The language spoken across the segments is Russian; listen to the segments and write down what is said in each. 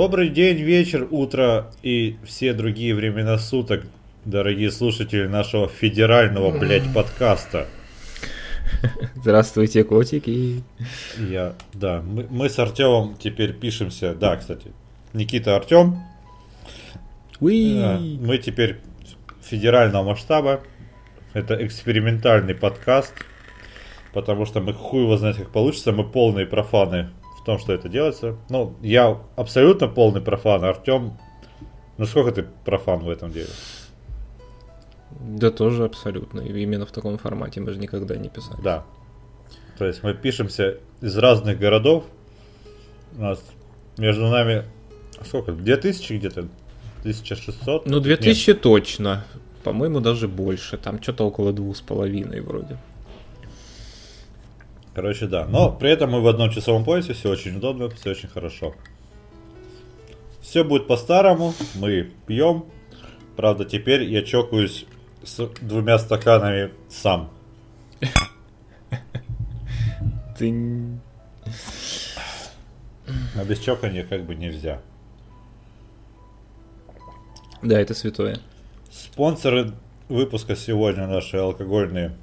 Добрый день, вечер, утро и все другие времена суток, дорогие слушатели нашего федерального, блядь, подкаста. Здравствуйте, котики. Мы с Артёмом теперь пишемся. Да, кстати, Никита, Артём. Мы теперь федерального масштаба. Это экспериментальный подкаст, потому что мы хуй его знает как получится. Мы полные профаны в том, что это делается. Ну, я абсолютно полный профан, Артём, насколько ты профан в этом деле? Да тоже абсолютно. И именно в таком формате мы же никогда не писали. Да. То есть мы пишемся из разных городов. У нас между нами сколько? 2000 где-то? 1600? Ну, 2000 нет. Точно. По-моему, даже больше. Там что-то около 2,5 вроде. Короче, да. Но при этом мы в одном часовом поясе. Все очень удобно, все очень хорошо. Все будет по-старому. Мы пьем. Правда, теперь я чокаюсь с 2 стаканами сам. А без чокания как бы нельзя. Да, это святое. Спонсоры выпуска сегодня наши алкогольные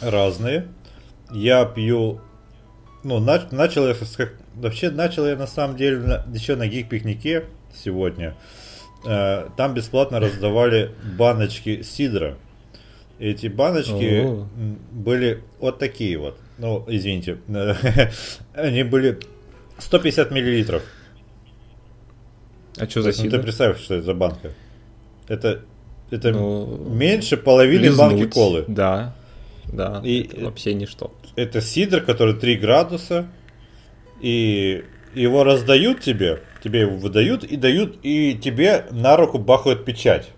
разные. Я пью... Ну, начал я на самом деле еще на Geek-пикнике сегодня. Там бесплатно раздавали баночки сидра. Эти баночки были вот такие вот. Ну, извините. Они были 150 миллилитров. А что за сидр? Ну, ты представь, что это за банка. Это меньше половины банки колы. Да, да. И это вообще ничто. Это сидр, который 3 градуса. И его раздают тебе. Тебе его выдают и дают, и тебе на руку бахают печать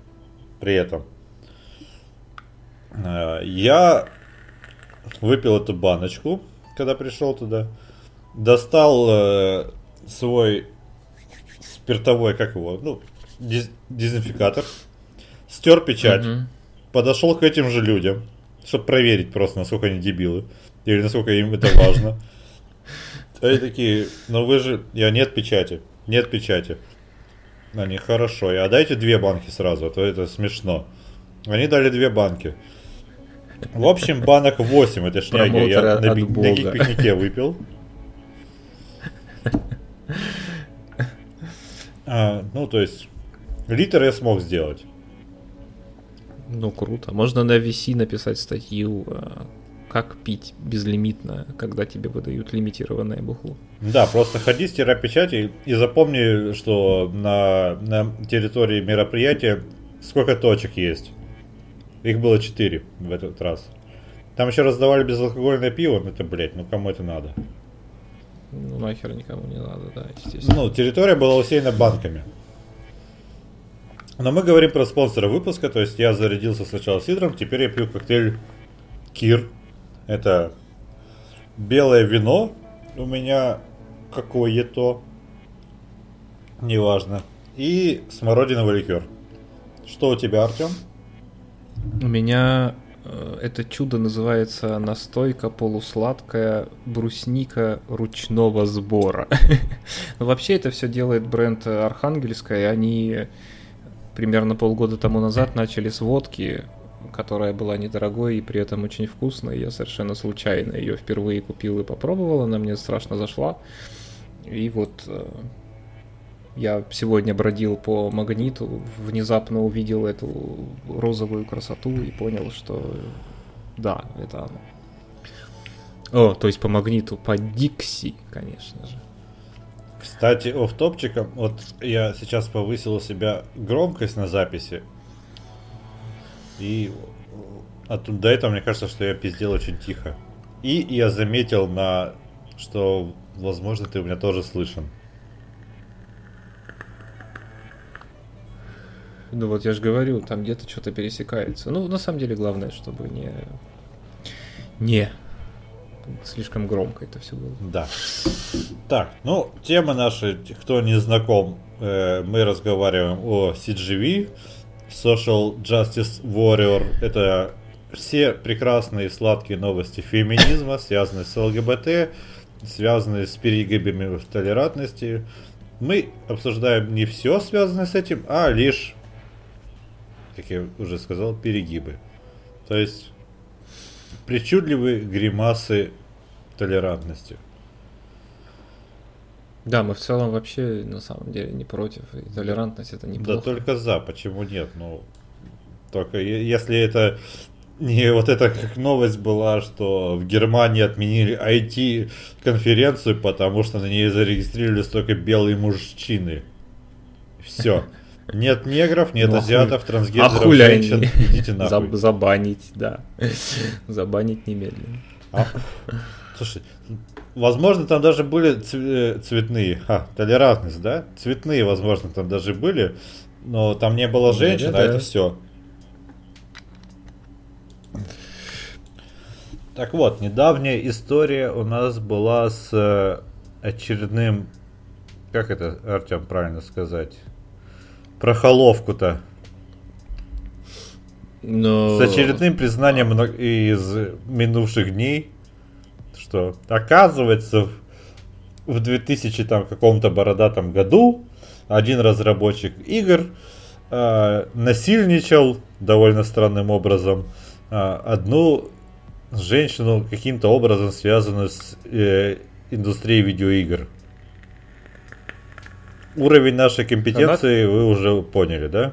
при этом. Я выпил эту баночку, когда пришел туда. Достал свой спиртовой, дезинфикатор. Стер печать. Подошел к этим же людям, чтобы проверить просто, насколько они дебилы. Или насколько им это важно. Они такие, вы же... Нет печати. Нет печати. Они, хорошо, а дайте 2 банки сразу, а то это смешно. Они дали 2 банки. В общем, банок 8 этой шняги я на Geek-пикнике выпил. То есть, литр я смог сделать. Ну, круто. Можно на VC написать статью... Как пить безлимитно, когда тебе выдают лимитированное бухло. Да, просто ходи, стирай печати и запомни, что на территории мероприятия сколько точек есть. Их было 4 в этот раз. Там еще раздавали безалкогольное пиво, кому это надо? Ну, нахер никому не надо, да, естественно. Территория была усеяна банками. Но мы говорим про спонсора выпуска, то есть я зарядился сначала сидром, теперь я пью коктейль Кир. Это белое вино у меня какое-то, неважно, и смородиновый ликер. Что у тебя, Артём? У меня это чудо называется настойка полусладкая брусника ручного сбора. Вообще это все делает бренд Архангельская, и они примерно полгода тому назад начали с водки, которая была недорогой и при этом очень вкусной. Я совершенно случайно ее впервые купил и попробовал. Она мне страшно зашла. И я сегодня бродил по Магниту, внезапно увидел эту розовую красоту и понял, что да, это оно. То есть по Магниту, по Дикси, конечно же. Кстати, офф-топчиком, я сейчас повысил у себя громкость на записи. И до этого мне кажется, что я пиздел очень тихо. И я заметил, что, возможно, ты у меня тоже слышен. Я же говорю, там где-то что-то пересекается. На самом деле, главное, чтобы не слишком громко это все было. Да. Так, темы наши, кто не знаком, мы разговариваем о CGI. Social Justice Warrior – это все прекрасные сладкие новости феминизма, связанные с ЛГБТ, связанные с перегибами в толерантности, мы обсуждаем не все, связанное с этим, а лишь, как я уже сказал, перегибы. То есть причудливые гримасы толерантности. Да, мы в целом вообще на самом деле не против. И толерантность это неплохо. Да только за, почему нет? Ну, только если это не вот это как новость была, что в Германии отменили IT-конференцию, потому что на ней зарегистрировались только белые мужчины. Все. Нет негров, нет азиатов, трансгендеров, женщин. Идите нахуй. Забанить, да. Забанить немедленно. Слушай, возможно, там даже были цветные. Толерантность, да? Цветные, возможно, там даже были, но там не было женщин, да, а это все. Так вот, недавняя история у нас была с очередным... Как это, Артём, правильно сказать? Прохоловку-то. Но... С очередным признанием из минувших дней, что оказывается в 2000 там, каком-то бородатом году один разработчик игр насильничал довольно странным образом одну женщину, каким-то образом связанную с индустрией видеоигр. Уровень нашей компетенции вы уже поняли, да?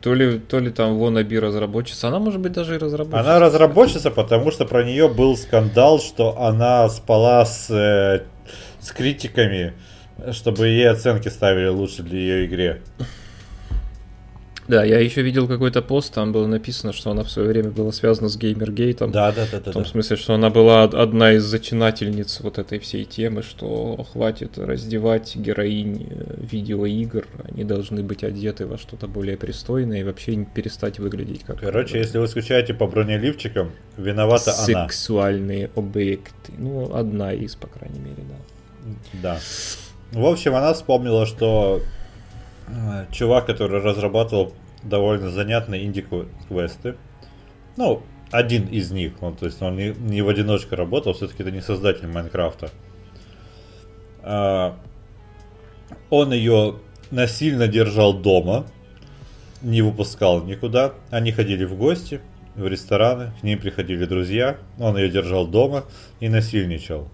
То ли там вон Аби разработчица. Она, может быть, даже и разработчица. Она разработчица, потому что про нее был скандал, что она спала с критиками, чтобы ей оценки ставили лучше для ее игре. Да, я еще видел какой-то пост, там было написано, что она в свое время была связана с Геймергейтом. Да. В том смысле, что она была одна из зачинательниц вот этой всей темы, что хватит раздевать героинь видеоигр, они должны быть одеты во что-то более пристойное и вообще не перестать выглядеть как... Короче, если вы скучаете по бронеливчикам, виновата она. Сексуальные объекты. Ну, одна из, по крайней мере, да. Да. В общем, она вспомнила, что... Чувак, который разрабатывал довольно занятные инди-квесты. Ну, один из них. То есть он не в одиночку работал, все-таки это не создатель Майнкрафта. Он ее насильно держал дома, не выпускал никуда. Они ходили в гости, в рестораны, к ним приходили друзья. Он ее держал дома и насильничал.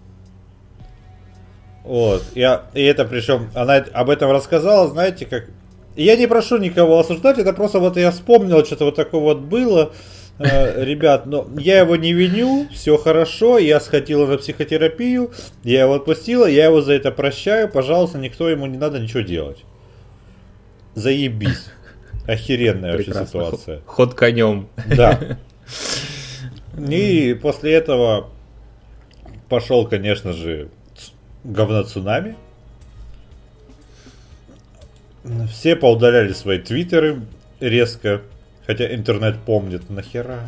Вот, и это причем, она об этом рассказала, знаете, как... Я не прошу никого осуждать, это просто вот я вспомнил, что-то вот такое вот было, ребят, но я его не виню, все хорошо, я сходила на психотерапию, я его отпустила, я его за это прощаю, пожалуйста, никто ему не надо ничего делать. Заебись. Охеренная вообще ситуация. Ход конем. Да. И после этого пошел, конечно же, говно цунами. Все поудаляли свои твиттеры резко. Хотя интернет помнит. Нахера?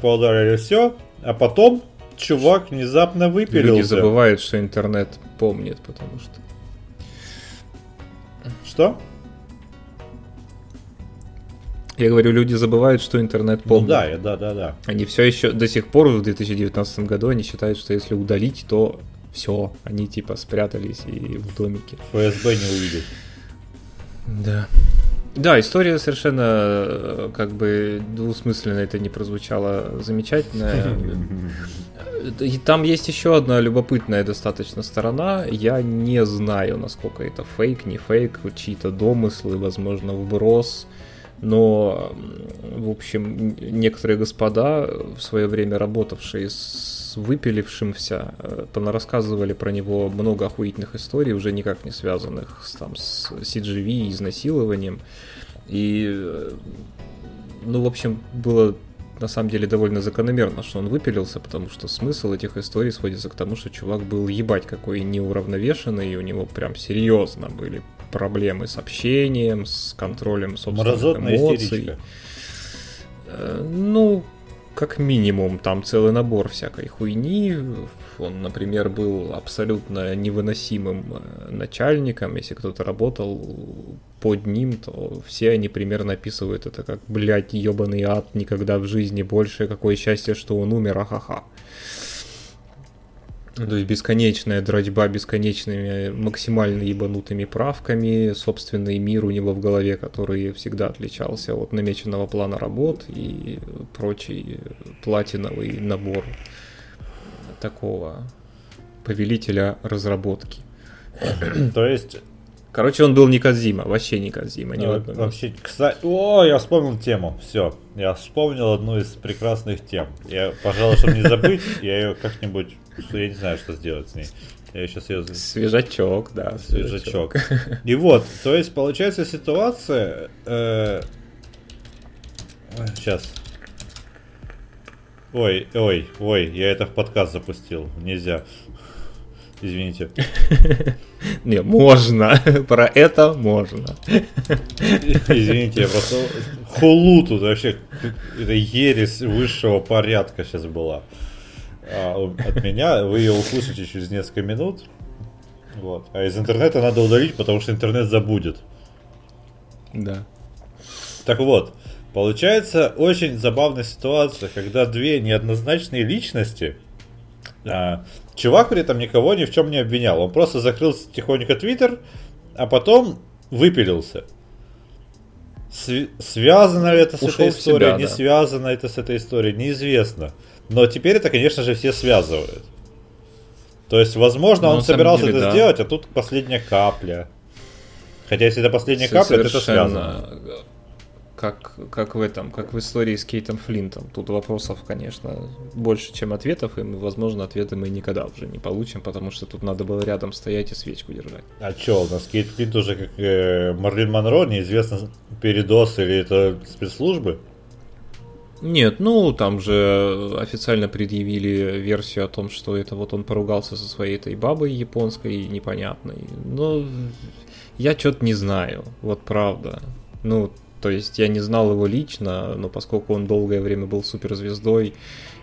Поудаляли все. А потом чувак внезапно выпилился. Люди забывают, что интернет помнит, потому что... Что? Я говорю, люди забывают, что интернет помнит. Ну да. Они все еще до сих пор в 2019 году они считают, что если удалить, то все. Они типа спрятались и в домике. ФСБ не увидит. Да. Да, история совершенно как бы двусмысленно это не прозвучало замечательно. И там есть еще одна любопытная достаточно сторона. Я не знаю, насколько это фейк, не фейк, чьи-то домыслы, возможно, вброс. Но, в общем, некоторые господа, в свое время работавшие с выпилившимся, понарассказывали про него много охуительных историй, уже никак не связанных там, с CGI и изнасилованием. И, ну, в общем, было на самом деле довольно закономерно, что он выпилился, потому что смысл этих историй сводится к тому, что чувак был ебать какой неуравновешенный, и у него прям серьезно были проблемы с общением, с контролем собственных эмоций. Истеричка. Ну, как минимум, там целый набор всякой хуйни. Он, например, был абсолютно невыносимым начальником. Если кто-то работал под ним, то все они примерно описывают это как, блядь, ебаный ад, никогда в жизни больше, какое счастье, что он умер, ахаха. То есть бесконечная дрочба бесконечными максимально ебанутыми правками, собственный мир у него в голове, который всегда отличался от намеченного плана работ и прочий платиновый набор такого повелителя разработки. То есть... Короче, он был не Кодзима, вообще не Кодзима. Вообще, кстати, о, я вспомнил тему, все. Я вспомнил одну из прекрасных тем. Я, пожалуй, чтобы не забыть, я ее как-нибудь, я не знаю, что сделать с ней. Я сейчас ее... Свежачок, да. Свежачок. И вот, то есть, получается ситуация... Сейчас. Ой, я это в подкаст запустил, нельзя. Извините. Не, можно. Про это можно. Извините, я просто... Хулу тут вообще... Это ересь высшего порядка сейчас была. От меня. Вы ее услышите через несколько минут. Вот. А из интернета надо удалить, потому что интернет забудет. Да. Так вот. Получается очень забавная ситуация, когда две неоднозначные личности... Чувак при этом никого ни в чем не обвинял. Он просто закрыл тихонько твиттер, а потом выпилился. Связано ли это с этой историей, не связано это с этой историей, неизвестно. Но теперь это, конечно же, все связывают. То есть, возможно, он собирался это сделать, а тут последняя капля. Хотя, если это последняя капля, то это связано. Как в этом, как в истории с Кейтом Флинтом. Тут вопросов, конечно, больше, чем ответов, и, возможно, ответы мы никогда уже не получим, потому что тут надо было рядом стоять и свечку держать. А чё, у нас Кейт Флинт уже как Марлин Монро, неизвестно, передоз или это спецслужбы? Нет, ну, там же официально предъявили версию о том, что это вот он поругался со своей этой бабой японской, непонятной. Но я чё-то не знаю, вот правда. Ну, то есть я не знал его лично, но поскольку он долгое время был суперзвездой,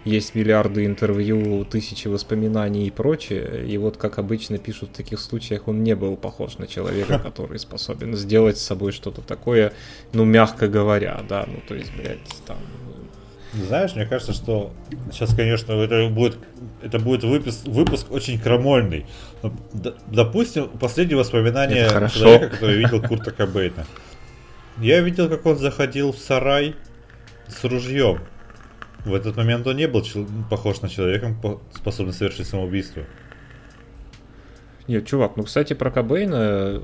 есть миллиарды интервью, тысячи воспоминаний и прочее, и вот, как обычно пишут в таких случаях, он не был похож на человека, который способен сделать с собой что-то такое, ну, мягко говоря, да, ну, то есть, блядь, там... Знаешь, мне кажется, что сейчас, конечно, это будет выпуск очень крамольный. Но, допустим, последние воспоминания человека, который видел Курта Кобейна. Я видел, как он заходил в сарай с ружьем. В этот момент он не был похож на человека, способный совершить самоубийство. Нет, чувак, ну, кстати, про Кобейна,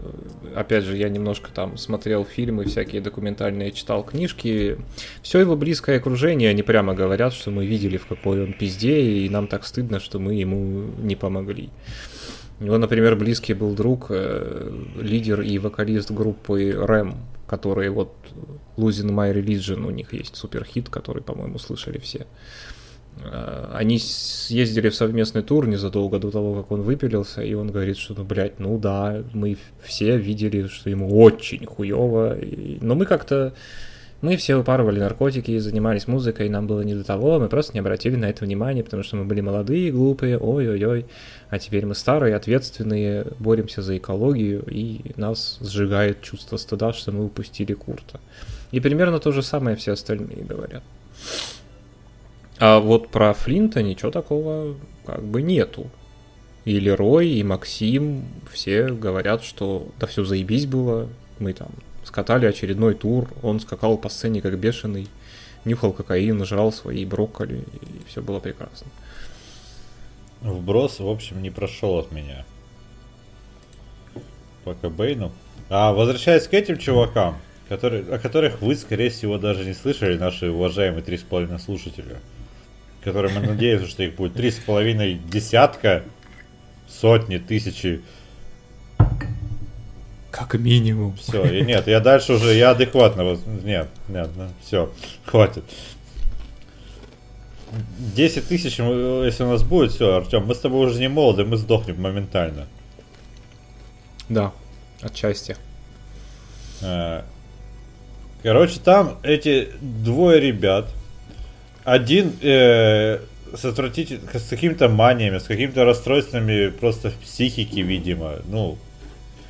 опять же, я немножко там смотрел фильмы всякие документальные, читал книжки. Все его близкое окружение, они прямо говорят, что мы видели, в какой он пизде, и нам так стыдно, что мы ему не помогли. У него, например, близкий был друг, лидер и вокалист группы REM, которые вот Losing My Religion, у них есть суперхит, который, по-моему, слышали все. Они съездили в совместный тур незадолго до того, как он выпилился, и он говорит, что, ну, блядь, ну да, мы все видели, что ему очень хуёво, но мы как-то... Мы все упарывали наркотики, занимались музыкой, нам было не до того, мы просто не обратили на это внимания, потому что мы были молодые, глупые, ой-ой-ой, а теперь мы старые, ответственные, боремся за экологию, и нас сжигает чувство стыда, что мы упустили Курта. И примерно то же самое все остальные говорят. А вот про Флинта ничего такого как бы нету. И Лерой, и Максим, все говорят, что да все заебись было, мы там... Скатали очередной тур, он скакал по сцене как бешеный, нюхал кокаин, жрал свои брокколи, и все было прекрасно. Вброс, в общем, не прошел от меня. По Кобейну. А возвращаясь к этим чувакам, о которых вы, скорее всего, даже не слышали, наши уважаемые 3,5 слушателя, которые, мы надеемся, что их будет 3,5 десятка, сотни, тысячи. Как минимум. Все, и нет, я дальше уже, я адекватно, нет, все, хватит. 10 тысяч, если у нас будет, все, Артем, мы с тобой уже не молоды, мы сдохнем моментально. Да, отчасти. Короче, там эти двое ребят, один с какими-то маниями, с какими-то расстройствами просто в психике, видимо, ну...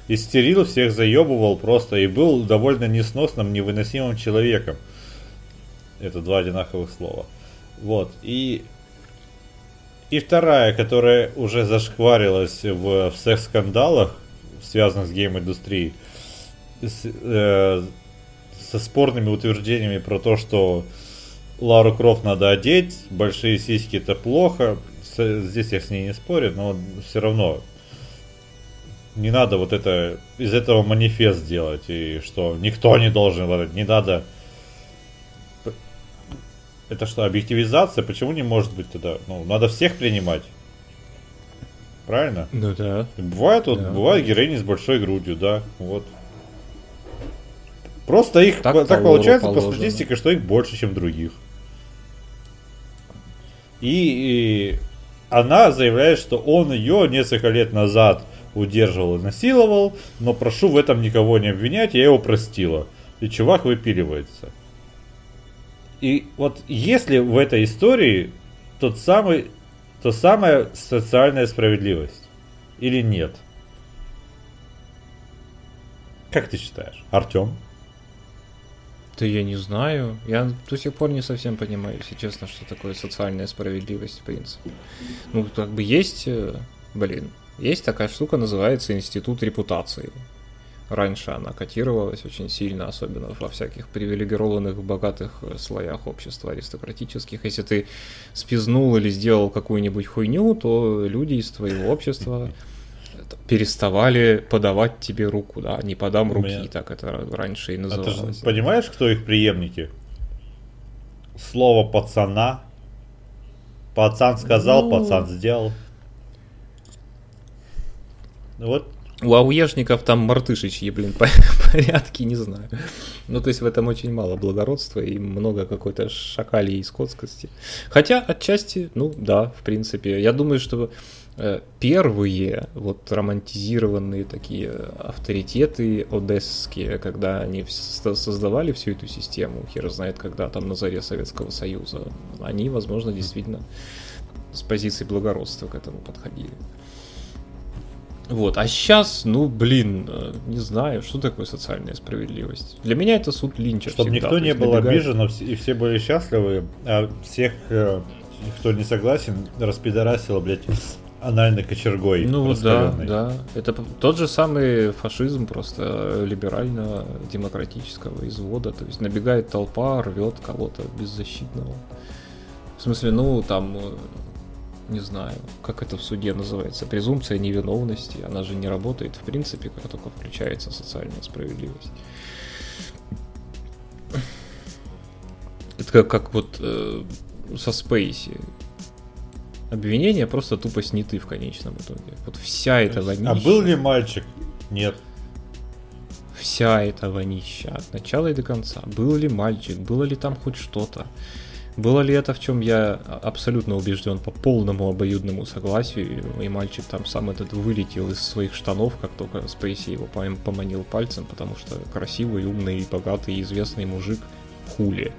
Истерил, всех заебывал просто и был довольно несносным, невыносимым человеком. Это два одинаковых слова. Вот. И И вторая, которая уже зашкварилась в секс-скандалах, связанных с гейм-индустрией, со спорными утверждениями про то, что Лару Крофт надо одеть, большие сиськи это плохо. Здесь я с ней не спорю, но все равно не надо вот это, из этого манифест делать, и что никто не должен владеть, не надо. Это что, объективизация? Почему не может быть тогда? Ну, надо всех принимать. Правильно? Ну да. Бывает, вот, да. Бывают героини с большой грудью, да, вот. Просто их так получается положено. По статистике, что их больше, чем других. И она заявляет, что он ее несколько лет назад удерживал и насиловал, но прошу в этом никого не обвинять, я его простила. И чувак выпиливается. И вот если в этой истории то самая социальная справедливость или нет? Как ты считаешь, Артём? Да я не знаю. Я до сих пор не совсем понимаю, если честно, что такое социальная справедливость, в принципе. Ну, как бы есть... есть такая штука, называется институт репутации. Раньше она котировалась очень сильно, особенно во всяких привилегированных, богатых слоях общества аристократических. Если ты спизнул или сделал какую-нибудь хуйню, то люди из твоего общества... переставали подавать тебе руку, да, не подам руки, так это раньше и называлось. А ты же понимаешь, кто их преемники? Слово пацана. Пацан сказал, пацан сделал. Вот. У ауешников там мартышечьи, порядки, не знаю. Ну, то есть в этом очень мало благородства и много какой-то шакалии и скотскости. Хотя отчасти, ну да, в принципе. Я думаю, что... первые вот романтизированные такие авторитеты одесские, когда они создавали всю эту систему, хер знает когда, там на заре Советского Союза, они, возможно, действительно с позиции благородства к этому подходили. Вот, а сейчас, ну, блин, не знаю, что такое социальная справедливость. Для меня это суд Линча. Чтобы всегда, никто не был обижен, и все были счастливы, а всех... кто не согласен, распидорасило, блядь, анальной кочергой. Ну да, да. Это тот же самый фашизм, просто либерально-демократического извода. То есть набегает толпа, рвет кого-то беззащитного. В смысле, ну там, не знаю, как это в суде называется, презумпция невиновности. Она же не работает, в принципе, как только включается социальная справедливость. Это как вот... со Спейси. Обвинения просто тупо сняты в конечном итоге. Вот вся эта вонища. А был ли мальчик? Нет. Вся эта вонища от начала и до конца. Был ли мальчик? Было ли там хоть что-то? Было ли это, в чем я абсолютно убежден по полному обоюдному согласию, и мальчик там сам этот вылетел из своих штанов, как только Спейси его поманил пальцем, потому что красивый, умный, богатый, известный мужик хули.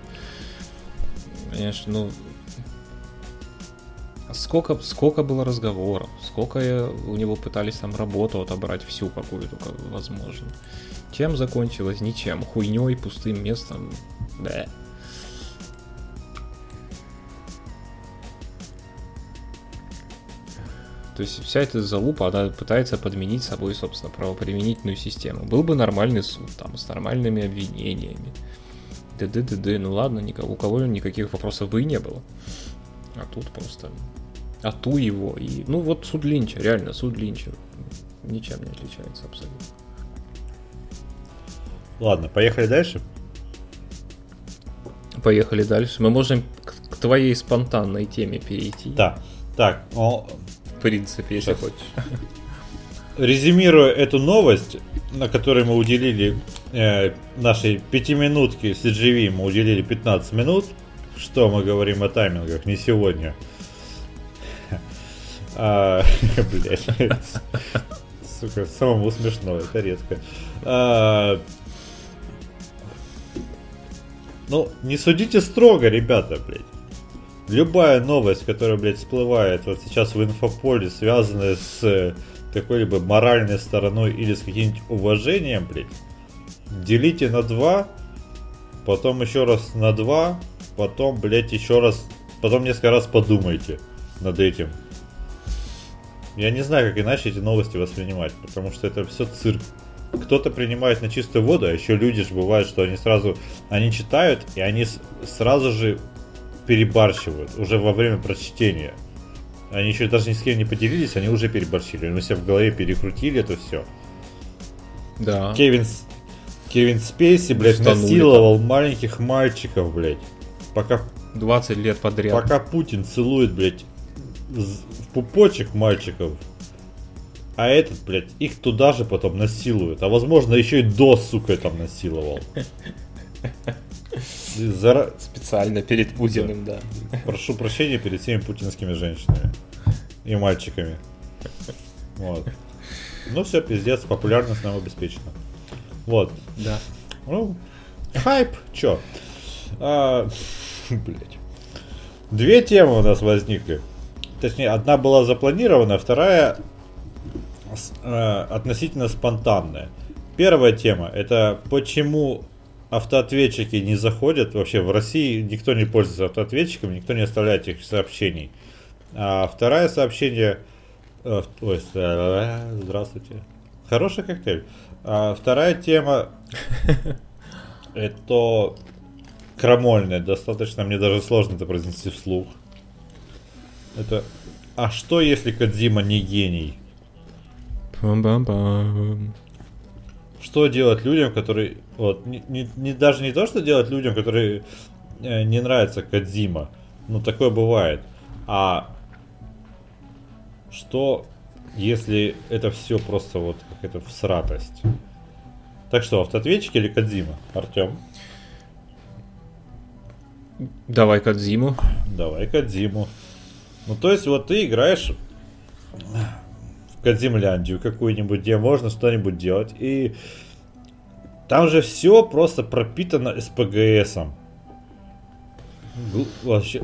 Конечно, ну, сколько было разговоров, сколько у него пытались там работу отобрать всю какую-то, как возможно. Чем закончилось? Ничем. Хуйней, пустым местом. Да. То есть вся эта залупа, она пытается подменить собой, собственно, правоприменительную систему. Был бы нормальный суд, там, с нормальными обвинениями. Ну ладно, у кого никаких вопросов бы и не было. А тут просто... ату его и... Ну вот суд Линча, реально, суд Линча ничем не отличается абсолютно. Ладно, поехали дальше? Поехали дальше. Мы можем к твоей спонтанной теме перейти. Да, так. Но... в принципе, если хочешь. Резюмируя эту новость, на которой мы уделили нашей пятиминутке CGV, мы уделили 15 минут. Что мы говорим о таймингах? Не сегодня. Блять. Сука, самому смешно, это редко. Ну, не судите строго, ребята, блять. Любая новость, которая, блять, всплывает вот сейчас в инфополе, связанная с... какой-либо моральной стороной или с каким-нибудь уважением, блядь, делите на 2, потом еще раз на 2, потом, блядь, еще раз, потом несколько раз подумайте над этим. Я не знаю, как иначе эти новости воспринимать, потому что это все цирк. Кто-то принимает на чистую воду, а еще люди же бывают, что они сразу, они читают, и они сразу же перебарщивают уже во время прочтения. Они еще даже ни с кем не поделились, они уже переборщили. Они у себя в голове перекрутили это все. Да. Кевин Спейси, блядь, насиловал маленьких мальчиков, блядь. Пока... 20 лет подряд. Пока Путин целует, блядь, в пупочек мальчиков. А этот, блядь, их туда же потом насилует. А возможно, еще и до, сука, там насиловал. Специально перед Путиным, да. Прошу прощения перед всеми путинскими женщинами и мальчиками. Вот. Ну все, пиздец, популярность нам обеспечена. Вот. Да. Ну, хайп, чё? Блять. Две темы у нас возникли. Точнее, одна была запланирована, вторая относительно спонтанная. Первая тема — это почему автоответчики не заходят. Вообще в России никто не пользуется автоответчиком, никто не оставляет их сообщений. А второе сообщение... Ой, здравствуйте. Хороший коктейль. А вторая тема... Это крамольная. Достаточно, мне даже сложно это произнести вслух. Это... А что, если Кодзима не гений? Пам-пам-пам. Что делать людям, которые... Вот, даже не то, что делать людям, которые не нравится Кодзима. Ну, такое бывает. А что, если это все просто вот какая-то всратость? Так что, автоответчик или Кодзима? Артём? Давай Кодзиму. Давай Кодзиму. Ну, то есть, вот ты играешь... Кодзимляндию какую-нибудь, где можно что-нибудь делать. И там же все просто пропитано СПГСом. Вообще,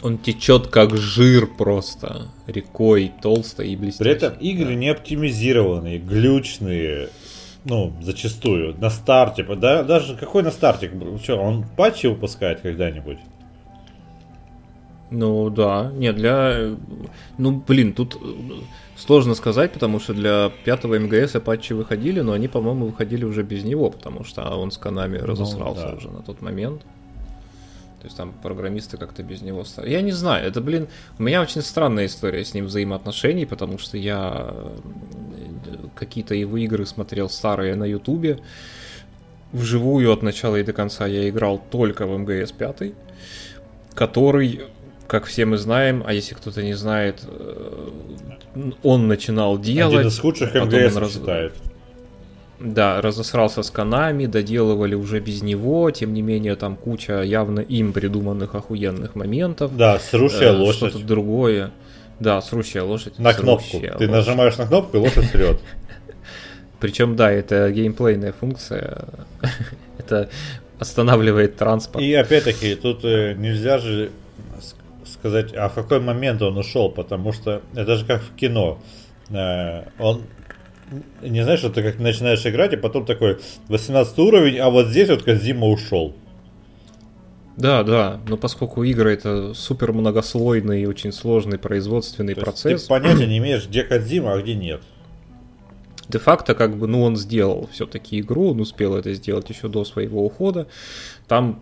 он течет как жир просто. Рекой толстой и блестящей. При этом игры не оптимизированные, глючные. Ну, зачастую. На старте. Да, даже какой на старте? Что, он патчи выпускает когда-нибудь? Ну да, не для... Ну блин, тут сложно сказать, потому что для 5-го МГС патчи выходили, но они, по-моему, выходили уже без него, потому что он с Konami разосрался уже на тот момент. То есть там программисты как-то без него стали. Я не знаю, это, блин, у меня очень странная история с ним взаимоотношений, потому что я какие-то его игры смотрел старые на Ютубе. Вживую от начала и до конца я играл только в МГС 5, который... Как все мы знаем, а если кто-то не знает, он начинал делать... Один из худших МГС считает. Да, разосрался с Konami, доделывали уже без него, тем не менее там куча явно им придуманных охуенных моментов. Да, срущая лошадь. Что-то другое. Да, срущая лошадь. На кнопку. Ты нажимаешь на кнопку, и лошадь срет. Причем, да, это геймплейная функция. Это останавливает транспорт. И опять-таки, тут нельзя же... сказать, а в какой момент он ушел, потому что это же как в кино. Он не знаешь, что ты как начинаешь играть, и потом такой 18 уровень, а вот здесь вот Кодзима ушел. Да, да, но поскольку игры — это супер многослойный и очень сложный производственный процесс. Ты понятия не имеешь, где Кодзима, а где нет. Де-факто, как бы, ну, он сделал все-таки игру, он успел это сделать еще до своего ухода. Там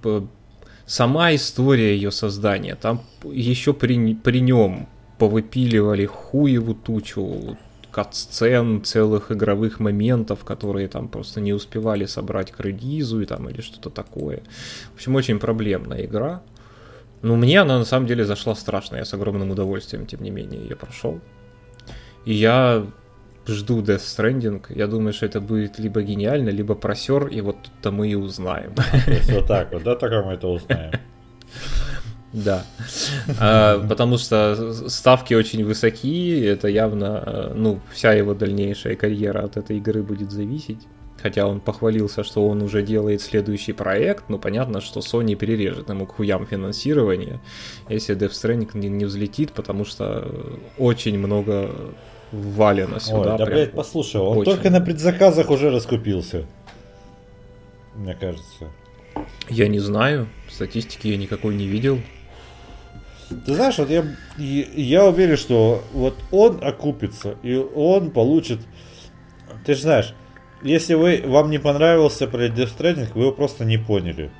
сама история ее создания, там еще при нем повыпиливали хуеву тучу кат-сцен, целых игровых моментов, которые там просто не успевали собрать к релизу и там, или что-то такое. В общем, очень проблемная игра. Но мне она на самом деле зашла страшно, я с огромным удовольствием, тем не менее, ее прошел. И я жду Death Stranding, я думаю, что это будет либо гениально, либо просер, и вот тут-то мы и узнаем. То есть вот так вот, да, только мы это узнаем. Да, потому что ставки очень высоки, это явно, ну, вся его дальнейшая карьера от этой игры будет зависеть. Хотя он похвалился, что он уже делает следующий проект, но понятно, что Sony перережет ему к хуям финансирование, если Death Stranding не взлетит, потому что очень много... ввалено сюда. Ой, да, блядь, послушай, он очень... только на предзаказах уже раскупился. Мне кажется. Я не знаю, статистики я никакой не видел. Ты знаешь, вот я уверен, что вот он окупится, и он получит... Ты же знаешь, если вам не понравился про Death Stranding, вы его просто не поняли.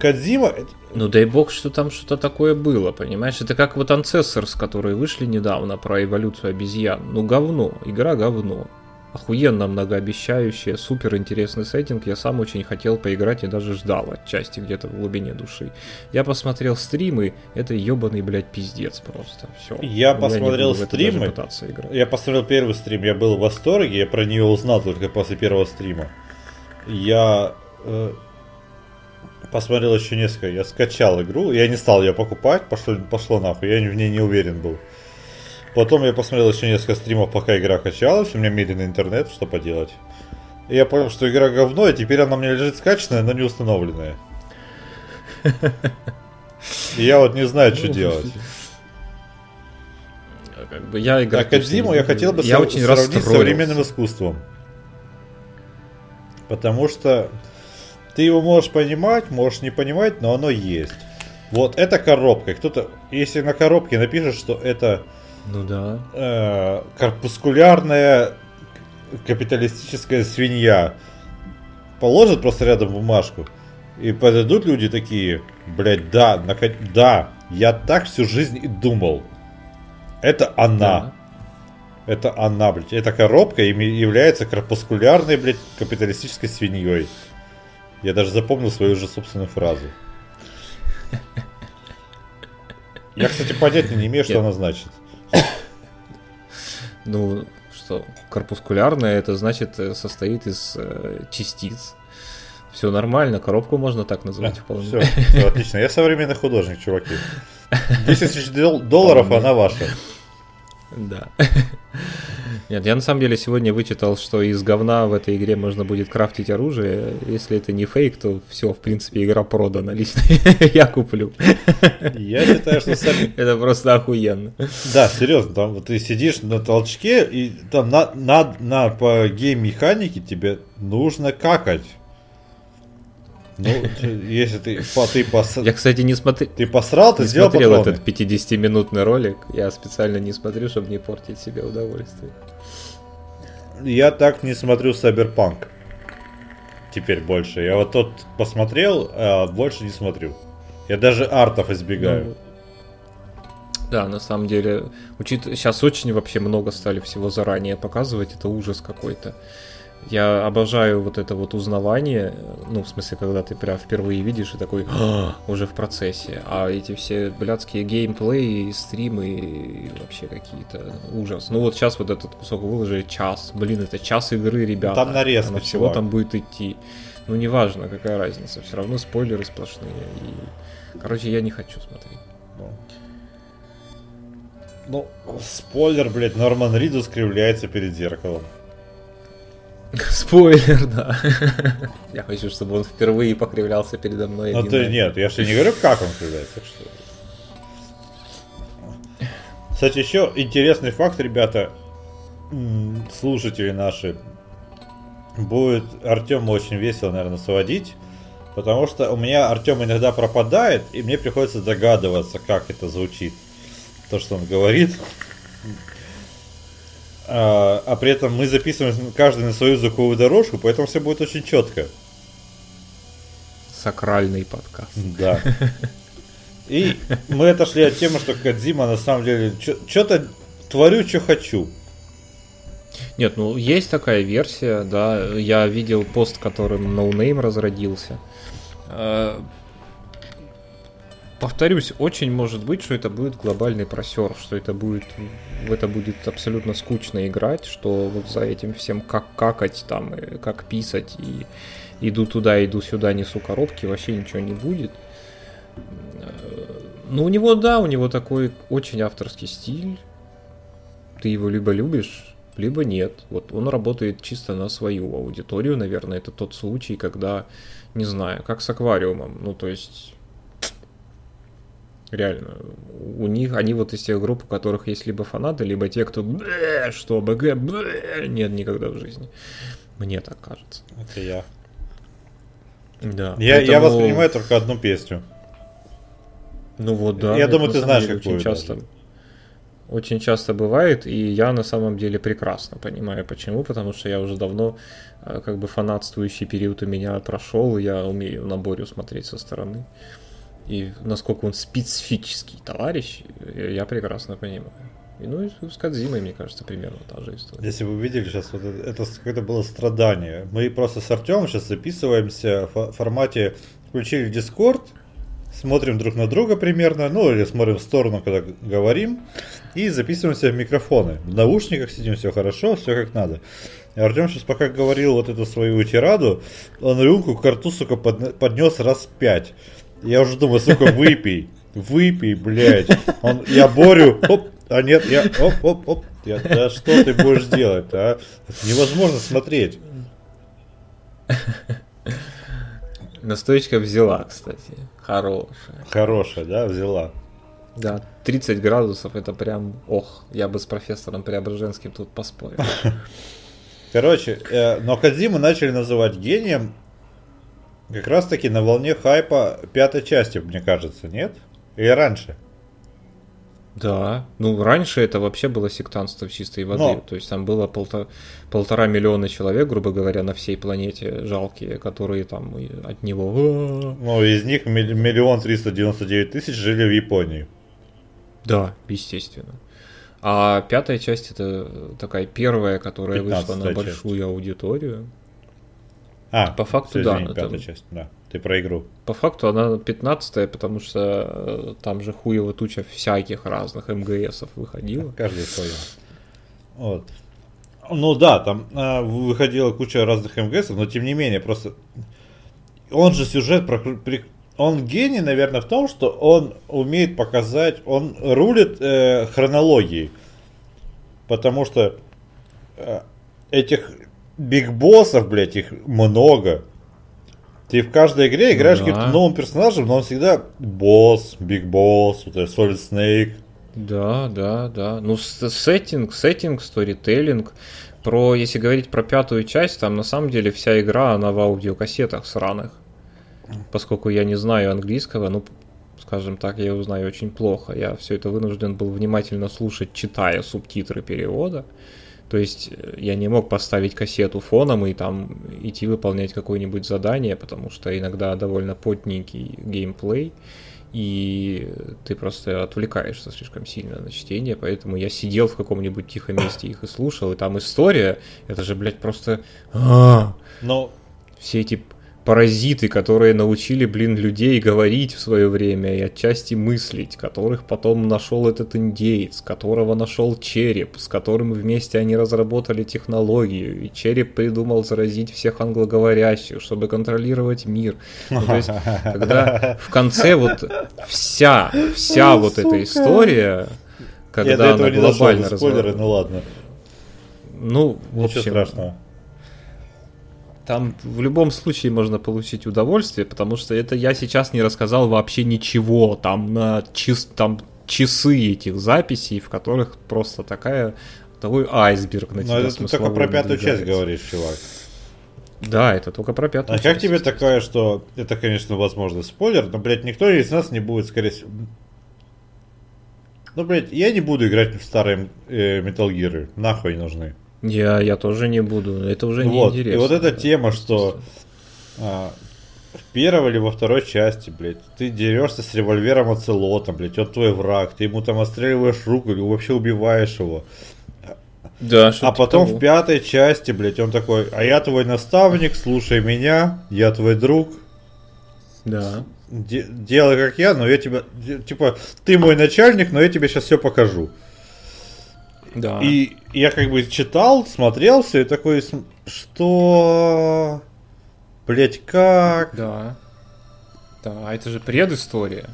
Кодзима... Ну дай бог, что там что-то такое было, понимаешь? Это как вот Ancestors, которые вышли недавно про эволюцию обезьян. Ну говно, игра говно. Охуенно многообещающая, супер интересный сеттинг. Я сам очень хотел поиграть и даже ждал отчасти где-то в глубине души. Я посмотрел стримы, это ебаный, блядь, пиздец просто. Все. Я посмотрел стримы. Я посмотрел первый стрим, я был в восторге, я про нее узнал только после первого стрима. Я посмотрел еще несколько, я скачал игру, я не стал ее покупать, пошло нахуй, я в ней не уверен был. Потом я посмотрел еще несколько стримов, пока игра качалась, у меня медленный интернет, что поделать. И я понял, что игра говно, и теперь она у меня лежит скачанная, но не установленная. И я вот не знаю, что делать. А Кодзиму я хотел бы сравнить с современным искусством. Потому что ты его можешь понимать, можешь не понимать, но оно есть. Вот это коробка. Кто-то, если на коробке напишет, что это... Ну да. Корпускулярная капиталистическая свинья. Положат просто рядом бумажку. И подойдут люди такие: блять, да, да, я так всю жизнь и думал. Это она. Да. Это она, блять. Эта коробка является корпускулярной, блять, капиталистической свиньей. Я даже запомнил свою же собственную фразу. Я, кстати, понятия не имею, что она значит. Ну, что, корпускулярная, это значит состоит из частиц. Все нормально, коробку можно так назвать вполне. Все, отлично. Я современный художник, чуваки. 10 тысяч долларов, она ваша. Да. Нет, я на самом деле сегодня вычитал, что из говна в этой игре можно будет крафтить оружие. Если это не фейк, то все, в принципе, игра продана. Лично я куплю. Я считаю, что сами... Это просто охуенно. Да, серьезно, там ты сидишь на толчке, и там по гейм-механике тебе нужно какать. Ну, если ты посрал. Я, кстати, не смотрел. Ты посрал, ты сделал патроны. Я смотрел этот 50-минутный ролик. Я специально не смотрю, чтобы не портить себе удовольствие. Я так не смотрю Cyberpunk. Теперь больше. Я вот тот посмотрел, а больше не смотрю. Я даже артов избегаю. Ну... Да, на самом деле, сейчас очень вообще много стали всего заранее показывать. Это ужас какой-то. Я обожаю вот это вот узнавание, ну, в смысле, когда ты прям впервые видишь и такой уже в процессе. А эти все блядские геймплеи, стримы и вообще какие-то ужас. Ну вот сейчас вот этот кусок выложили час. Блин, это час игры, ребята. Там нарезка. Она всего там будет идти. Ну неважно, какая разница. Все равно спойлеры сплошные. И... Короче, я не хочу смотреть. Ну, спойлер, блядь, Норман Риду скривляется перед зеркалом. Спойлер, да. Я хочу, чтобы он впервые покривлялся передо мной. Ну ты нет, я же не говорю, как он кривляется. Что... Кстати, еще интересный факт, ребята, слушатели наши, будет Артёму очень весело, наверное, сводить, потому что у меня Артём иногда пропадает, и мне приходится догадываться, как это звучит, то, что он говорит. А при этом мы записываем каждый на свою звуковую дорожку, поэтому все будет очень четко. Сакральный подкаст. Да. И мы отошли от темы, что Кодзима на самом деле что-то творю, что хочу. Нет, ну есть такая версия, да. Я видел пост, которым NoName разродился. Повторюсь, очень может быть, что это будет глобальный просер, что это будет абсолютно скучно играть, что вот за этим всем как какать, там, как писать, и иду туда, иду сюда, несу коробки, вообще ничего не будет. Но у него, да, у него такой очень авторский стиль. Ты его либо любишь, либо нет. Вот он работает чисто на свою аудиторию, наверное, это тот случай, когда, не знаю, как с аквариумом, ну то есть... Реально, у них, они вот из тех групп, у которых есть либо фанаты, либо те, кто что, БГ, нет, никогда в жизни. Мне так кажется. Это я. Да. Я поэтому... я воспринимаю только одну песню. Ну вот, да. Я думаю, ты знаешь, как очень часто. Очень часто бывает, и я на самом деле прекрасно понимаю, почему, потому что я уже давно, как бы, фанатствующий период у меня прошел, я умею на Борю смотреть со стороны, и насколько он специфический товарищ, я прекрасно понимаю. И, ну, и с Кодзимой, мне кажется, примерно та же история. Если вы видели сейчас, вот это какое-то было страдание. Мы просто с Артёмом сейчас записываемся в формате, включили Discord, смотрим друг на друга примерно, ну или смотрим в сторону, когда говорим, и записываемся в микрофоны. В наушниках сидим, все хорошо, все как надо. Артём сейчас, пока говорил вот эту свою тираду, он рюмку к рту, сука, поднес раз 5. Я уже думаю, сука, выпей, блядь. Я Борю, оп, а нет, я, оп. Я, да что ты будешь делать, а? Невозможно смотреть. Настойка взяла, кстати. Хорошая, да, взяла. Да, 30 градусов, это прям, ох, я бы с профессором Преображенским тут поспорил. Короче, но Кодзиму начали называть гением как раз-таки на волне хайпа пятой части, мне кажется, нет? Или раньше? Да, ну раньше это вообще было сектантство чистой воды, но... то есть там было 1,5 миллиона человек, грубо говоря, на всей планете жалкие, которые там от него... Ну, из них 1 399 000 жили в Японии. Да, естественно. А пятая часть это такая первая, которая вышла на большую аудиторию. А, по факту, да. Пятая часть, да. Ты про игру. По факту она 15-я, потому что там же хуева туча всяких разных МГСов выходила. Каждый свой. Вот. Ну да, там выходила куча разных МГСов, но тем не менее, просто он же сюжет, он гений, наверное, в том, что он умеет показать, он рулит хронологией, потому что этих бигбоссов, блядь, их много. Ты в каждой игре играешь каким-то новым персонажем, но он всегда босс, биг босс, вот это Solid Snake. Да. Ну, сеттинг, сторителлинг. Если говорить про пятую часть, там на самом деле вся игра, она в аудиокассетах сраных. Поскольку я не знаю английского, ну, скажем так, я его знаю очень плохо. Я все это вынужден был внимательно слушать, читая субтитры перевода. То есть я не мог поставить кассету фоном и там идти выполнять какое-нибудь задание, потому что иногда довольно потненький геймплей, и ты просто отвлекаешься слишком сильно на чтение, поэтому я сидел в каком-нибудь тихом месте их и слушал, и там история, это же, блядь, просто... Но... Все эти паразиты, которые научили, блин, людей говорить в свое время и отчасти мыслить, которых потом нашел этот индеец, которого нашел череп, с которым вместе они разработали технологию, и череп придумал заразить всех англоговорящих, чтобы контролировать мир. Ну, то есть, когда в конце вот вся вот эта история, когда она глобально разработана. Ну ладно. Ну, в общем... Ничего страшного. Там в любом случае можно получить удовольствие, потому что это я сейчас не рассказал вообще ничего. Там на там часы этих записей, в которых просто такой айсберг на тебя смысловой. Но это только про пятую часть говоришь, чувак. Да, это только про пятую часть. А как тебе такая, что это, конечно, возможно, спойлер, но, блядь, никто из нас не будет, скорее всего... Ну, блядь, я не буду играть в старые Metal Gear, нахуй нужны. Я тоже не буду, это уже не интересно. И вот эта тема, что в первой или во второй части, блядь, ты дерешься с револьвером Оцелота, блядь, он твой враг, ты ему там отстреливаешь руку или вообще убиваешь его. Да, а потом в пятой части, блядь, он такой, а я твой наставник, слушай меня, я твой друг. Да. Делай как я, но я тебя, типа, ты мой начальник, но я тебе сейчас все покажу. Да. И я как бы читал, смотрел все и такой, что... Блять, как? Да, это же предыстория.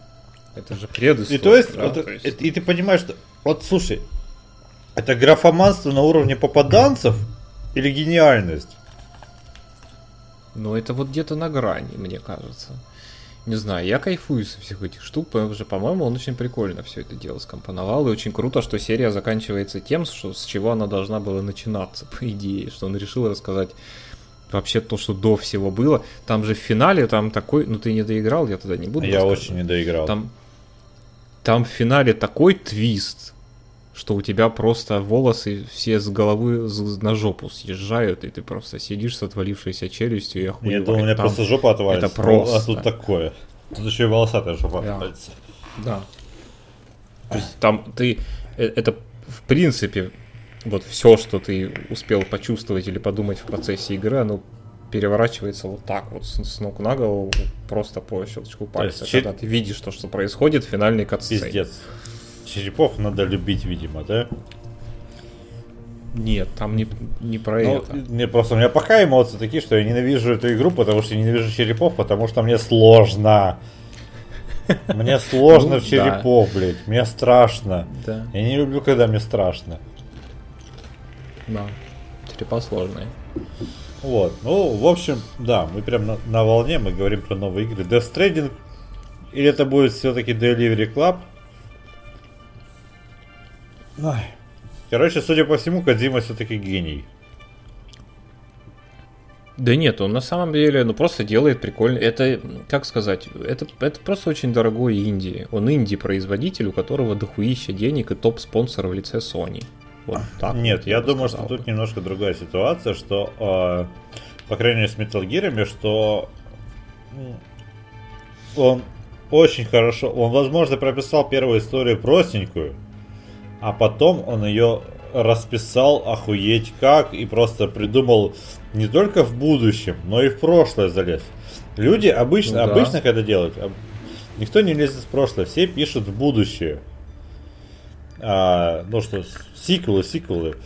И то есть, да? И ты понимаешь, что... Вот слушай, это графоманство на уровне попаданцев или гениальность? Ну это вот где-то на грани, мне кажется. Не знаю, я кайфую со всех этих штук, потому что, по-моему, он очень прикольно все это дело скомпоновал, и очень круто, что серия заканчивается тем, что, с чего она должна была начинаться, по идее, что он решил рассказать вообще то, что до всего было. Там же в финале, там такой, ну ты не доиграл, я тогда не буду рассказывать. Я очень не доиграл. Там, Там в финале такой твист, что у тебя просто волосы все с головы на жопу съезжают, и ты просто сидишь с отвалившейся челюстью и охуеваешь. Я думал, у меня там просто жопа отвалится. Это просто. А тут такое. Тут еще и волосатая жопа отвалится. Да. То есть там ты... Это, в принципе, вот все, что ты успел почувствовать или подумать в процессе игры, оно переворачивается вот так вот с ног на голову, просто по щелчку пальца. Когда ты видишь то, что происходит в финальной катсцене. Пиздец. Черепов надо любить, видимо, да? Нет, там не про это. Мне просто, у меня пока эмоции такие, что я ненавижу эту игру, потому что я ненавижу черепов, потому что мне сложно. Мне сложно в черепов, блядь. Мне страшно. Да. Я не люблю, когда мне страшно. Да, черепа сложные. Вот, ну, в общем, да, мы прям на волне, мы говорим про новые игры. Death Stranding, или это будет все-таки Delivery Club? Короче, судя по всему, Кодзима все-таки гений. Да нет, он на самом деле, ну, просто делает прикольно. Это, как сказать, это просто очень дорогой инди. Он инди-производитель, у которого дохуища денег и топ-спонсор в лице Sony. Вот так. Нет, я думаю, что тут немножко другая ситуация, что, по крайней мере, с Metal Gear'ами, что он очень хорошо, он, возможно, прописал первую историю простенькую, а потом он ее расписал охуеть как и просто придумал не только в будущем, но и в прошлое залез. Люди обычно когда делают, никто не лезет в прошлое, все пишут в будущее. Ну что, сиквелы.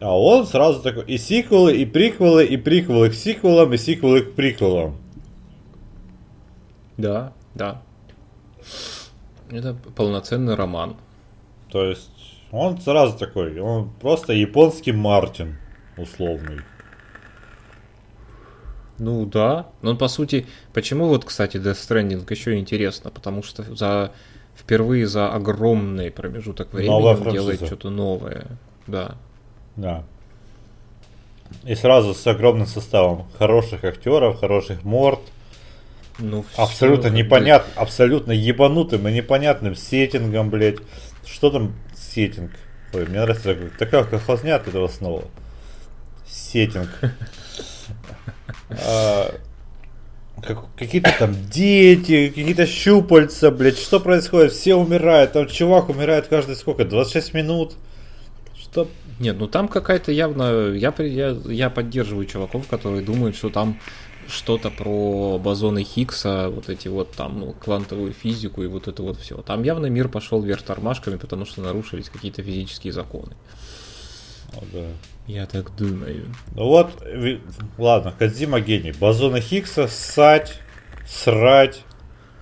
А он сразу такой, и сиквелы, и приквелы, и приквелы к сиквелам, и сиквелы к приквелам. Да, да. Это полноценный роман. То есть он сразу такой, он просто японский Мартин условный. Ну да, но по сути, почему вот, кстати, Death Stranding еще интересно, потому что впервые за огромный промежуток времени он делает что-то новое. Да. Да. И сразу с огромным составом хороших актеров, хороших морд. Ну, абсолютно непонятно, абсолютно ебанутым и непонятным сеттингом, блядь. Что там сеттинг? Ой, мне нравится такая колхозня от этого снова. Сеттинг. Какие-то там дети, какие-то щупальца, блядь, что происходит? Все умирают, там чувак умирает каждые сколько? 26 минут? Что? Нет, ну там какая-то явно... Я поддерживаю чуваков, которые думают, что там что-то про бозоны Хиггса, вот эти вот там, ну, квантовую физику и вот это вот все. Там явно мир пошел вверх тормашками, потому что нарушились какие-то физические законы. О, да. Я так думаю. Ну вот, ладно, Кодзима гений. Бозоны Хиггса ссать, срать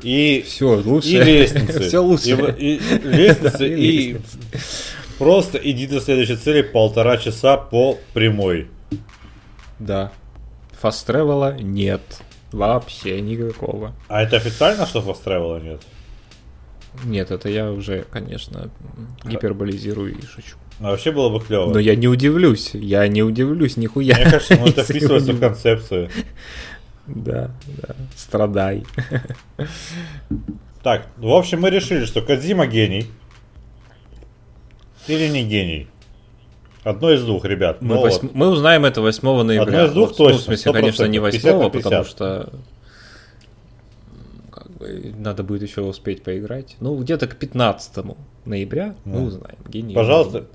и... Все лучше. И лестницы. Все лучше. И лестницы, и просто иди до следующей цели 1,5 часа по прямой. Да. Fast travel'а нет. Вообще никакого. А это официально, что fast travel'а нет? Нет, это я уже, конечно, гиперболизирую и шучу. А вообще было бы клево. Но я не удивлюсь, нихуя. Мне кажется, ну это вписывается в концепцию. Да, страдай. Так, в общем, мы решили, что Кодзима гений или не гений. Одно из двух, ребят. Мы узнаем это 8 ноября. Одно из двух вот, точно. Ну, в смысле, конечно, не 8, потому что... Надо будет еще успеть поиграть. Ну, где-то к 15 ноября мы узнаем. Гений. Пожалуйста.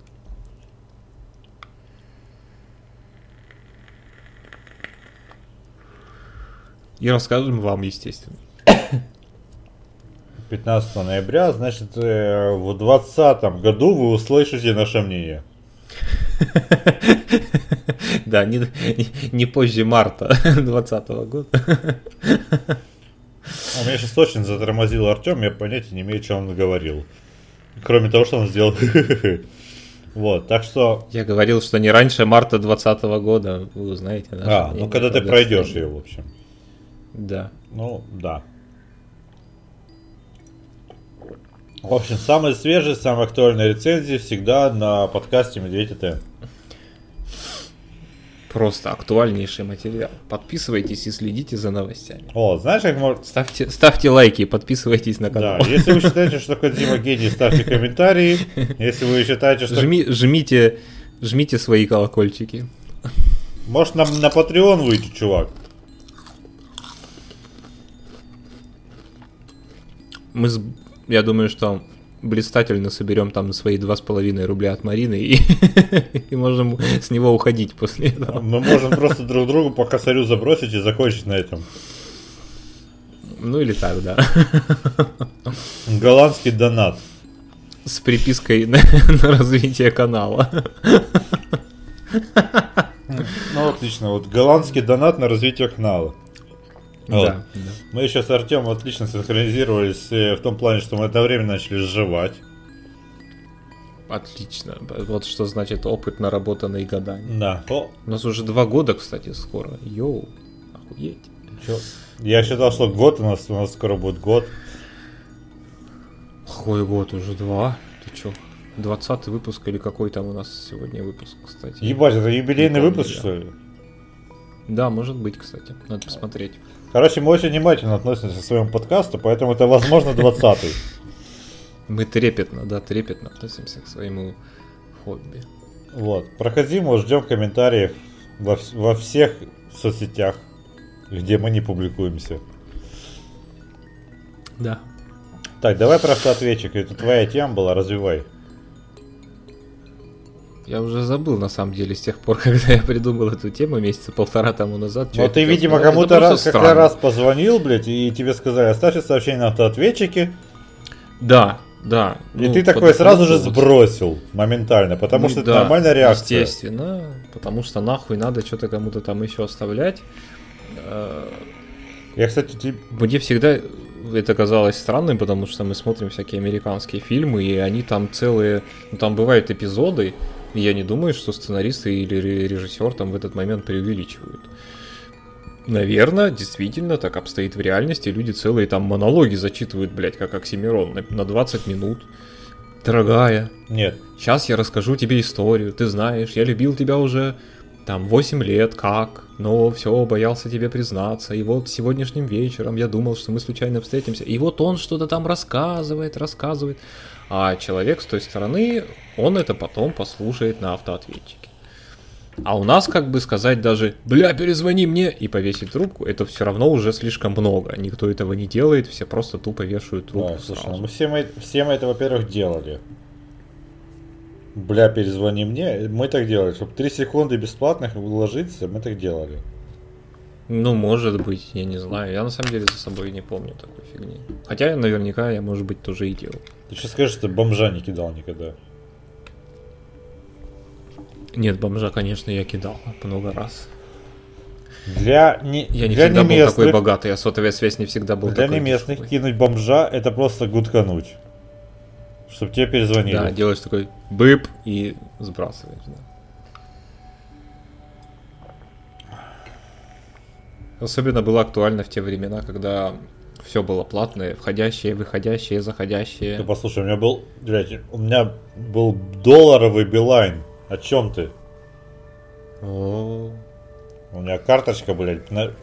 И расскажем вам, естественно. 15 ноября, значит, в 2020 году вы услышите наше мнение. Да, не позже марта 2020 года. У меня сейчас очень затормозил Артём, я понятия не имею, что он говорил. Кроме того, что он сделал. Вот, так что... Я говорил, что не раньше марта 2020 года, вы узнаете. А, ну когда ты пройдешь ее, в общем. Да. Ну, да. В общем, самые свежие, самые актуальные рецензии всегда на подкасте «Медведь ТТ». просто актуальнейший материал. Подписывайтесь и следите за новостями. О, знаешь, как можно... Ставьте лайки и подписывайтесь на канал. Да, если вы считаете, что Кодзима гений, ставьте комментарии. Если вы считаете, что... Жмите свои колокольчики. Может, нам на Patreon выйти, чувак? Я думаю, что блистательно соберем там свои 2,5 рубля от Марины и можем с него уходить после этого. Мы можем просто друг другу по косарю забросить и закончить на этом. Ну или так, да. Голландский донат. С припиской на развитие канала. Ну отлично, вот голландский донат на развитие канала. Вот. Да, да. Мы еще с Артёмом отлично синхронизировались в том плане, что мы одновременно начали жевать. Отлично. Вот что значит опыт, наработанный годами. Да. О. У нас уже 2 года, кстати, скоро. Йоу, охуеть. Чё? Я считал, что год у нас скоро будет год. Какой год? Уже 2? Ты чё? 20-й выпуск или какой там у нас сегодня выпуск, кстати? Ебать, это юбилейный выпуск, что ли? Да, может быть, кстати. Надо посмотреть. Короче, мы очень внимательно относимся к своему подкасту, поэтому это, возможно, 20-й. Мы трепетно относимся к своему хобби. Вот. Про Кодзиму ждем комментариев во всех соцсетях, где мы не публикуемся. Да. Так, давай про автоответчик. Это твоя тема была, развивай. Я уже забыл, на самом деле, с тех пор, когда я придумал эту тему 1.5 месяца тому назад. Ну ты, видимо, кому-то как раз позвонил, блядь, и тебе сказали, оставьте сообщение на автоответчике. Да. И ты такой сразу же сбросил моментально, потому что это нормальная реакция. Естественно, потому что нахуй надо что-то кому-то там еще оставлять. Я, кстати, мне всегда это казалось странным, потому что мы смотрим всякие американские фильмы, и они там целые... Ну там бывают эпизоды, и я не думаю, что сценаристы или режиссер там в этот момент преувеличивают. Наверное, действительно так обстоит в реальности. Люди целые там монологи зачитывают, блядь, как Оксимирон, на 20 минут. Дорогая, нет, сейчас я расскажу тебе историю, ты знаешь, я любил тебя уже... Там 8 лет, как? Но все, боялся тебе признаться. И вот сегодняшним вечером я думал, что мы случайно встретимся. И вот он что-то там рассказывает. А человек с той стороны, он это потом послушает на автоответчике. А у нас как бы сказать даже «Бля, перезвони мне!» и повесить трубку, это все равно уже слишком много. Никто этого не делает, все просто тупо вешают трубку. Да, слушай, сразу. Все мы это, во-первых, делали. Бля, перезвони мне. Мы так делали, чтобы 3 секунды бесплатных уложиться, мы так делали. Ну, может быть, я не знаю. Я на самом деле за собой не помню такой фигни. Хотя наверняка я, может быть, тоже и делал. Ты сейчас скажешь, что ты бомжа не кидал никогда? Нет, бомжа, конечно, я кидал много раз. Я не всегда был такой богатый, а сотовая связь не всегда был такой. Для неместных кинуть бомжа — это просто гудкануть. Чтобы тебе перезвонили. Да, делаешь такой бып и сбрасываешь. Да. Особенно было актуально в те времена, когда все было платное. Входящие, выходящие, заходящие. Ты послушай, у меня был долларовый Билайн. О чем ты? О-о-о. У меня карточка, блядь, на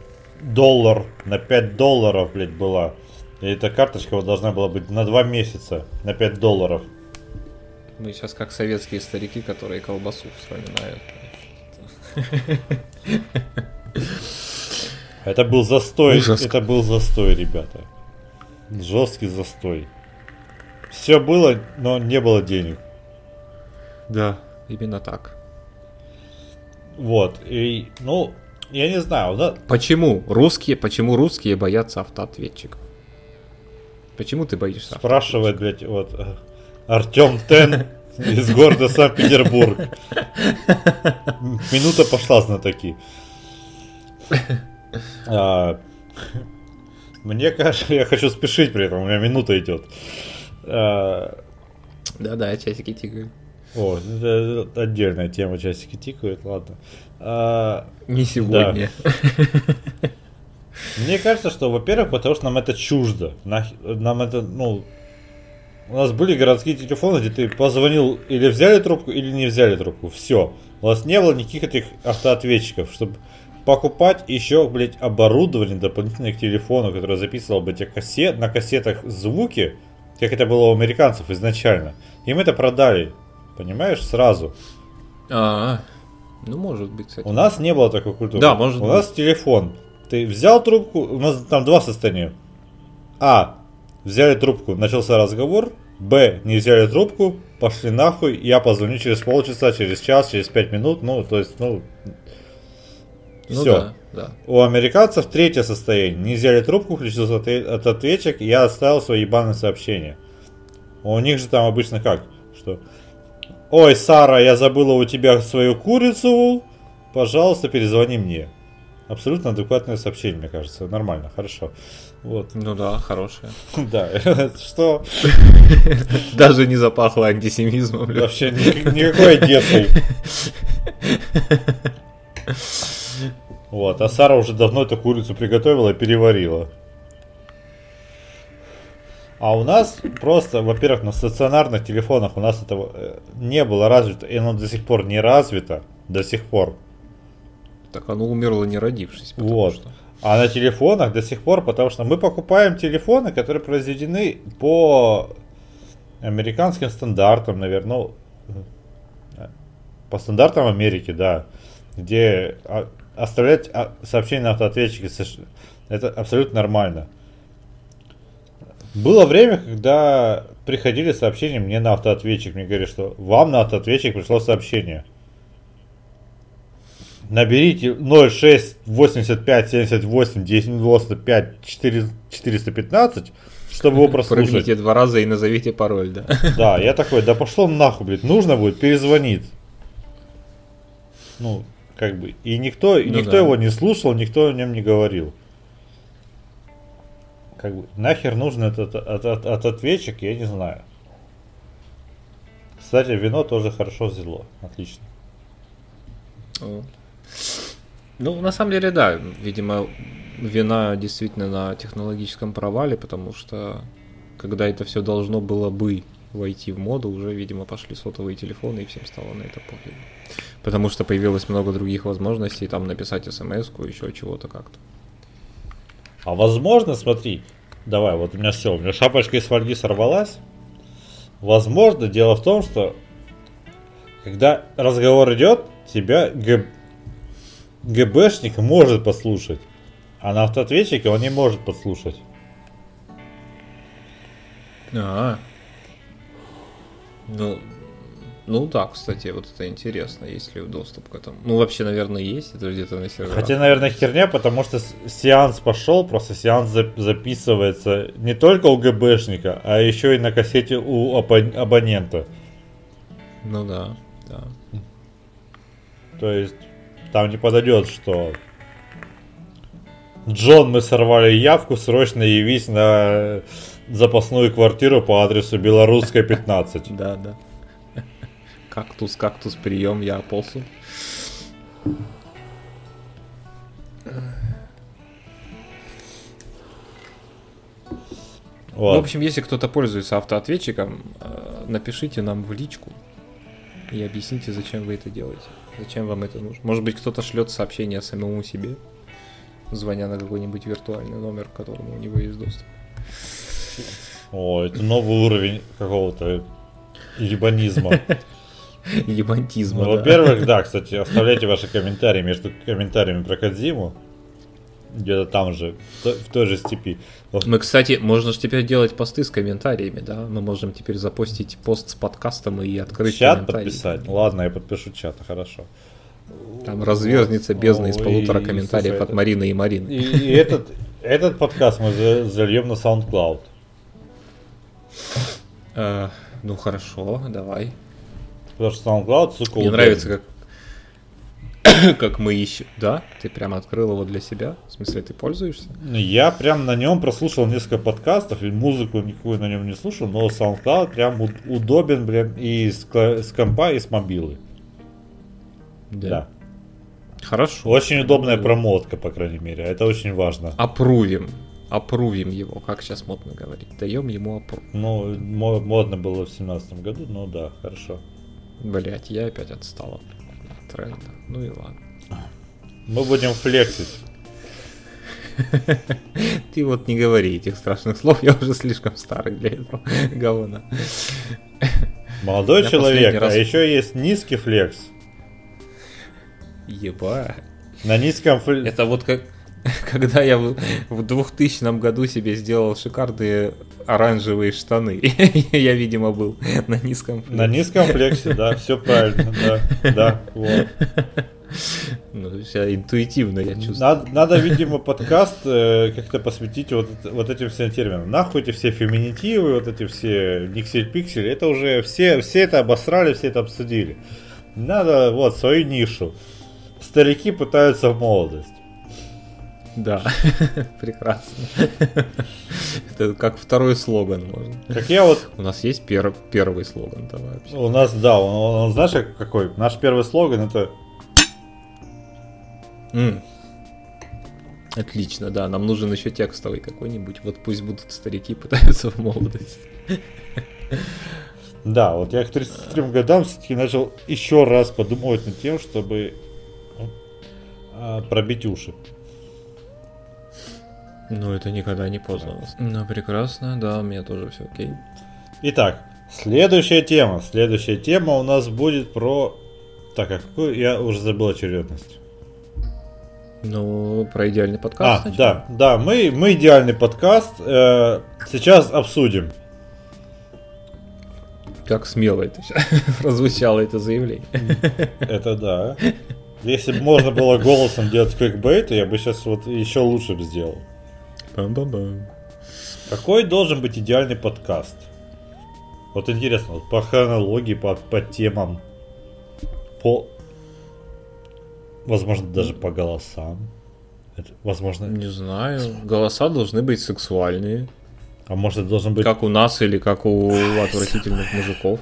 доллар, на $5, блядь, была. И эта карточка вот должна была быть на 2 месяца, на $5. Мы сейчас как советские старики, которые колбасу вспоминают. Это был застой, ребята. Жесткий застой. Все было, но не было денег. Да, именно так. Вот, и, ну, я не знаю. Да? Почему русские боятся автоответчиков? Почему ты боишься? Спрашивает, блядь, вот Артём Тен из города Санкт-Петербург. Минута пошла знатоки. Мне кажется, я хочу спешить при этом, у меня минута идет. Да, часики тикают. О, это отдельная тема, часики тикают, ладно. Не сегодня. Да. Мне кажется, что, во-первых, потому что нам это чуждо. Нам это, ну, У нас были городские телефоны, где ты позвонил, или взяли трубку, или не взяли трубку. Все. У нас не было никаких этих автоответчиков, чтобы покупать еще, блядь, оборудование дополнительное к телефону, которое записывало бы эти на кассетах звуки, как это было у американцев изначально. Им это продали, понимаешь, сразу. А-а-а. Ну, может быть, кстати. У нас не было такой культуры. Да, может быть. У нас телефон. Ты взял трубку, у нас там два состояния. А. Взяли трубку, начался разговор. Б. Не взяли трубку, пошли нахуй, я позвоню через полчаса, через час, через 5 минут. Ну, то есть, ну все. Да, да. У американцев третье состояние. Не взяли трубку, включился от ответчик, я оставил свои ебаные сообщения. У них же там обычно как? Что? Ой, Сара, я забыла у тебя свою курицу, пожалуйста, перезвони мне. Абсолютно адекватное сообщение, мне кажется. Нормально, хорошо. Вот. Ну да, хорошее. Да, что? Даже не запахло антисемизмом. Вообще никакой одессой. Вот, а Сара уже давно эту курицу приготовила и переварила. А у нас просто, во-первых, на стационарных телефонах у нас этого не было развито, и оно до сих пор не развито, до сих пор. Так оно умерло, не родившись. Вот. Что... А на телефонах до сих пор, потому что мы покупаем телефоны, которые произведены по американским стандартам, наверное, по стандартам Америки, да, где оставлять сообщения на автоответчике, это абсолютно нормально. Было время, когда приходили сообщения мне на автоответчик, мне говорили, что вам на автоответчик пришло сообщение. Наберите 06-85-78-10-95-415, чтобы его прослушать. Прогните 2 раза и назовите пароль, да? Да, я такой, да пошло нахуй, блядь, нужно будет, перезвонит. Ну, как бы, и никто да. Его не слушал, никто о нем не говорил. Как бы, нахер нужен этот ответчик, я не знаю. Кстати, вино тоже хорошо взяло, отлично. Ну, на самом деле, да, видимо, вина действительно на технологическом провале, потому что, когда это все должно было бы войти в моду, уже, видимо, пошли сотовые телефоны, и всем стало на это пофигу. Потому что появилось много других возможностей, там, написать смс-ку, еще чего-то как-то. А возможно, смотри, давай, вот у меня шапочка из фольги сорвалась. Возможно, дело в том, что, когда разговор идет, тебя ГБшник может послушать, а на автоответчике он не может подслушать. А, ну да, кстати, вот это интересно, есть ли доступ к этому. Ну вообще, наверное, есть, это где-то на сервере. Хотя, наверное, херня, потому что сеанс пошел, просто сеанс записывается не только у ГБшника, а еще и на кассете у абонента. Ну да, да. То есть, там не подойдет, что Джон, мы сорвали явку, срочно явись на запасную квартиру по адресу Белорусская, 15. Да, да. Кактус, прием, я опоссум. В общем, если кто-то пользуется автоответчиком, напишите нам в личку и объясните, зачем вы это делаете. Зачем вам это нужно? Может быть, кто-то шлет сообщение самому себе, звоня на какой-нибудь виртуальный номер, к которому у него есть доступ. О, это новый уровень какого-то ебанизма. Ебантизма, да. Во-первых, да, кстати, оставляйте ваши комментарии между комментариями про Кодзиму. Где-то там же, в той же степи. Мы, кстати, можно же теперь делать посты с комментариями, да? Мы можем теперь запостить пост с подкастом и открыть чат, подписать. Ладно, я подпишу чат, хорошо. Там разверзнется бездна из 1,5 комментариев от Марины и Марины. И этот подкаст мы зальем на SoundCloud. Ну хорошо, давай. Потому что SoundCloud, сука, мне нравится, как... Как мы ищем. Да? Ты прям открыл его для себя? В смысле, ты пользуешься? Я прям на нем прослушал несколько подкастов, и музыку никакую на нем не слушал, но SoundCloud прям удобен, блин, и с компа, и с мобилы. Да. Хорошо. Очень удобная промотка, по крайней мере. Это очень важно. Опрувим. опрувим его, как сейчас модно говорить. Даем ему опрув. Ну, модно было в 17 году, но да, хорошо. Блять, я опять отстал от тренда. Ну и ладно. Мы будем флексить. Ты вот не говори этих страшных слов, я уже слишком старый для этого говна. Молодой человек, а еще есть низкий флекс. Еба. На низком флексе. Это вот как когда я в 2000 году себе сделал шикарные оранжевые штаны. Я, видимо, был на низком флексе. На низком флексе, да, все правильно, да, да, вот. Ну, сейчас интуитивно я чувствую. Надо, видимо, подкаст как-то посвятить вот этим всем терминам. Нахуй эти все феминитивы, вот эти все никсель-пиксели, это уже все это обосрали, все это обсудили. Надо вот свою нишу. Старики пытаются в молодость. Да, прекрасно. Это как второй слоган можно. Как я вот... У нас есть первый слоган, давай вообще. У нас, да, он знаешь какой? Наш первый слоган это... Отлично, да, нам нужен еще текстовый какой-нибудь. Вот пусть будут старики пытаются в молодость. Да, вот я к 33 годам все-таки начал еще раз подумывать над тем, чтобы пробить уши. Ну, это никогда не поздно. Ну, прекрасно, да, у меня тоже все окей. Итак, следующая тема у нас будет про... Так, а какую? Я уже забыл очередность. Ну, про идеальный подкаст. Значит? Да, мы идеальный подкаст сейчас обсудим. Как смело это прозвучало, это заявление. Это да. Если бы можно было голосом делать квикбейт, я бы сейчас вот еще лучше бы сделал. Бам-бам-бам. Какой должен быть идеальный подкаст? Вот интересно, вот по хронологии, по темам, по... Возможно, даже по голосам. Это, возможно... Не знаю. Голоса должны быть сексуальные. А может, это должен быть... Как у нас или как у отвратительных мужиков.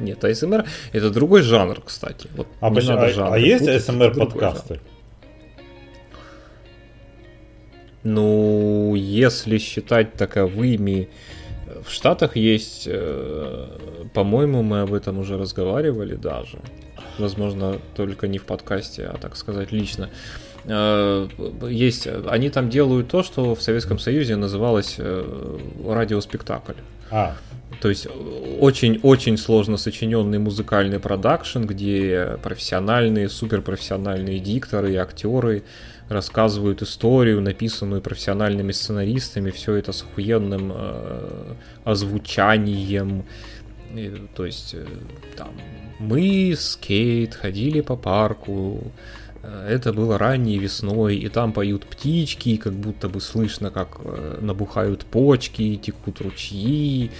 Нет, АСМР это другой жанр, кстати. Вот а есть АСМР-подкасты? Ну, если считать таковыми... В Штатах есть, по-моему, мы об этом уже разговаривали даже. Возможно, только не в подкасте, а, так сказать, лично. Есть, они там делают то, что в Советском Союзе называлось радиоспектакль. То есть очень-очень сложно сочиненный музыкальный продакшн, где профессиональные, суперпрофессиональные дикторы и актеры рассказывают историю, написанную профессиональными сценаристами, все это с охуенным озвучанием. То есть там мы с Кейт ходили по парку, это было ранней весной, и там поют птички, как будто бы слышно, как набухают почки, текут ручьи,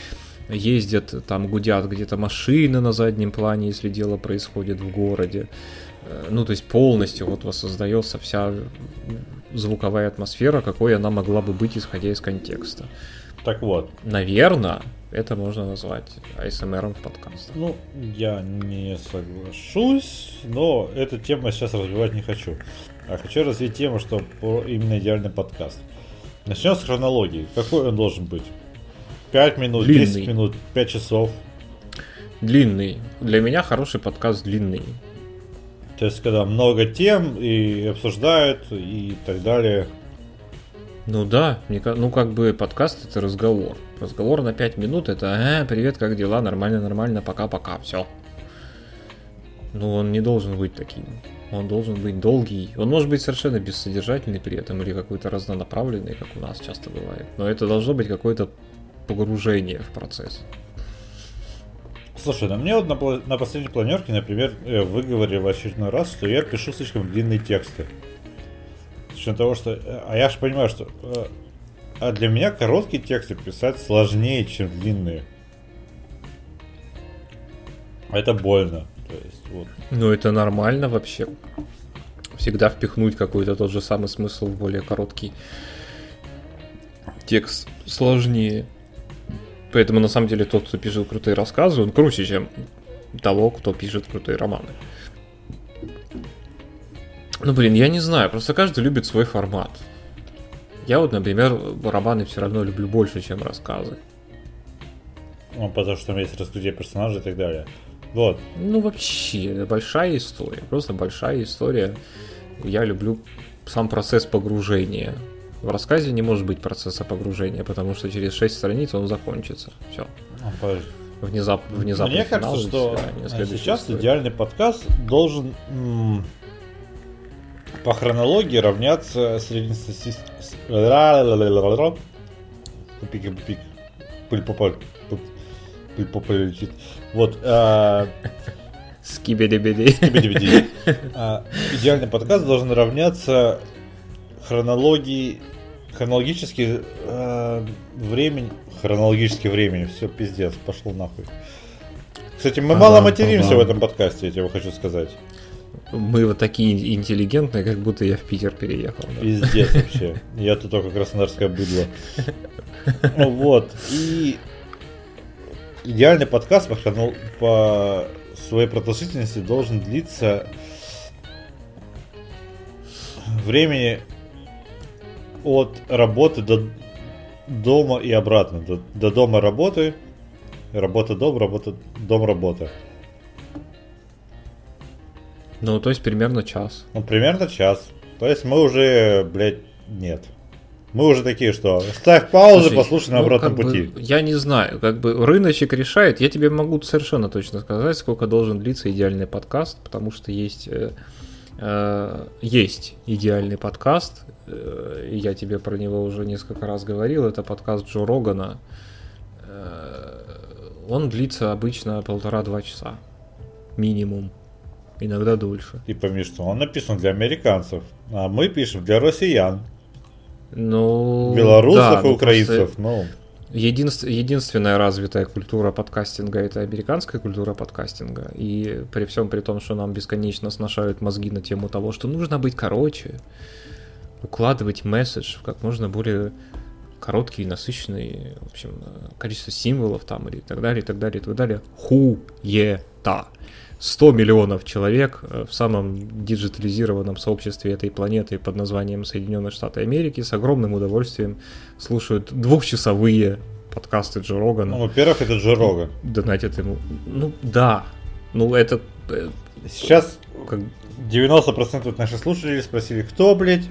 ездят, там гудят где-то машины на заднем плане, если дело происходит в городе. Ну, то есть полностью вот воссоздается вся звуковая атмосфера, какой она могла бы быть, исходя из контекста. Так вот. Наверное, это можно назвать ASMR-ом в подкастах. Ну, я не соглашусь, но эту тему сейчас развивать не хочу. А хочу развить тему, что именно идеальный подкаст. Начнем с хронологии. Какой он должен быть? 5 минут, длинный. 10 минут, 5 часов? Длинный. Для меня хороший подкаст длинный. То есть, когда много тем и обсуждают и так далее. Ну да, ну как бы подкаст это разговор. Разговор на 5 минут это привет, как дела, нормально, пока, все. Но он не должен быть таким. Он должен быть долгий. Он может быть совершенно бессодержательный при этом или какой-то разнонаправленный, как у нас часто бывает. Но это должно быть какое-то погружение в процесс. Слушай, мне вот на последней планерке, например, выговорили в очередной раз, что я пишу слишком длинные тексты. Причем того, что... А я же понимаю, что... А для меня короткие тексты писать сложнее, чем длинные. Это больно. То есть, вот. Ну, это нормально вообще. Всегда впихнуть какой-то тот же самый смысл в более короткий текст сложнее. Поэтому, на самом деле, тот, кто пишет крутые рассказы, он круче, чем того, кто пишет крутые романы. Ну, блин, я не знаю, просто каждый любит свой формат. Я вот, например, барабаны все равно люблю больше, чем рассказы. Ну, потому что там есть раскрытие персонажей и так далее. Вот. Ну, вообще, это большая история. Просто большая история. Я люблю сам процесс погружения. В рассказе не может быть процесса погружения, потому что через 6 страниц он закончится. Все. Внезапно. Мне кажется, что сейчас история. Идеальный подкаст должен по хронологии равняться среднестатистическому. Пик-пик. Пыль-попаль летит. Вот. Скибиди-биди. Идеальный подкаст должен равняться хронологически времени. Все, пиздец, пошло нахуй. Кстати, мы мало материмся в этом подкасте, я тебе хочу сказать. Мы вот такие интеллигентные, как будто я в Питер переехал. Да? Пиздец вообще. Я тут только краснодарское быдло. Вот. И идеальный подкаст по своей продолжительности должен длиться времени от работы до дома и обратно. До дома работы, работа-дом, работа. Ну, то есть примерно час. Ну, примерно час. То есть мы уже, блядь, нет. Мы уже такие, что ставь паузу, послушай на обратном пути. Я не знаю, как бы рыночек решает. Я тебе могу совершенно точно сказать, сколько должен длиться идеальный подкаст, потому что есть идеальный подкаст. Я тебе про него уже несколько раз говорил. Это подкаст Джо Рогана. Он длится обычно 1,5-2 часа. Минимум. Иногда дольше. И помни, что он написан для американцев, а мы пишем для россиян. Ну, белорусов, да, и украинцев. Ну. Единственная развитая культура подкастинга — это американская культура подкастинга. И при всем при том, что нам бесконечно сношают мозги на тему того, что нужно быть короче, укладывать месседж в как можно более короткие, насыщенные, в общем, количество символов там и так далее, и так далее, и так далее. Хуета. 100 миллионов человек в самом диджитализированном сообществе этой планеты под названием Соединенные Штаты Америки с огромным удовольствием слушают двухчасовые подкасты Джо Рогана. Ну, во-первых, это Джо Роган. Донатят ему. Ну, да. Ну, это... Сейчас 90% наших слушателей спросили, кто, блядь?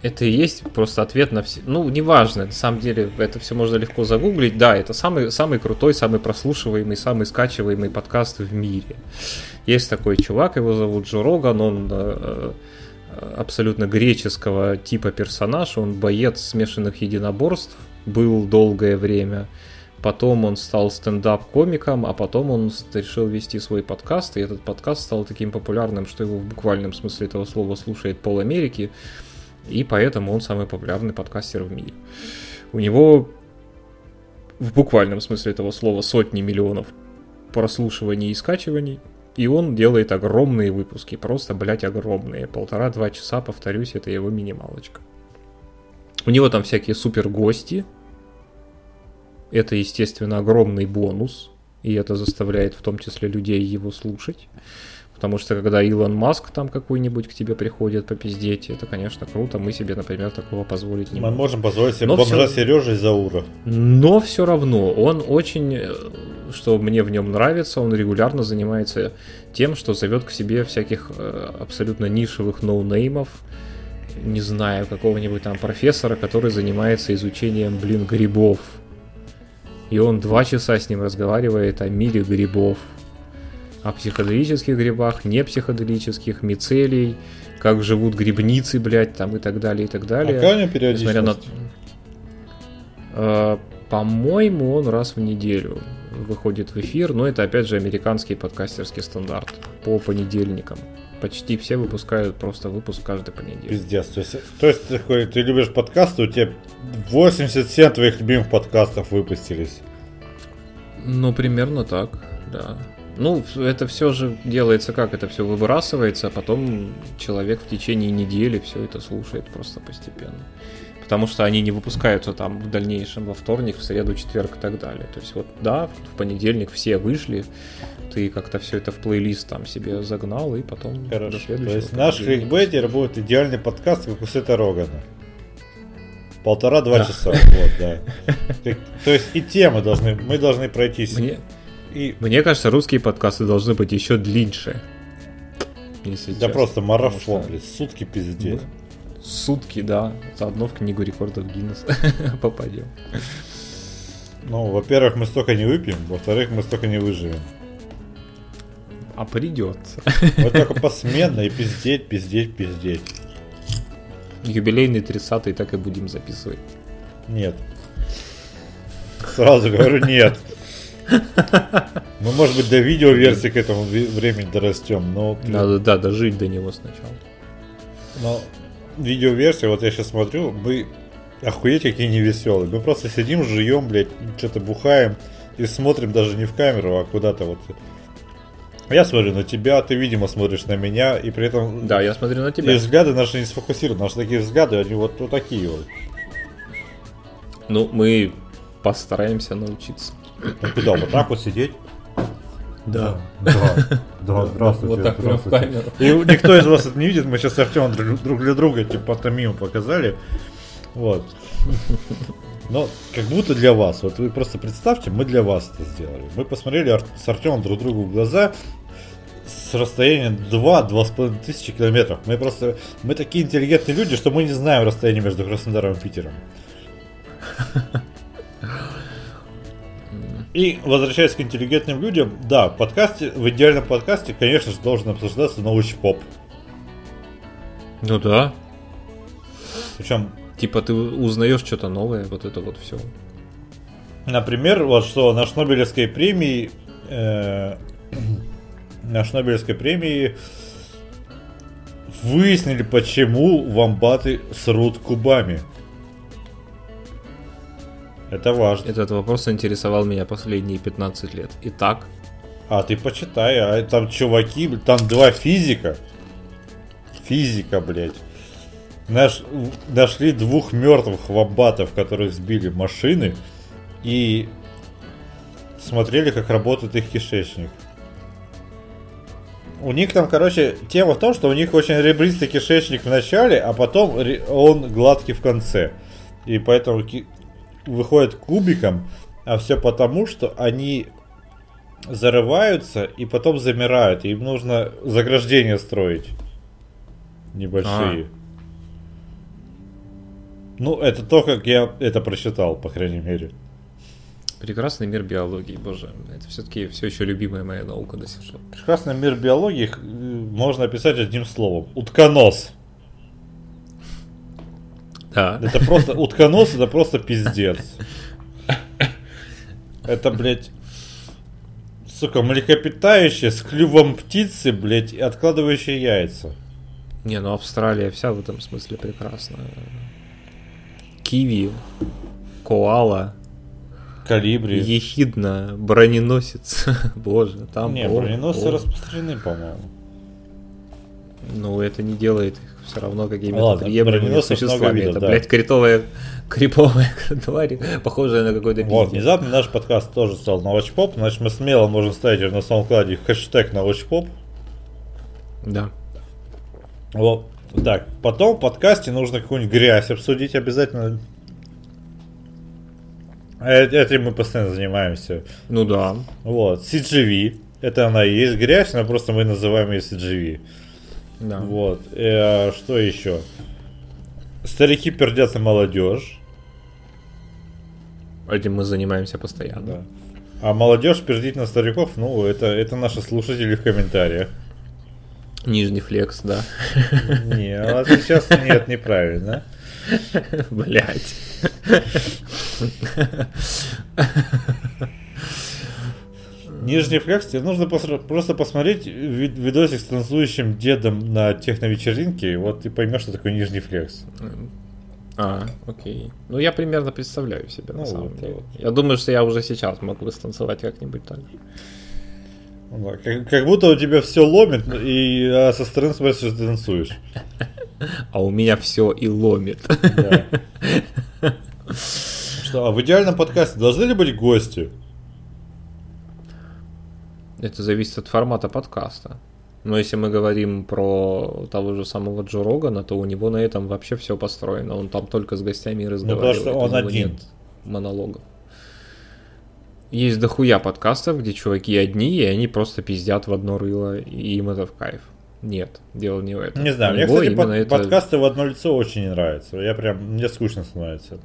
Это и есть просто ответ на все... Ну, неважно, на самом деле, это все можно легко загуглить. Да, это самый крутой, самый прослушиваемый, самый скачиваемый подкаст в мире. Есть такой чувак, его зовут Джо Роган, он абсолютно греческого типа персонаж, он боец смешанных единоборств, был долгое время. Потом он стал стендап-комиком, а потом он решил вести свой подкаст, и этот подкаст стал таким популярным, что его в буквальном смысле этого слова слушает пол-Америки. И поэтому он самый популярный подкастер в мире. У него в буквальном смысле этого слова сотни миллионов прослушиваний и скачиваний. И он делает огромные выпуски, просто, блядь, огромные. 1,5-2 часа, повторюсь, это его минималочка. У него там всякие супергости. Это, естественно, огромный бонус. И это заставляет в том числе людей его слушать. Потому что когда Илон Маск там какой-нибудь к тебе приходит попиздеть, это, конечно, круто. Мы себе, например, такого позволить не можем. Мы можем позволить себе бомжа Сережа из Заура. Но все равно он очень, что мне в нем нравится, он регулярно занимается тем, что зовет к себе всяких абсолютно нишевых ноунеймов. Не знаю, какого-нибудь там профессора, который занимается изучением, блин, грибов. И он 2 часа с ним разговаривает о мире грибов. О психоделических грибах, непсиходелических, мицелий, как живут грибницы, блядь, там и так далее, и так далее. А какая периодичность? По-моему, он раз в неделю выходит в эфир, но это, опять же, американский подкастерский стандарт по понедельникам. Почти все выпускают просто выпуск каждый понедельник. Пиздец, то есть ты любишь подкасты, у тебя 87 твоих любимых подкастов выпустились. Ну, примерно так, да. Ну, это все же делается как? Это все выбрасывается, а потом человек в течение недели все это слушает просто постепенно. Потому что они не выпускаются там в дальнейшем во вторник, в среду, четверг и так далее. То есть вот, да, в понедельник все вышли, ты как-то все это в плейлист там себе загнал, и потом... Хорошо, до следующего. То есть наш кликбейтер будет идеальный подкаст, как у Сета Рогана. Полтора-два часа. Вот, да. То есть и темы должны, мы должны пройтись. Мне кажется, русские подкасты должны быть еще длиннее. Да просто марафон, блядь, сутки пиздец. Сутки, да. Заодно в Книгу рекордов Гиннесса попадем. Ну, во-первых, мы столько не выпьем, во-вторых, мы столько не выживем. А придется. Вот только посменно и пиздеть. Юбилейный 30-й так и будем записывать. Нет. Сразу говорю, нет. Мы, может быть, до видеоверсии к этому времени дорастем, но... Надо, да, дожить до него сначала. Но видеоверсия, вот я сейчас смотрю, мы охуеть какие невеселые. Мы просто сидим, жуем, блядь, что-то бухаем и смотрим даже не в камеру, а куда-то вот... Я смотрю на тебя, ты, видимо, смотришь на меня, и при этом... Да, я смотрю на тебя. И взгляды наши не сфокусированы, наши такие взгляды, они вот такие вот. Ну, мы постараемся научиться. Ну куда, вот так вот сидеть? Да. Да, здравствуйте. Вот так в камеру. И никто из вас это не видит, мы сейчас с Артёмом друг для друга, типа, мимо показали. Вот. Но как будто для вас, вот вы просто представьте, мы для вас это сделали. Мы посмотрели с Артёмом друг другу в глаза с расстояния 2-2,5 тысячи километров. Мы такие интеллигентные люди, что мы не знаем расстояние между Краснодаром и Питером. И возвращаясь к интеллигентным людям, да, в подкасте, в идеальном подкасте, конечно же, должен обсуждаться научпоп. Ну да. Причем типа ты узнаешь что-то новое, вот это вот все. Например, вот что на Шнобелевской премии выяснили, почему вомбаты срут кубами. Это важно. Этот вопрос интересовал меня последние 15 лет. Итак. А ты почитай, а там чуваки, там два физика. Физика, блядь. Нашли двух мертвых вомбатов, которых сбили машины, и смотрели, как работает их кишечник. У них там, короче, тема в том, что у них очень ребристый кишечник в начале, а потом он гладкий в конце. И поэтому выходит кубиком, а все потому, что они зарываются и потом замирают. Им нужно заграждения строить небольшие. Ну, это то, как я это прочитал, по крайней мере. Прекрасный мир биологии, боже. Это все-таки все еще любимая моя наука до сих пор. Прекрасный мир биологии можно описать одним словом. Утконос. Да. Это просто утконос, это просто пиздец. Это, блядь, сука, млекопитающее с клювом птицы, блядь, и откладывающее яйца. Не, ну Австралия вся в этом смысле прекрасна. Киви, коала, колибри, ехидна, броненосец. Боже, там... Не, броненосцы распространены, по-моему. Ну, это не делает их все равно какими-то приемлемыми существами. Это, да. Блядь, криповая тварь, похожая на какой-то... Вот, пиздец. Внезапно наш подкаст тоже стал научпоп. Значит, мы смело можем ставить на SoundCloud хэштег научпоп. Да. Вот. Так, потом в подкасте нужно какую-нибудь грязь обсудить обязательно. Этим мы постоянно занимаемся. Ну да. Вот, CGI. Это она и есть грязь, но просто мы называем ее CGI. Да. Вот. Что еще? Старики пердят на молодежь. Этим мы занимаемся постоянно. Да. А молодежь пердит на стариков, ну, это наши слушатели в комментариях. Нижний флекс, да. Не, а сейчас нет, неправильно. Блять. Нижний флекс, тебе нужно просто посмотреть видосик с танцующим дедом на техновечеринке, и вот ты поймешь, что такое нижний флекс. А, окей. Ну я примерно представляю себе, на самом деле. Я думаю, что я уже сейчас могу станцевать как-нибудь так. Как будто у тебя все ломит, и со стороны смотришь, что ты танцуешь. А у меня все и ломит. Да. Что, а в идеальном подкасте должны ли быть гости? Это зависит от формата подкаста. Но если мы говорим про того же самого Джо Рогана, то у него на этом вообще все построено. Он там только с гостями и разговаривает. Ну, потому что он один. Нет монологов. Есть дохуя подкастов, где чуваки одни, и они просто пиздят в одно рыло, и им это в кайф. Нет, дело не в этом. Не знаю, мне, кстати, подкасты в одно лицо очень не нравятся. Я прям, мне скучно становится.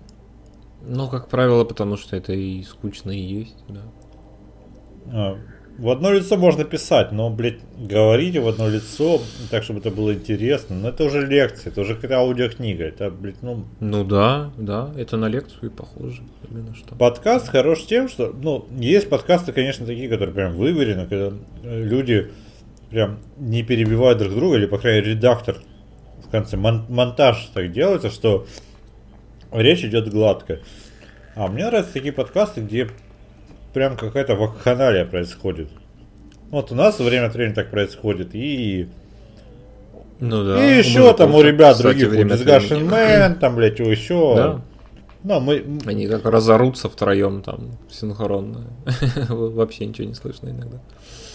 Ну, как правило, потому что это и скучно и есть, да. В одно лицо можно писать, но, блядь, говорить в одно лицо, так, чтобы это было интересно, но это уже лекция, это уже какая-то аудиокнига, это, блядь, ну... Ну да, да, это на лекцию и похоже, именно что. Подкаст хорош тем, что, ну, есть подкасты, конечно, такие, которые прям выверены, когда люди прям не перебивают друг друга, или, по крайней мере, редактор в конце, монтаж так делается, что речь идет гладко. А мне нравятся такие подкасты, где... Прям какая-то вакханалия происходит. Вот у нас время от времени так происходит. И ну, да. И еще там у ребят, кстати, других, у Discussion Man, там, блядь, у еще. Да. Но мы... Они как разорутся втроем там синхронно. Вообще ничего не слышно иногда.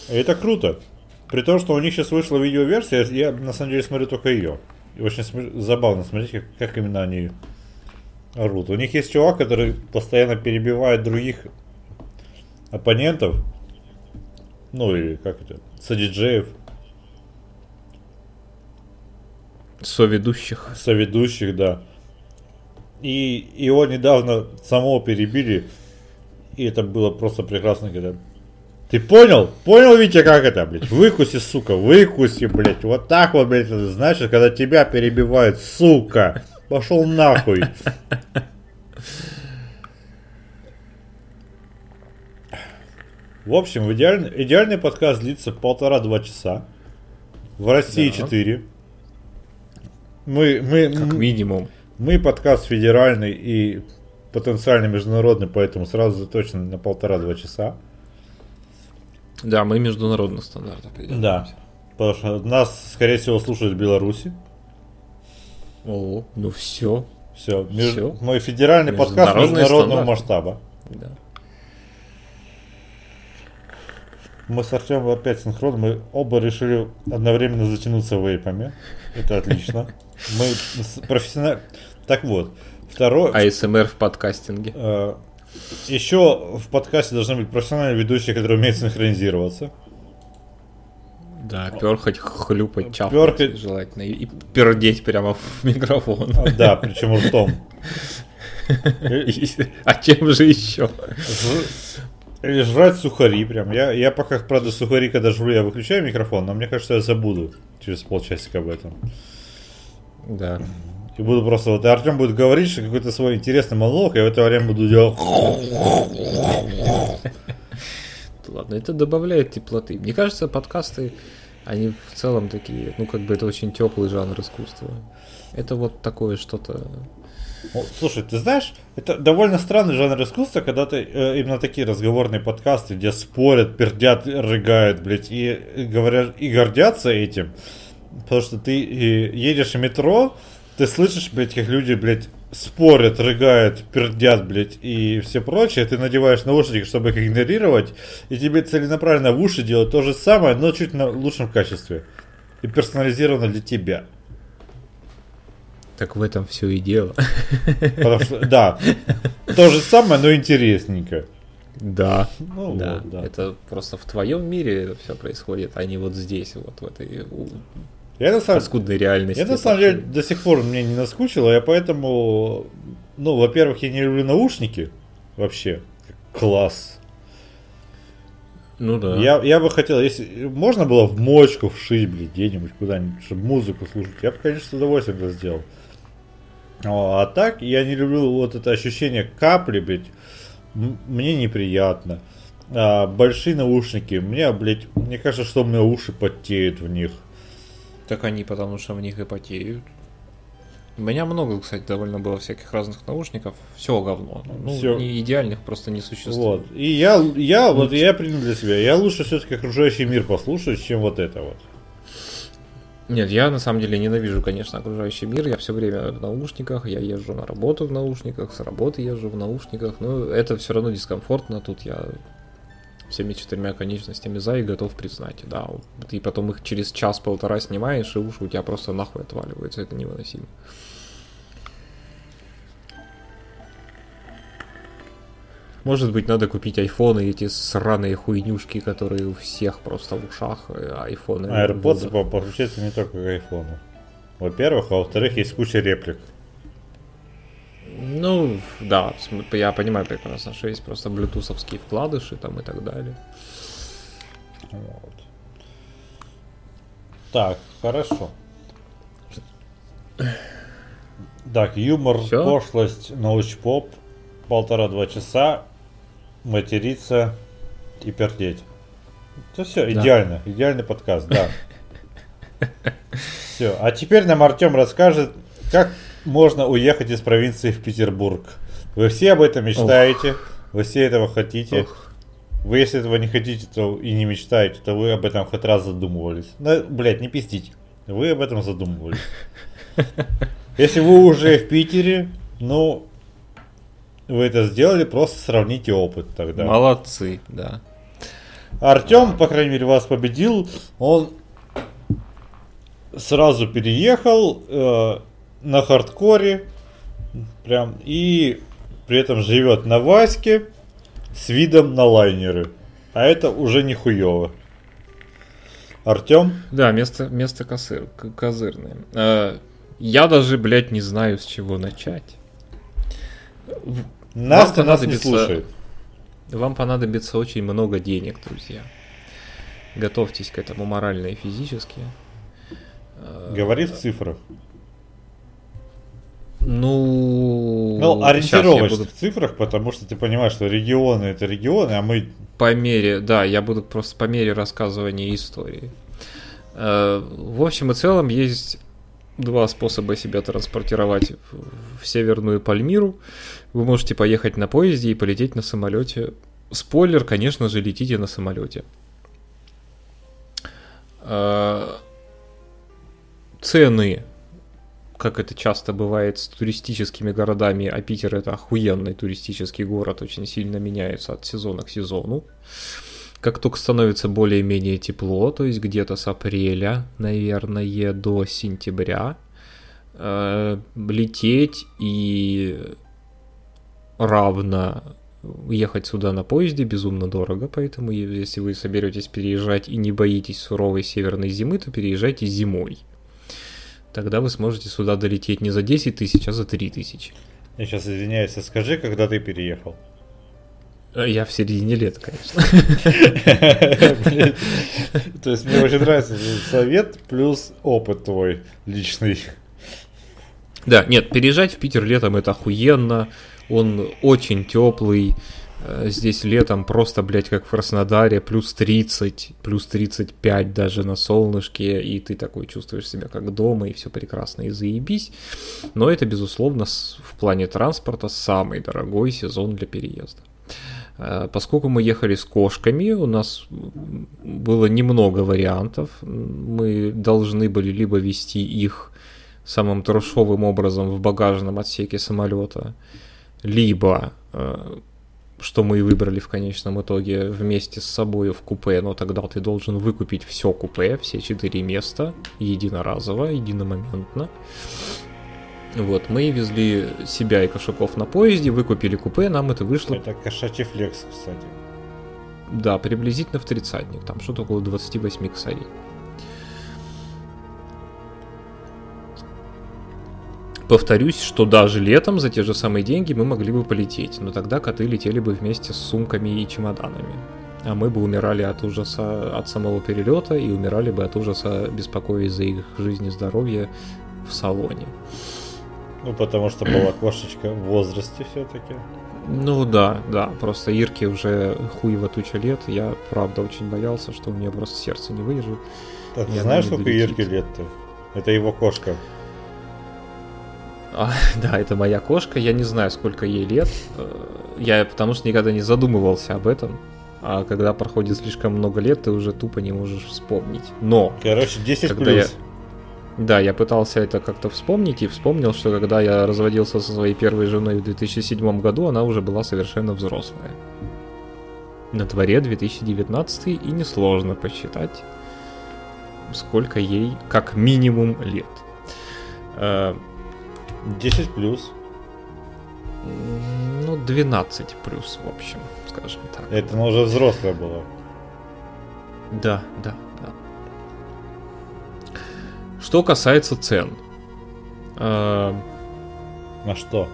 Это круто. При том, что у них сейчас вышла видеоверсия, я на самом деле смотрю только ее. И очень забавно смотреть, как именно они орут. У них есть чувак, который постоянно перебивает других оппонентов, ну или как это, содиджеев. Соведущих. Соведущих, да. И его недавно самого перебили, и это было просто прекрасно, когда... Ты понял? Понял, Витя, как это, блядь? Выкуси, сука, выкуси, блядь. Вот так вот, блядь, это значит, когда тебя перебивают, сука. Пошел нахуй. В общем, идеальный подкаст длится 1,5-2 часа. В России 4. Мы, как минимум. Мы подкаст федеральный и потенциально международный, поэтому сразу заточен на 1,5-2 часа. Да, мы международных стандартов идем. Да, потому что нас, скорее всего, слушают в Беларуси. О, ну все. Все. Мой федеральный подкаст международного масштаба. Да. Мы с Артёмом опять синхрон, мы оба решили одновременно затянуться вейпами. Это отлично. Мы профессионально... Так вот, второе... АСМР в подкастинге. Еще в подкасте должны быть профессиональные ведущие, которые умеют синхронизироваться. Да, перхать, хлюпать, чапать желательно. И пердеть прямо в микрофон. Да, причем ртом. А чем же еще? Или жрать сухари прям. Я пока, правда, сухари, когда жру, я выключаю микрофон, но мне кажется, я забуду через полчасика об этом. Да. И буду просто... Вот Артём будет говорить, что какой-то свой интересный монолог, и в это время буду делать... Ладно, это добавляет теплоты. Мне кажется, подкасты, они в целом такие... Ну, как бы это очень теплый жанр искусства. Это вот такое что-то... Слушай, ты знаешь, это довольно странный жанр искусства, когда ты именно такие разговорные подкасты, где спорят, пердят, рыгают, блядь, и говорят, и гордятся этим. Потому что ты едешь в метро, ты слышишь, блядь, как люди, блядь, спорят, рыгают, пердят, блядь, и все прочее. Ты надеваешь наушники, чтобы их игнорировать, и тебе целенаправленно в уши делают то же самое, но чуть на лучшем качестве. И персонализировано для тебя. Так в этом все и дело. Потому что, да, то же самое, но интересненько. Да, ну, да. Вот, да, это просто в твоем мире это все происходит, а не вот здесь, вот в этой паскудной реальности. Это, на самом деле, до сих пор мне не наскучило, я поэтому, ну, во-первых, я не люблю наушники вообще, класс. Ну да. Я бы хотел, если можно было в мочку вшить, блядь, где-нибудь куда-нибудь, чтобы музыку слушать, я бы, конечно, с удовольствием это сделал. А так я не люблю вот это ощущение капли, блядь, мне неприятно. А большие наушники, мне, блядь, мне кажется, что у меня уши потеют в них. Так они потому что в них и потеют. У меня много, кстати, довольно было всяких разных наушников. Все говно. Ну, всё. Не идеальных просто не существует. Вот. И я вот я принял для себя. Я лучше все-таки окружающий мир послушаю, чем вот это вот. Нет, я на самом деле ненавижу, конечно, окружающий мир. Я все время в наушниках. Я езжу на работу в наушниках, с работы езжу в наушниках. Но это все равно дискомфортно. Тут я всеми четырьмя конечностями за и готов признать, да. И потом их через час-полтора снимаешь, и уши у тебя просто нахуй отваливаются, это невыносимо. Может быть, надо купить айфоны, эти сраные хуйнюшки, которые у всех просто в ушах, айфоны. AirPods подключаются не только к айфону. Во-первых, а во-вторых, есть куча реплик. Ну, да, я понимаю прекрасно, что есть просто блютусовские вкладыши там и так далее. Вот. Так, хорошо. Так, юмор, всё? Пошлость, научпоп, 1,5-2 часа, материться и пердеть. Это все, да. Идеально, идеальный подкаст, да. Все, а теперь нам Артём расскажет, как можно уехать из провинции в Петербург. Вы все об этом мечтаете, вы все этого хотите. Вы если этого не хотите, то и не мечтаете, то вы об этом хоть раз задумывались. Ну, блядь, не пиздите, вы об этом задумывались. Если вы уже в Питере, ну, вы это сделали, просто сравните опыт тогда. Молодцы, да. Артём, по крайней мере, вас победил. Он сразу переехал на хардкоре, прям, и при этом живет на Ваське с видом на лайнеры. А это уже не хуёво. Артём? Да, место козырное. Я даже, блядь, не знаю, с чего начать. Нас не слушает. Вам понадобится очень много денег, друзья. Готовьтесь к этому морально и физически. Говори в цифрах. Ну, ориентировочно в цифрах, потому что ты понимаешь, что регионы это регионы, а мы... я буду просто по мере рассказывания истории. В общем и целом есть два способа себя транспортировать в Северную Пальмиру. Вы можете поехать на поезде и полететь на самолете. Спойлер, конечно же, летите на самолете. Цены, как это часто бывает с туристическими городами, а Питер это охуенный туристический город, очень сильно меняются от сезона к сезону. Как только становится более-менее тепло, то есть где-то с апреля, наверное, до сентября, лететь и равно ехать сюда на поезде безумно дорого, поэтому если вы соберетесь переезжать и не боитесь суровой северной зимы, то переезжайте зимой. Тогда вы сможете сюда долететь не за 10 тысяч, а за 3 тысячи. Я сейчас извиняюсь, а скажи, когда ты переехал? Я в середине лета, конечно. То есть мне очень нравится совет плюс опыт твой личный. Да, нет, переезжать в Питер летом это охуенно. Он очень теплый. Здесь летом просто, блядь, как в Краснодаре, плюс 30, плюс 35 даже на солнышке, и ты такой чувствуешь себя как дома, и все прекрасно, и заебись. Но это, безусловно, в плане транспорта самый дорогой сезон для переезда. Поскольку мы ехали с кошками, у нас было немного вариантов. Мы должны были либо везти их самым трешовым образом в багажном отсеке самолета, либо... что мы и выбрали в конечном итоге вместе с собой в купе, но тогда ты должен выкупить все купе, все 4 места, единоразово, единомоментно. Вот, мы везли себя и кошаков на поезде, выкупили купе, нам это вышло... Это кошачий флекс, кстати. Да, приблизительно в 30-ник, там что-то около 28 косарей. Повторюсь, что даже летом за те же самые деньги мы могли бы полететь, но тогда коты летели бы вместе с сумками и чемоданами, а мы бы умирали от ужаса от самого перелета и умирали бы от ужаса, беспокоясь за их жизнь и здоровье в салоне. Ну, потому что была кошечка в возрасте все-таки. Ну да, просто Ирке уже хуево туча лет, я правда очень боялся, что у меня просто сердце не выдержит. А ты знаешь, сколько Ирке лет-то? Это его кошка. Да, это моя кошка, я не знаю, сколько ей лет, я потому что никогда не задумывался об этом, а когда проходит слишком много лет, ты уже тупо не можешь вспомнить, но... Короче, 10 плюс. Я пытался это как-то вспомнить и вспомнил, что когда я разводился со своей первой женой в 2007 году, она уже была совершенно взрослая. На дворе 2019, и несложно посчитать, сколько ей как минимум лет. 10+. Ну, 12+, в общем, скажем так. Это она уже взрослая была. Да, да, да. Что касается цен. На что?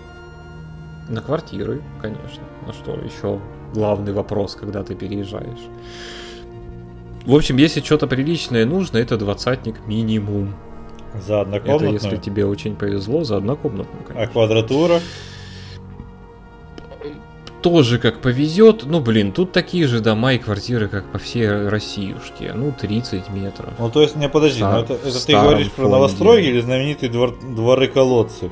На квартиры, конечно. На что еще? Главный вопрос, когда ты переезжаешь. В общем, если что-то приличное нужно, это 20-ник минимум. За однокомнатную? Это если тебе очень повезло, за однокомнатную, конечно. А квадратура? Тоже как повезет. Ну, блин, тут такие же дома и квартиры, как по всей Россиюшке. Ну, 30 метров. Ну, то есть, не, подожди, это ты говоришь про новостройки или знаменитые дворы-колодцы?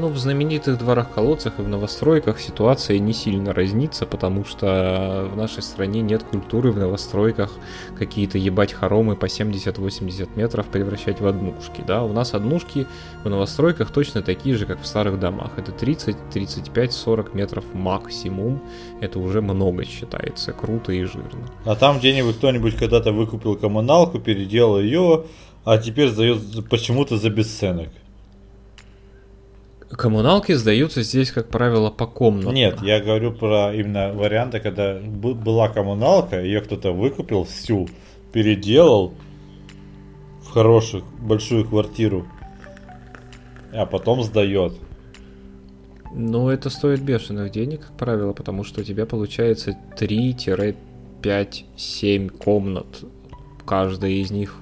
Ну, в знаменитых дворах-колодцах и в новостройках ситуация не сильно разнится, потому что в нашей стране нет культуры в новостройках какие-то ебать хоромы по 70-80 метров превращать в однушки, да, у нас однушки в новостройках точно такие же, как в старых домах, это 30, 35, 40 метров максимум, это уже много считается, круто и жирно. А там где-нибудь кто-нибудь когда-то выкупил коммуналку, переделал ее, а теперь сдает почему-то за бесценок. Коммуналки сдаются здесь, как правило, по комнатам. Нет, я говорю про именно варианты, когда была коммуналка, ее кто-то выкупил всю, переделал в хорошую, большую квартиру, а потом сдает. Ну, это стоит бешеных денег, как правило, потому что у тебя получается 3-5-7 комнат. Каждая из них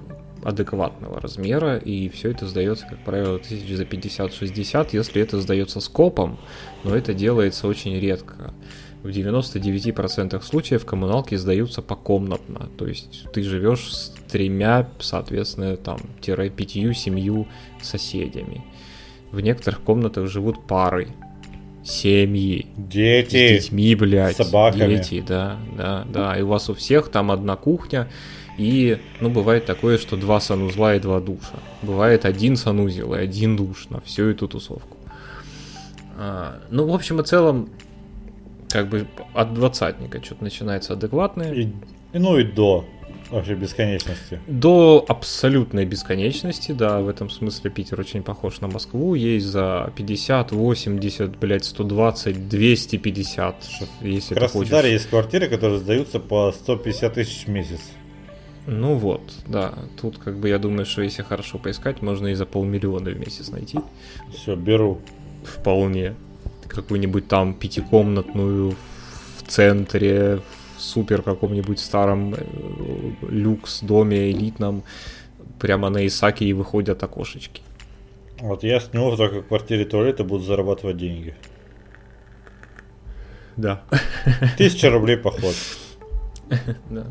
адекватного размера, и все это сдается, как правило, 1000 за 50-60, если это сдается скопом, но это делается очень редко. В 99% случаев коммуналки сдаются покомнатно, то есть ты живешь с 3, соответственно, там, 5-7 соседями. В некоторых комнатах живут пары, семьи, дети, с детьми, блядь, собаками. Дети, да, да, да, и у вас у всех там одна кухня. И, ну, бывает такое, что 2 санузла и 2 душа. Бывает 1 санузел и 1 душ на всю эту тусовку. Ну, в общем и целом, как бы от двадцатника что-то начинается адекватное. Ну и до вообще бесконечности. До абсолютной бесконечности, да, в этом смысле Питер очень похож на Москву. Есть за 50, 80, блядь, 120, 250, если ты хочешь. В Краснодаре есть квартиры, которые сдаются по 150 тысяч в месяц. Ну вот, да, тут как бы я думаю, что если хорошо поискать, можно и за 500 000 в месяц найти. Все, беру. Вполне. Какую-нибудь там 5-комнатную в центре, в супер каком-нибудь старом люкс-доме элитном. Прямо на Исаки и выходят окошечки. Вот я с него только в квартире туалета буду зарабатывать деньги. Да. 1000 рублей поход. Да.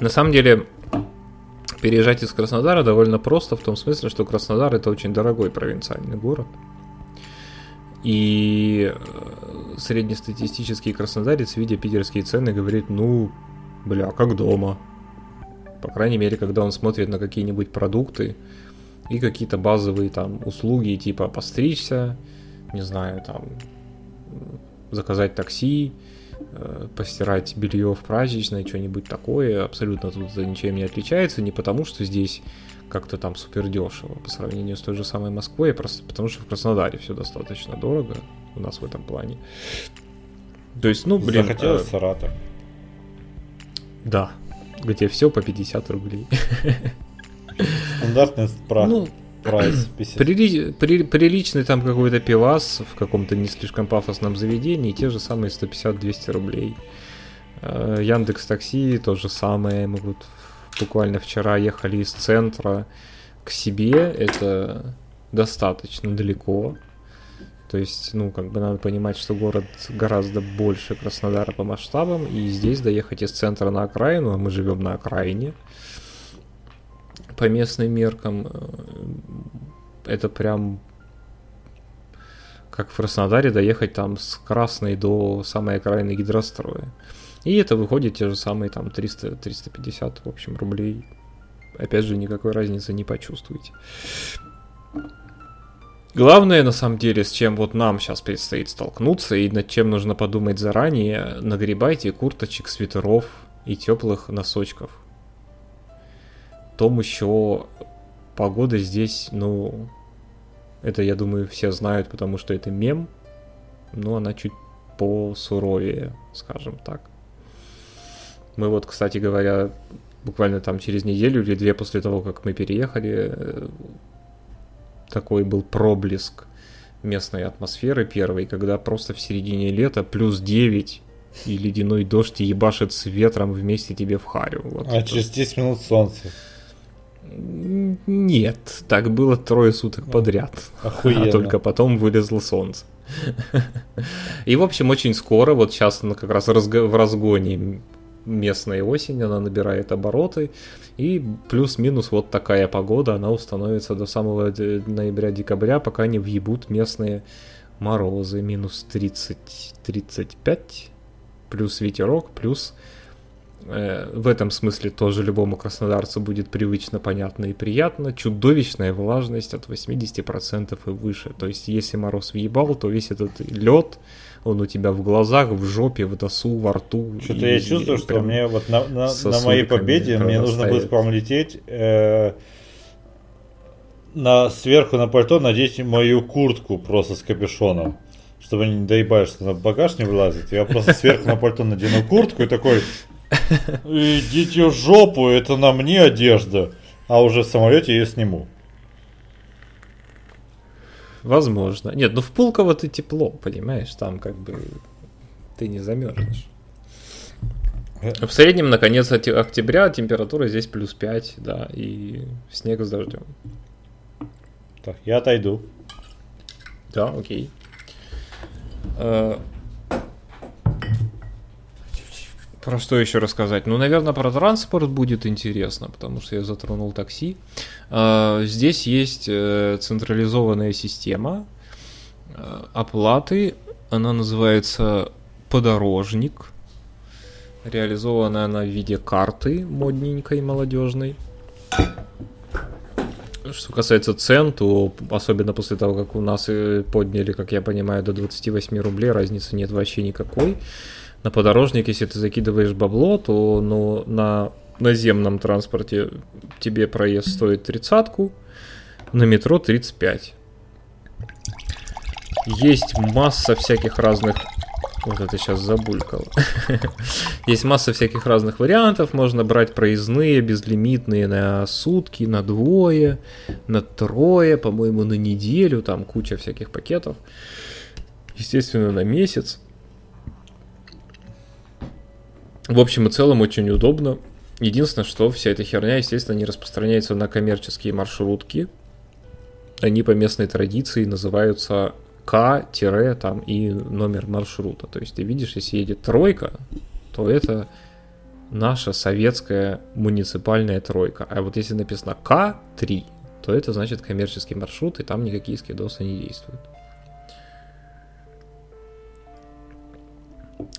На самом деле, переезжать из Краснодара довольно просто, в том смысле, что Краснодар — это очень дорогой провинциальный город. И среднестатистический краснодарец, видя питерские цены, говорит: ну, бля, как дома. По крайней мере, когда он смотрит на какие-нибудь продукты и какие-то базовые там услуги, типа постричься, не знаю, там заказать такси, постирать белье в прачечной, что-нибудь такое. Абсолютно тут это ничем не отличается. Не потому, что здесь как-то там супер дешево по сравнению с той же самой Москвой, а просто потому, что в Краснодаре все достаточно дорого у нас в этом плане. То есть, ну, блин... Захотелось Саратов. Да. Где все по 50 рублей. Стандартный прайс. Приличный там какой-то пивас в каком-то не слишком пафосном заведении, те же самые 150-200 рублей. Яндекс.Такси то же самое. Мы вот буквально вчера ехали из центра к себе, это достаточно далеко. То есть, ну, как бы надо понимать, что город гораздо больше Краснодара по масштабам, и здесь доехать из центра на окраину, а мы живем на окраине, по местным меркам, это прям как в Краснодаре доехать там с Красной до самой окраины гидростроя. И это выходит те же самые там 300-350, в общем, рублей. Опять же, никакой разницы не почувствуете. Главное, на самом деле, с чем вот нам сейчас предстоит столкнуться и над чем нужно подумать заранее, нагребайте курточек, свитеров и теплых носочков. Том еще погода здесь, ну, это, я думаю, все знают, потому что это мем, но она чуть посуровее, скажем так. Мы вот, кстати говоря, буквально там через неделю или две после того, как мы переехали, такой был проблеск местной атмосферы первой, когда просто в середине лета плюс 9 и ледяной дождь ебашит с ветром вместе тебе в харю. Вот а это. Через 10 минут солнце. Нет, так было 3 суток подряд. Охуенно. А только потом вылезло солнце. И, в общем, очень скоро, вот сейчас она как раз в разгоне местной осени, она набирает обороты, и плюс-минус вот такая погода, она установится до самого ноября-декабря, пока не въебут местные морозы. Минус 30-35, плюс ветерок, плюс... В этом смысле тоже любому краснодарцу будет привычно, понятно и приятно. Чудовищная влажность от 80% и выше. То есть, если мороз въебал, то весь этот лед, он у тебя в глазах, в жопе, в носу, во рту. Что-то я чувствую, что мне вот на моей победе мне нужно будет полететь сверху на пальто надеть мою куртку просто с капюшоном. Чтобы не доебать, что на багаж не вылазит. Я просто сверху на пальто надену куртку и такой... Идите в жопу, это на мне одежда. А уже в самолете я ее сниму. Возможно. Нет, ну в Пулково-то тепло, понимаешь? Там как бы ты не замерзнешь. В среднем, наконец, октября температура здесь плюс 5, да, и снег с дождем. Так, я отойду. Да, окей. Про что еще рассказать? Ну, наверное, про транспорт будет интересно, потому что я затронул такси. Здесь есть централизованная система оплаты. Она называется Подорожник. Реализована она в виде карты модненькой, молодежной. Что касается цен, то особенно после того, как у нас подняли, как я понимаю, до 28 рублей, разницы нет вообще никакой. На подорожник, если ты закидываешь бабло, то ну, на наземном транспорте тебе проезд стоит 30, на метро 35. Есть масса всяких разных... Вот это сейчас забулькало. Есть масса всяких разных вариантов. Можно брать проездные, безлимитные на сутки, на двое, на трое, по-моему, на неделю. Там куча всяких пакетов. Естественно, на месяц. В общем и целом очень удобно. Единственное, что вся эта херня, естественно, не распространяется на коммерческие маршрутки. Они по местной традиции называются К- там и номер маршрута. То есть ты видишь, если едет тройка, то это наша советская муниципальная тройка. А вот если написано К3, то это значит коммерческий маршрут, и там никакие скидосы не действуют.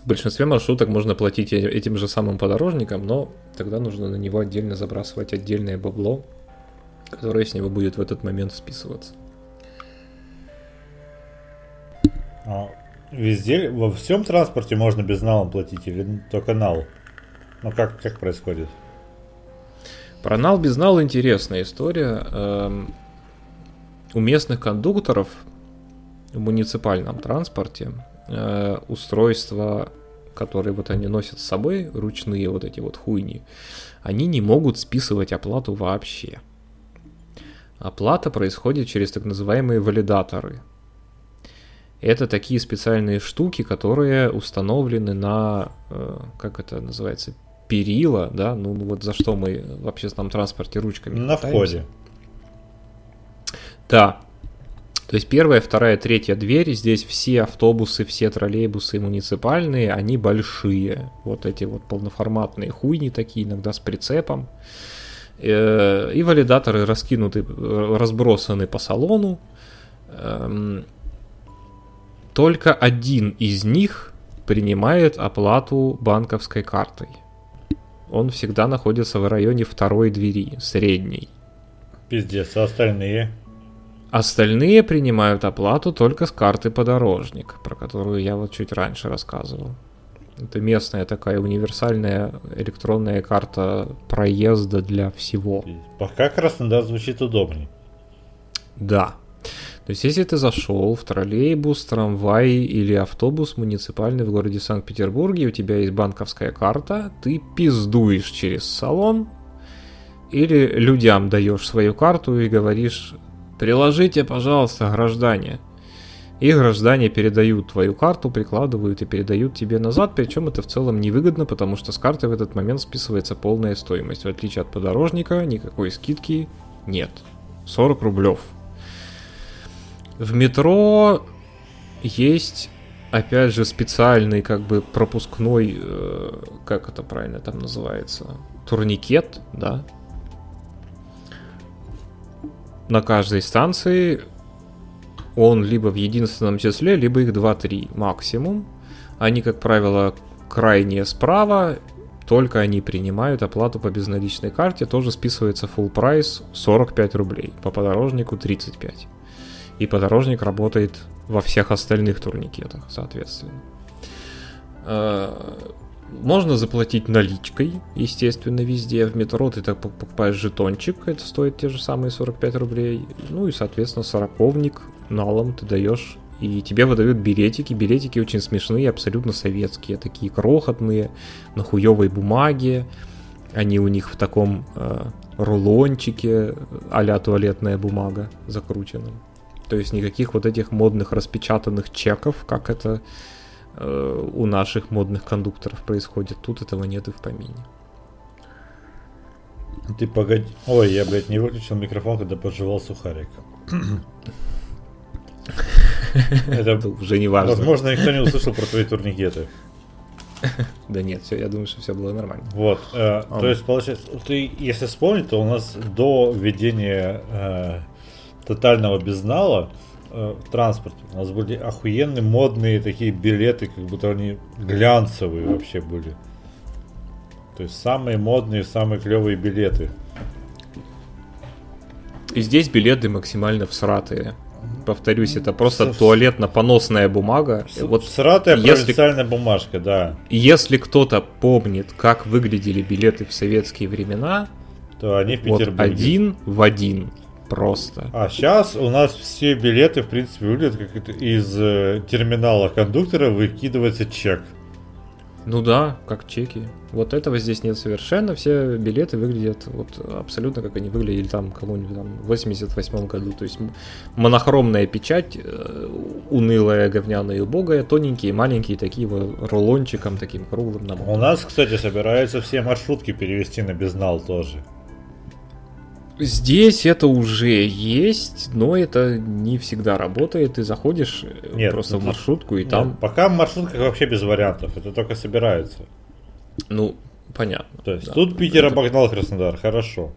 В большинстве маршруток можно платить этим же самым подорожником, но тогда нужно на него отдельно забрасывать отдельное бабло, которое с него будет в этот момент списываться. А везде, во всем транспорте можно без налом платить или только нал? Ну как происходит? Про нал без нал интересная история. У местных кондукторов в муниципальном транспорте устройства, которые вот они носят с собой, ручные вот эти вот хуйни, они не могут списывать оплату вообще. Оплата происходит через так называемые валидаторы. Это такие специальные штуки, которые установлены на, как это называется, перила, да, ну вот за что мы в общественном транспорте ручками на входе. Да. То есть 1, 2, 3 дверь, здесь все автобусы, все троллейбусы муниципальные, они большие. Вот эти вот полноформатные хуйни такие, иногда с прицепом. И валидаторы раскинуты, разбросаны по салону. Только один из них принимает оплату банковской картой. Он всегда находится в районе 2-й двери, средней. Пиздец, а остальные... Остальные принимают оплату только с карты Подорожник, про которую я вот чуть раньше рассказывал. Это местная такая универсальная электронная карта проезда для всего. Пока Краснодар звучит удобнее. Да. То есть, если ты зашел в троллейбус, трамвай или автобус муниципальный в городе Санкт-Петербурге, у тебя есть банковская карта, ты пиздуешь через салон или людям даешь свою карту и говоришь: «Приложите, пожалуйста, граждане». И граждане передают твою карту, прикладывают и передают тебе назад, причем это в целом невыгодно, потому что с карты в этот момент списывается полная стоимость. В отличие от Подорожника, никакой скидки нет. 40 рублев. В метро есть, опять же, специальный как бы пропускной, как это правильно там называется, турникет, да. На каждой станции он либо в единственном числе, либо их 2-3 максимум. Они, как правило, крайне справа, только они принимают оплату по безналичной карте, тоже списывается full прайс 45 рублей, по Подорожнику 35. И Подорожник работает во всех остальных турникетах, соответственно. Можно заплатить наличкой, естественно, везде. В метро ты так покупаешь жетончик, это стоит те же самые 45 рублей. Ну и, соответственно, сороковник налом ты даешь. И тебе выдают билетики. Билетики очень смешные, абсолютно советские. Такие крохотные, на хуевой бумаге. Они у них в таком рулончике а-ля туалетная бумага закрученном. То есть никаких вот этих модных распечатанных чеков, как это у наших модных кондукторов происходит. Тут этого нет и в помине. Ты погоди... Ой, я, блядь, не выключил микрофон, когда пожевал сухарик. Это уже не важно. Возможно, никто не услышал про твои турникеты. Да нет, все, я думаю, что все было нормально. Вот, то есть, получается, ты, если вспомнить, то у нас до введения... тотального безнала в транспорте. У нас были охуенные модные такие билеты, как будто они глянцевые вообще были. То есть самые модные, самые клевые билеты. И здесь билеты максимально всратые. Повторюсь, это просто туалетно-поносная бумага. Вот всратая провинциальная бумажка, да. Если кто-то помнит, как выглядели билеты в советские времена, то они в Петербурге. Вот один в один. Просто. А сейчас у нас все билеты, в принципе, выглядят как это из терминала кондуктора выкидывается чек. Ну да, как чеки. Вот этого здесь нет совершенно. Все билеты выглядят вот абсолютно как они выглядели там кому-нибудь там в 88 году. То есть монохромная печать, унылая, говняная и убогая, тоненькие, маленькие, такие вот рулончиком, таким круглым. У нас, кстати, собираются все маршрутки перевести на безнал тоже. Здесь это уже есть, но это не всегда работает. Ты заходишь просто в маршрутку и нет, там... Пока в маршрутках вообще без вариантов. Это только собираются. Ну, понятно. То есть да, тут Питер обогнал Краснодар. Хорошо.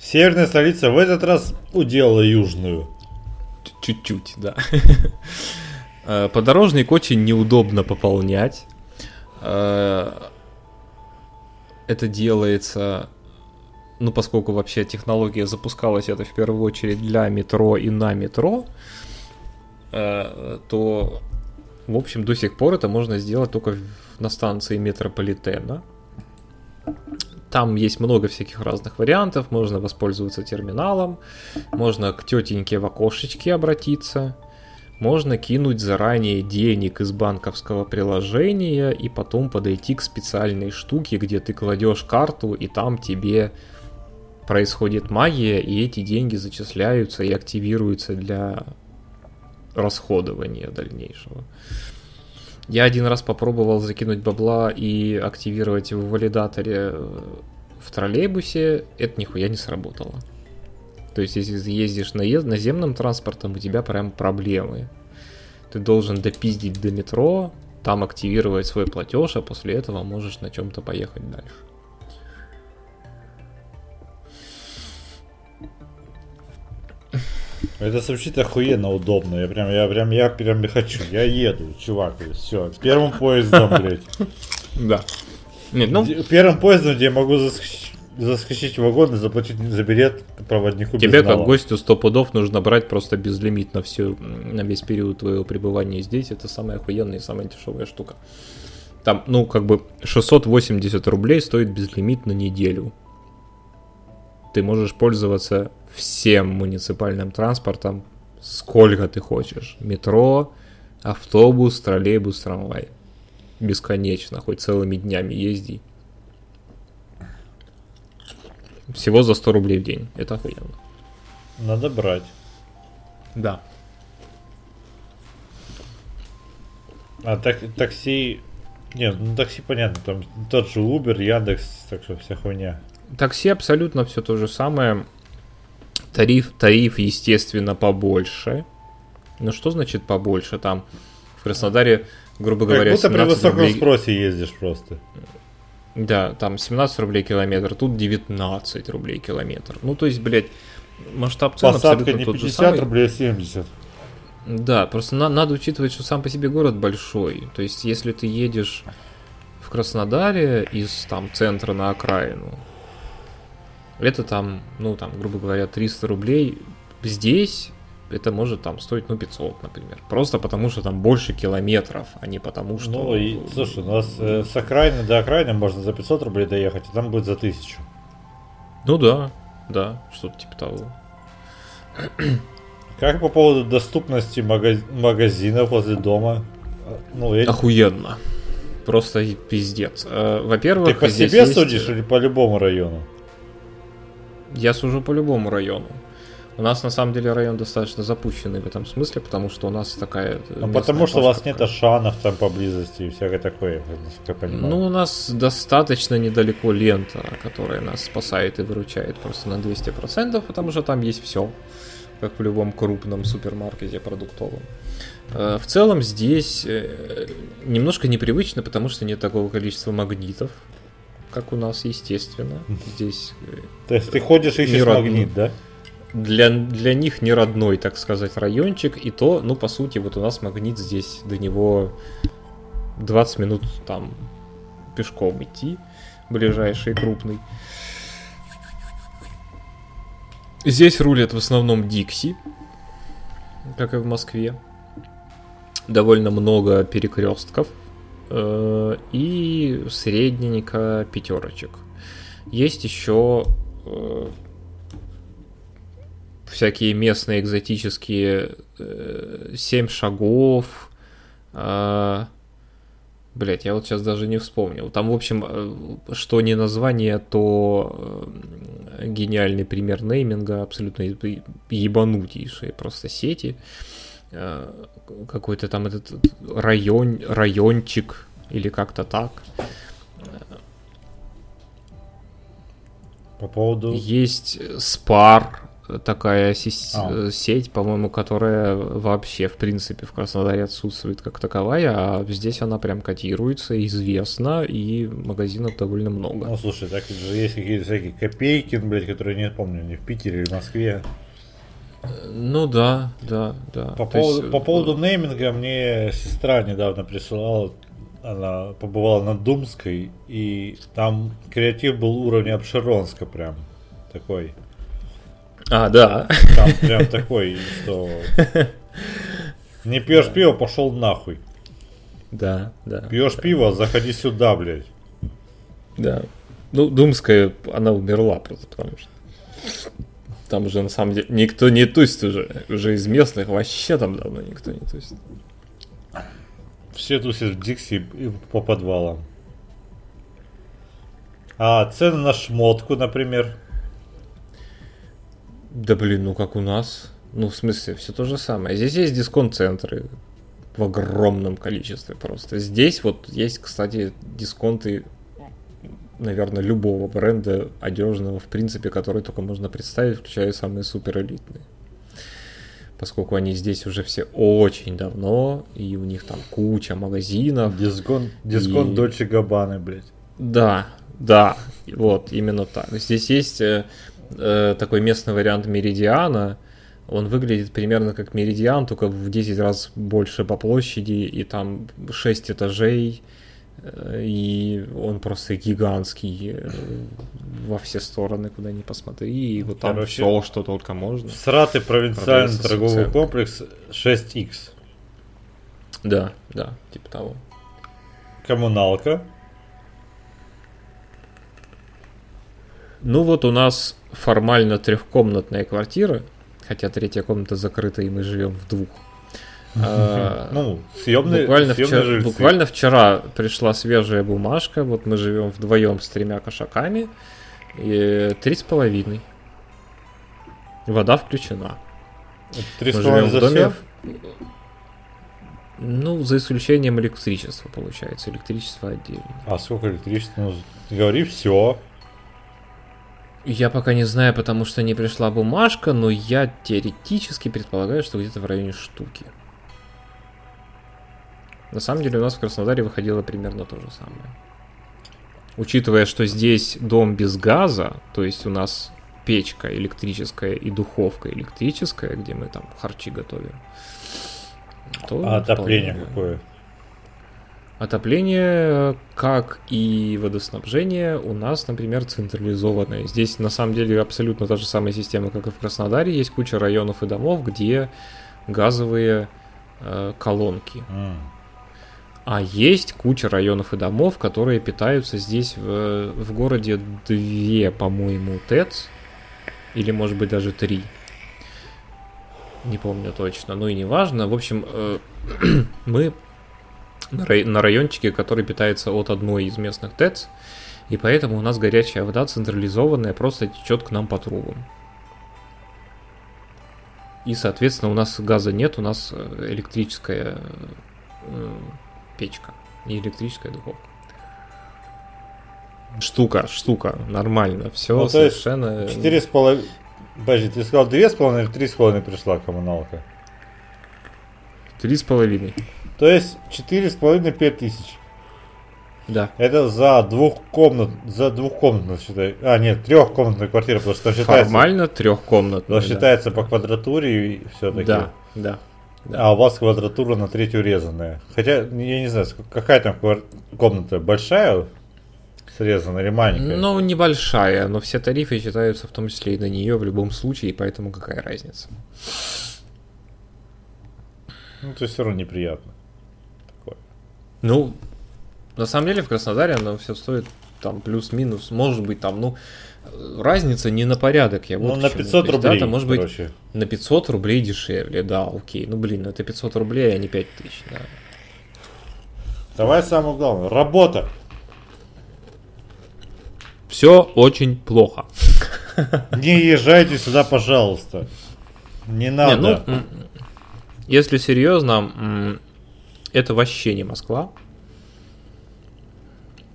Северная столица в этот раз уделала южную. Чуть-чуть, да. Подорожник очень неудобно пополнять. Это делается... Ну, поскольку вообще технология запускалась это в первую очередь для метро и на метро, то, в общем, до сих пор это можно сделать только на станции метрополитена. Там есть много всяких разных вариантов. Можно воспользоваться терминалом, можно к тетеньке в окошечке обратиться, можно кинуть заранее денег из банковского приложения и потом подойти к специальной штуке, где ты кладешь карту и там тебе... происходит магия, и эти деньги зачисляются и активируются для расходования дальнейшего. Я один раз попробовал закинуть бабла и активировать в валидаторе в троллейбусе, это нихуя не сработало. То есть, если ты ездишь наземным транспортом, у тебя прям проблемы. Ты должен допиздить до метро, там активировать свой платеж, а после этого можешь на чем-то поехать дальше. Это звучит охуенно удобно. Я прям не хочу. Я еду, чувак. Все. Первым поездом, блядь. Да. Нет, ну... Первым поездом, где я могу заскочить в вагон и заплатить за билет проводнику. Тебе как гостю 100 пудов нужно брать просто безлимит на всю, на весь период твоего пребывания здесь. Это самая охуенная и самая дешевая штука. Там, ну, как бы 680 рублей стоит безлимит на неделю. Ты можешь пользоваться всем муниципальным транспортом, сколько ты хочешь. Метро, автобус, троллейбус, трамвай. Бесконечно, хоть целыми днями езди. Всего за 100 рублей в день. Это охуенно. Надо брать. Да. А такси... Нет, ну такси понятно. Там тот же Uber, Яндекс, так что вся хуйня. Такси абсолютно все то же самое. Тариф, естественно, побольше. Ну что значит побольше? Там в Краснодаре, грубо говоря, 17 рублей... Как будто при высоком спросе ездишь просто. Да, там 17 рублей километр, тут 19 рублей километр. Ну то есть, блядь, масштаб цен абсолютно тот же самый. Посадка не 50 рублей, а 70. Да, просто надо учитывать, что сам по себе город большой. То есть, если ты едешь в Краснодаре из там центра на окраину, это там, ну там, грубо говоря, 300 рублей. Здесь это может там стоить, ну, 500, например. Просто потому, что там больше километров, а не потому, что... Ну, и, слушай, у нас с окраины до окраины можно за 500 рублей доехать, а там будет за 1000. Ну да, что-то типа того. Как по поводу доступности магазинов возле дома? Ну, я... Охуенно. Просто пиздец. Во-первых... Ты по себе судишь или по любому району? Я сужу по любому району. У нас на самом деле район достаточно запущенный в этом смысле, потому что у нас такая... Ну, потому что у вас нет Ашанов там поблизости и всякое такое, насколько я понимаю. Ну, у нас достаточно недалеко лента, которая нас спасает и выручает просто на 200%, потому что там есть все, как в любом крупном супермаркете продуктовом. В целом здесь немножко непривычно, потому что нет такого количества магнитов, как у нас, естественно. Здесь... То есть ты ходишь и ищешь магнит, да? Для них не родной, так сказать, райончик. И то, ну, по сути, вот у нас магнит здесь, до него 20 минут там пешком идти, ближайший крупный. Здесь рулят в основном Дикси, как и в Москве. Довольно много перекрестков и средненько пятерочек. Есть еще... всякие местные экзотические 7 шагов. Блять, я вот сейчас даже не вспомнил. Там, в общем, что не название, то гениальный пример нейминга, абсолютно ебанутейшие просто сети. Какой-то там этот райончик или как-то так. По поводу... Есть спар. Такая сеть, по-моему, которая вообще, в принципе, в Краснодаре отсутствует как таковая, а здесь она прям котируется, известна, и магазинов довольно много. Ну, слушай, так же есть какие-то всякие копейки, блядь, которые, не помню, не в Питере или в Москве. Ну да. По поводу нейминга мне сестра недавно присылала, она побывала на Думской, и там креатив был уровня Обширонска прям такой. А, да. Там прям такой, что не пьешь пиво, пошел нахуй. Да. Пьешь пиво, заходи сюда, блядь. Да. Ну, Думская, она умерла просто, потому что там уже на самом деле никто не тусит уже. Уже из местных вообще там давно никто не тусит. Все тусят в Дикси и по подвалам. А цены на шмотку, например... Да блин, ну как у нас. Ну в смысле, все то же самое. Здесь есть дисконт-центры в огромном количестве просто. Здесь вот есть, кстати, дисконты, наверное, любого бренда одежного, в принципе, который только можно представить, включая самые суперэлитные. Поскольку они здесь уже все очень давно, и у них там куча магазинов. Дисконт Дольче Габбаны, блядь. Да, вот, именно так. Здесь есть... такой местный вариант Меридиана, он выглядит примерно как Меридиан, только в 10 раз больше по площади, и там 6 этажей, И он просто гигантский во все стороны, куда ни посмотри. И вот там короче, все, что только можно. Сратый провинциальный торговый комплекс 6Х. Да, да, типа того. Коммуналка. Ну вот у нас формально трехкомнатная квартира, хотя третья комната закрыта, и мы живем в двух. Ну, съемные, буквально вчера пришла свежая бумажка. Вот мы живем вдвоем с тремя кошаками. 3,5. Вода включена. 3,5 за все? Ну, за исключением электричества, получается. Электричество отдельно. А сколько электричества? Ну, говори все. Я пока не знаю, потому что не пришла бумажка, но я теоретически предполагаю, что где-то в районе штуки. На самом деле у нас в Краснодаре выходило примерно то же самое. Учитывая, что здесь дом без газа, то есть у нас печка электрическая и духовка электрическая, где мы там харчи готовим. А отопление какое? Отопление, как и водоснабжение, у нас, например, централизованное. Здесь, на самом деле, абсолютно та же самая система, как и в Краснодаре. Есть куча районов и домов, где газовые колонки. А есть куча районов и домов, которые питаются здесь в городе 2, по-моему, ТЭЦ. Или, может быть, даже 3. Не помню точно. Ну и не важно. В общем, мы... на райончике, который питается от одной из местных ТЭЦ, и поэтому у нас горячая вода централизованная просто течет к нам по трубам. И, соответственно, у нас газа нет, у нас электрическая печка и электрическая духовка. Штука, нормально, все ну, совершенно... 4,5... Подожди, ты сказал 2,5 или 3,5 пришла коммуналка? 3,5. То есть 4,5-5 тысяч. Да. Это за двухкомнатную считай. А, нет, трехкомнатная квартира, потому что считается. Формально трехкомнатная. Да. Считается по квадратуре и все-таки. Да. А у вас квадратура на треть урезанная. Хотя, я не знаю, какая там комната, большая срезанная или маленькая? Ну, небольшая, но все тарифы считаются в том числе и на нее в любом случае, и поэтому какая разница. Ну, то есть все равно неприятно. Ну, на самом деле в Краснодаре оно все стоит там плюс-минус, может быть там, ну, разница не на порядок. Я вот ну, на 500 рублей, да, там, может быть, короче. На 500 рублей дешевле, да, окей. Ну, блин, это 500 рублей, а не 5 тысяч, да. Давай самое главное, работа. Все очень плохо. Не езжайте сюда, пожалуйста. Не надо. Не, ну, если серьезно... Это вообще не Москва.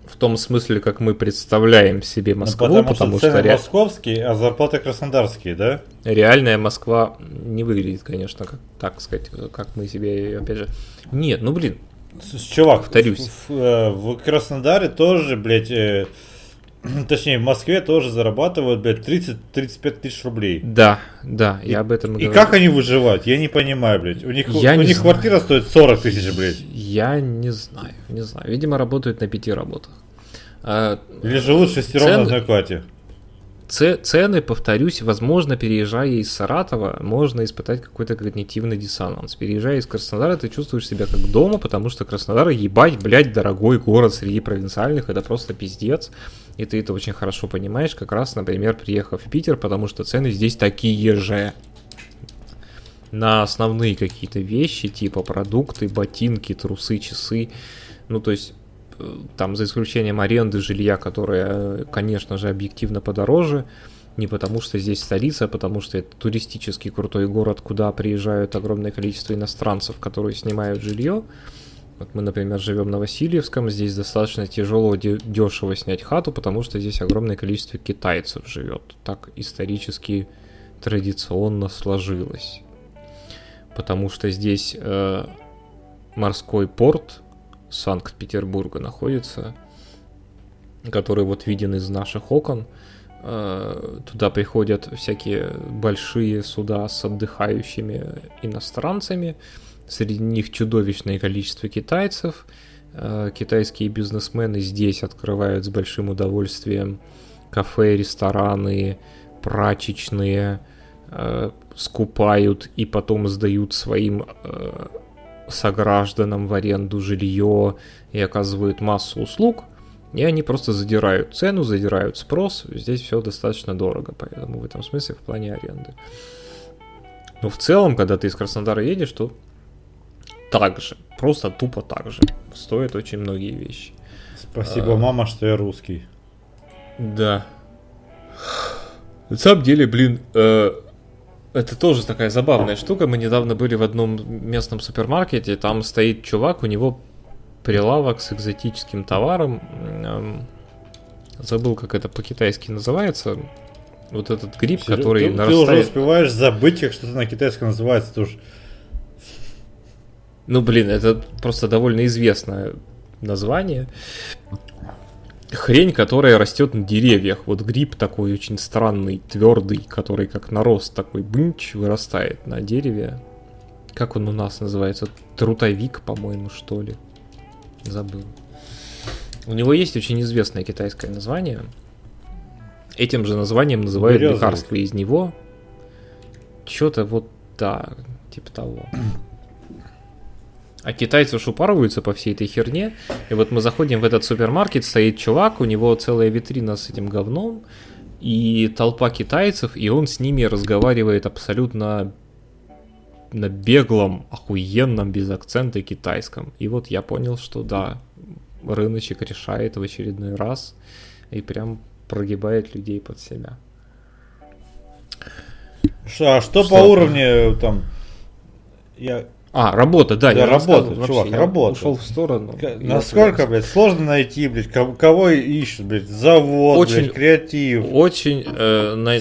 В том смысле, как мы представляем себе Москву. Ну, потому что цены московские, а зарплаты краснодарские, да? Реальная Москва не выглядит, конечно, как, так сказать, как мы себе, опять же... Нет, ну, блин. Чувак, повторюсь. В Краснодаре тоже, блядь... Точнее, в Москве тоже зарабатывают, блядь, 30-35 тысяч рублей. Да, я об этом и говорю. И как они выживают? Я не понимаю, блядь. У них квартира стоит 40 тысяч, блядь. Я не знаю. Видимо, работают на 5 работах. Или живут шестером на одной плате. Цены, повторюсь, возможно, переезжая из Саратова, можно испытать какой-то когнитивный диссонанс. Переезжая из Краснодара, ты чувствуешь себя как дома, потому что Краснодар, ебать, блядь, дорогой город среди провинциальных, это просто пиздец. И ты это очень хорошо понимаешь, как раз, например, приехав в Питер, потому что цены здесь такие же. На основные какие-то вещи, типа продукты, ботинки, трусы, часы. Ну, то есть, там, за исключением аренды жилья, которое, конечно же, объективно подороже. Не потому что здесь столица, а потому что это туристический крутой город, куда приезжают огромное количество иностранцев, которые снимают жилье. Вот мы, например, живем на Васильевском, здесь достаточно тяжело дешево снять хату, потому что здесь огромное количество китайцев живет. Так исторически, традиционно сложилось. Потому что здесь морской порт Санкт-Петербурга находится, который вот виден из наших окон. Туда приходят всякие большие суда с отдыхающими иностранцами. Среди них чудовищное количество китайцев, китайские бизнесмены здесь открывают с большим удовольствием кафе, рестораны, прачечные, скупают и потом сдают своим согражданам в аренду жилье и оказывают массу услуг, и они просто задирают цену, задирают спрос, здесь все достаточно дорого, поэтому в этом смысле в плане аренды. Но в целом, когда ты из Краснодара едешь, то так же, просто тупо так же, стоят очень многие вещи. Спасибо, мама, что я русский. Да. На самом деле, блин, это тоже такая забавная штука. Мы недавно были в одном местном супермаркете, там стоит чувак, у него прилавок с экзотическим товаром. Забыл, как это по-китайски называется. Вот этот гриб, серьезно? Который нарастает. Ты уже успеваешь забыть, как что-то на китайском называется. Ты уж... Ну, блин, это просто довольно известное название. Хрень, которая растет на деревьях. Вот гриб такой очень странный, твердый, который как нарост такой бунч вырастает на дереве. Как он у нас называется? Трутовик, по-моему, что ли. Забыл. У него есть очень известное китайское название. Этим же названием называют березовый. Лекарство из него. Что-то вот да, типа того. А китайцы шупарываются по всей этой херне. И вот мы заходим в этот супермаркет, стоит чувак, у него целая витрина с этим говном, и толпа китайцев, и он с ними разговаривает абсолютно на беглом, охуенном, без акцента китайском. И вот я понял, что да, рыночек решает в очередной раз и прям прогибает людей под себя. А что по уровню там... работа, да. Да, я работа, чувак, вообще, работа. Ушел в сторону. Насколько, блядь, сложно найти, блядь, кого ищут, блядь, завод, очень, блядь, креатив. Очень, секретариат,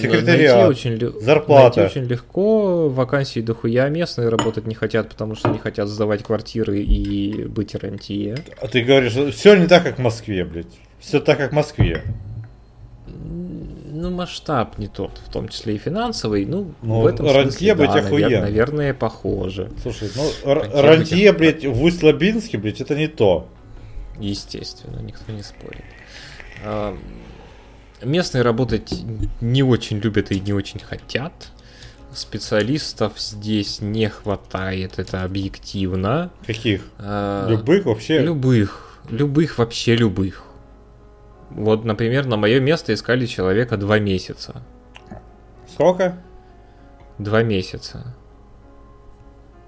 зарплата. Найти очень легко, вакансии дохуя, местные работать не хотят, потому что не хотят сдавать квартиры и быть рантье. А ты говоришь, все не так, как в Москве, блядь. Все так, как в Москве. Ну, масштаб не тот, в том числе и финансовый, ну в этом рантье, смысле, блядь, да, наверное, похоже. Слушай, ну, рантье, блядь, в Усть-Лабинске, блядь, это не то. Естественно, никто не спорит. Местные работать не очень любят и не очень хотят. Специалистов здесь не хватает, это объективно. Каких? Любых вообще? Любых. Вот, например, на мое место искали человека 2 месяца. Сколько? 2 месяца.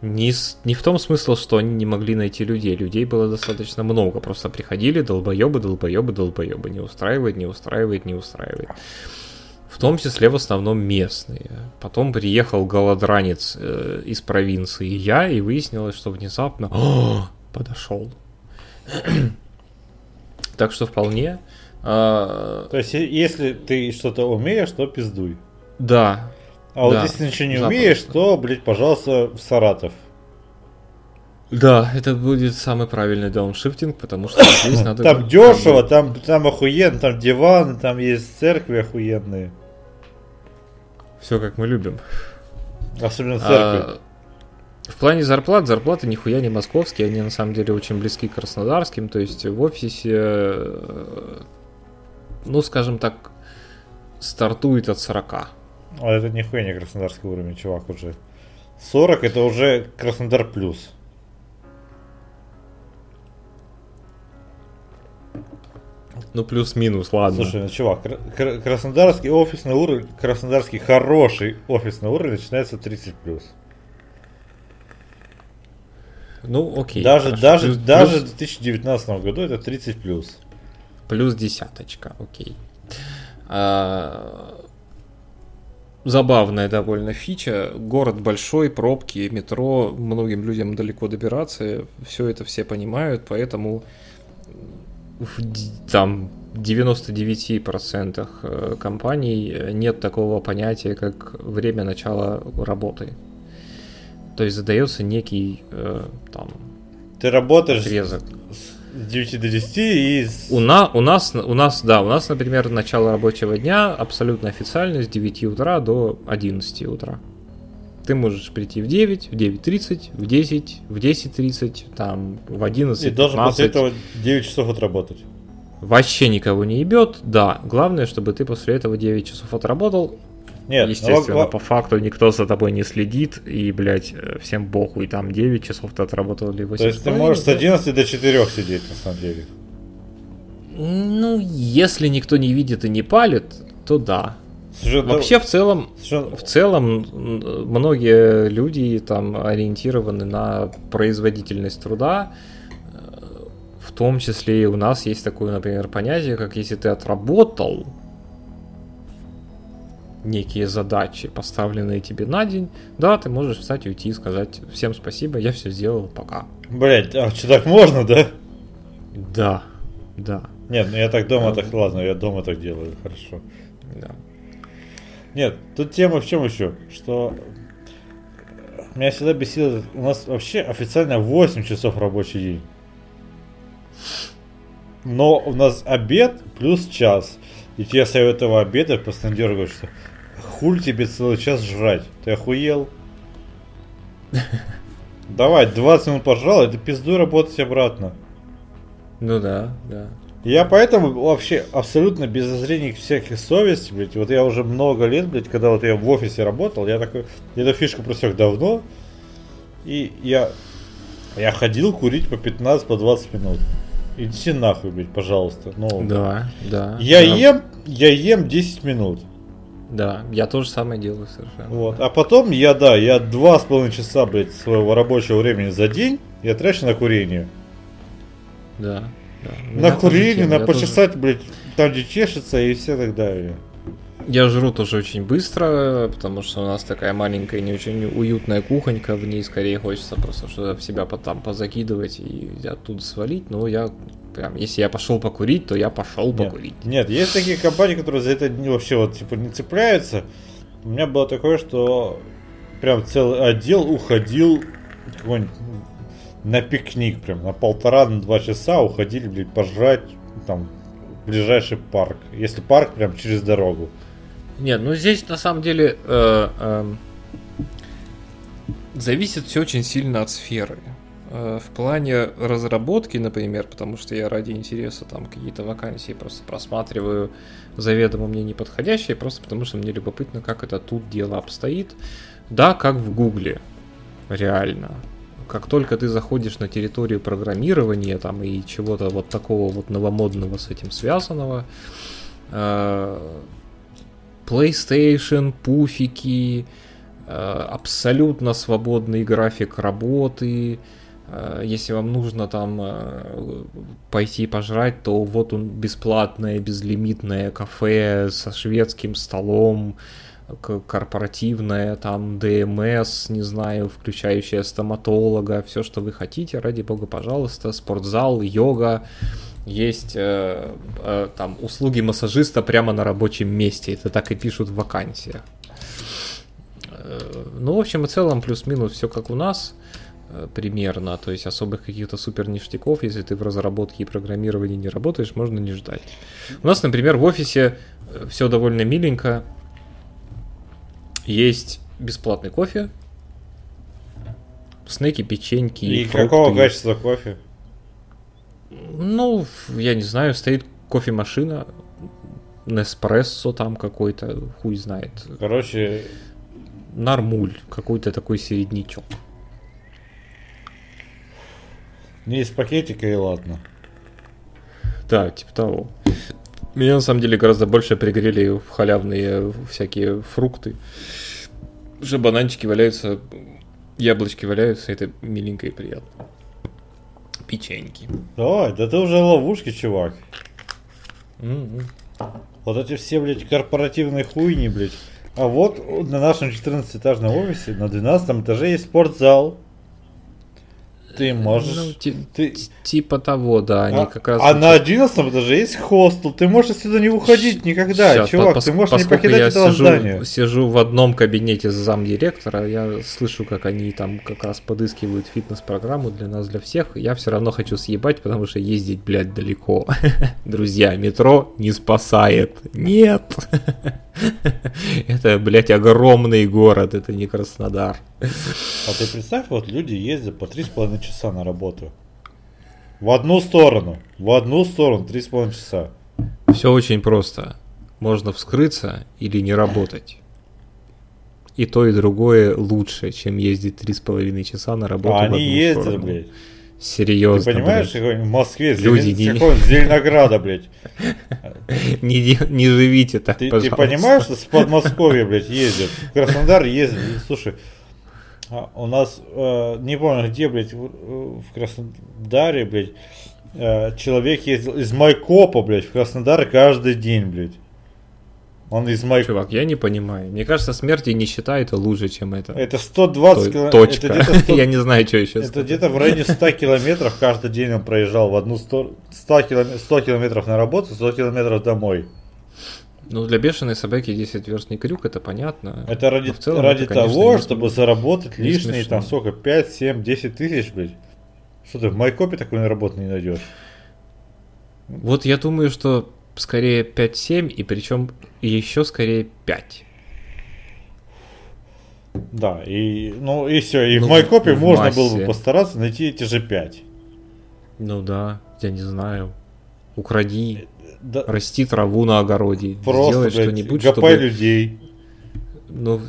Не в том смысле, что они не могли найти людей. Людей было достаточно много. Просто приходили долбоебы. Не устраивает. В том числе в основном местные. Потом приехал голодранец из провинции я, и выяснилось, что внезапно подошел. Так что вполне... То есть, если ты что-то умеешь, то пиздуй. Да. А вот если ничего не умеешь, то, блядь, пожалуйста, в Саратов. Да, это будет самый правильный дауншифтинг, потому что здесь надо... Там дешево, там охуенно, там диваны, там есть церкви охуенные. Все как мы любим. Особенно церкви. В плане зарплаты нихуя не московские, они на самом деле очень близки к краснодарским, то есть в офисе... Ну, скажем так, стартует от 40. А это нихуя не краснодарский уровень, чувак, уже. 40 это уже Краснодар плюс. Ну, плюс-минус, ладно. Слушай, ну, чувак, краснодарский офисный уровень, краснодарский хороший офисный уровень начинается 30 плюс. Ну, окей. Даже в 2019 году это 30 плюс. Плюс 10, окей. Забавная довольно фича. Город большой, пробки, метро. Многим людям далеко добираться. Все это все понимают, поэтому там 99% компаний нет такого понятия, как время начала работы. То есть задается некий там... Ты работаешь... Отрезок. С 9 до 10 и... У нас, например, начало рабочего дня абсолютно официально с 9 утра до 11 утра. ты можешь прийти в 9, в 9:30, в 10, в 10:30, там, в 11. И даже 15. После этого 9 часов отработать. Вообще никого не ебет, да. Главное, чтобы ты после этого 9 часов отработал. Нет, естественно, по факту никто за тобой не следит, и, блядь, всем боху, и там 9 часов-то отработал или 8. То есть ты можешь с 11 до 4 сидеть, на самом деле. Ну, если никто не видит и не палит, то да. Вообще, в целом, многие люди там ориентированы на производительность труда. В том числе и у нас есть такое, например, понятие, как если ты отработал некие задачи, поставленные тебе на день, да, ты можешь встать, уйти и сказать всем спасибо, я все сделал, пока. Блять, а что, так можно, да? Да, да. Нет, ну я так дома так, ладно, я дома так делаю, хорошо. Да. Нет, тут тема в чем еще, что меня всегда бесило, у нас вообще официально 8 часов рабочий день, но у нас обед плюс час, и тебе с этого обеда постоянно дергают, что хуй тебе целый час жрать, ты охуел? Давай, 20 минут пожрал, и ты пиздуй работать обратно. Ну да, да. Я поэтому вообще абсолютно без зазрений всяких совести, блядь, вот я уже много лет, блядь, когда вот я в офисе работал, я такой, я эту фишку просек давно, и я ходил курить по 15, по 20 минут. Иди нахуй, блядь, пожалуйста. Ну, да, да. Я ем 10 минут. Да, я тоже самое делаю совершенно. Вот, да. А потом я 2,5 часа, блядь, своего рабочего времени за день я трачу на курение. Да. Да. На курение, на почесать, тоже... блядь, там где чешется и все так далее. Я жру тоже очень быстро, потому что у нас такая маленькая, не очень уютная кухонька, в ней скорее хочется просто что-то в себя потом позакидывать и оттуда свалить, но я прям, если я пошел покурить, то я пошел покурить. Нет, есть такие компании, которые за это вообще вот типа не цепляются. У меня было такое, что прям целый отдел уходил какой-нибудь на пикник, прям на 1,5-2 часа уходили, блядь, пожрать там в ближайший парк. Если парк, прям через дорогу. Нет, ну здесь на самом деле зависит все очень сильно от сферы. В плане разработки, например, потому что я ради интереса там какие-то вакансии просто просматриваю, заведомо мне неподходящие, просто потому что мне любопытно, как это тут дело обстоит. Да, как в Гугле, реально. Как только ты заходишь на территорию программирования там и чего-то вот такого вот новомодного с этим связанного, PlayStation, пуфики, абсолютно свободный график работы. Если вам нужно там пойти пожрать, то вот он бесплатное, безлимитное кафе со шведским столом, корпоративное, там ДМС, не знаю, включающее стоматолога, все, что вы хотите, ради бога, пожалуйста, спортзал, йога. Есть там услуги массажиста прямо на рабочем месте. Это так и пишут в вакансиях. Ну, в общем и целом, плюс-минус все как у нас примерно. То есть особых каких-то супер ништяков, если ты в разработке и программировании не работаешь, можно не ждать. У нас, например, в офисе все довольно миленько. Есть бесплатный кофе, снеки, печеньки и фрукты. Какого качества кофе? Ну, я не знаю, стоит кофемашина, Неспрессо там какой-то, хуй знает. Короче... Нормуль, какой-то такой середнячок. Не из пакетика и ладно. Да, типа того. Меня на самом деле гораздо больше пригрели в халявные всякие фрукты. Уже бананчики валяются, яблочки валяются, это миленько и приятно. Печеньки. Давай, да ты уже ловушки, чувак. Вот эти все, блядь, корпоративные хуйни, блядь. А вот на нашем 14-этажном офисе на 12 этаже есть спортзал. Ты можешь... Ну, типа того, да. Они как раз... А на 11 этаже есть хостел. Ты можешь отсюда не уходить никогда, сейчас, чувак. Ты можешь не покидать этого здания. Я сижу в одном кабинете с замдиректора, я слышу, как они там как раз подыскивают фитнес-программу для нас, для всех. Я все равно хочу съебать, потому что ездить, блядь, далеко. Друзья, метро не спасает. Нет. Это, блядь, огромный город, это не Краснодар. А ты представь, вот люди ездят по 3,5 часа на работу. В одну сторону 3,5 часа. Все очень просто. Можно вскрыться или не работать. И то, и другое лучше, чем ездить 3,5 часа на работу в одну сторону. Они ездят, блядь. Серьезно. Ты понимаешь, блядь. В Москве, с Зеленограда, блядь. Не живите так, пожалуйста. Ты понимаешь, что с Подмосковья, блядь, ездят. В Краснодар ездят. Слушай, у нас, не помню где, блядь, в Краснодаре, блядь, человек ездил из Майкопа, блядь, в Краснодар каждый день, блядь. Он из Майкопа. Чувак, я не понимаю. Мне кажется, смерть и нищета это лучше, чем это. Это 120 километров. Я не знаю, что еще. Это где-то в районе 100 километров каждый день он проезжал в одну сторону. 100 километров на работу, 100 километров домой. Ну, для бешеной собаки 10 верстный крюк, это понятно. Это ради это, конечно, того, чтобы заработать лишние, там, сколько, 5, 7, 10 тысяч, блядь. Что ты в Майкопе такой работы не найдешь? Вот я думаю, что скорее 5-7, и причем еще скорее 5. Да, и ну и все. И ну, в Майкопе в можно было бы постараться найти эти же 5. Ну да, я не знаю. Укради, да. Расти траву на огороде. Просто, сделай что-нибудь, чтобы... людей. Ну,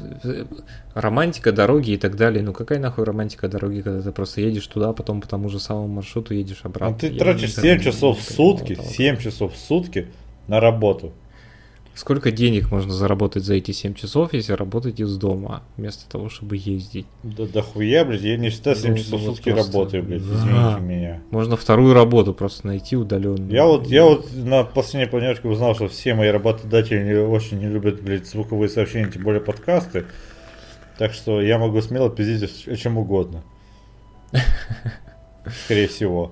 романтика дороги и так далее. Ну, какая нахуй романтика дороги, когда ты просто едешь туда, потом по тому же самому маршруту едешь обратно. А ты тратишь 7 часов в сутки на работу. Сколько денег можно заработать за эти 7 часов, если работать из дома, вместо того, чтобы ездить? Да хуя, блядь, я не всегда 7 часов в сутки просто... работаю, блядь, извините меня. Можно вторую работу просто найти удаленную. Я вот на последней планерке узнал, что все мои работодатели очень не любят, блядь, звуковые сообщения, тем более подкасты. Так что я могу смело пиздить о чем угодно. Скорее всего.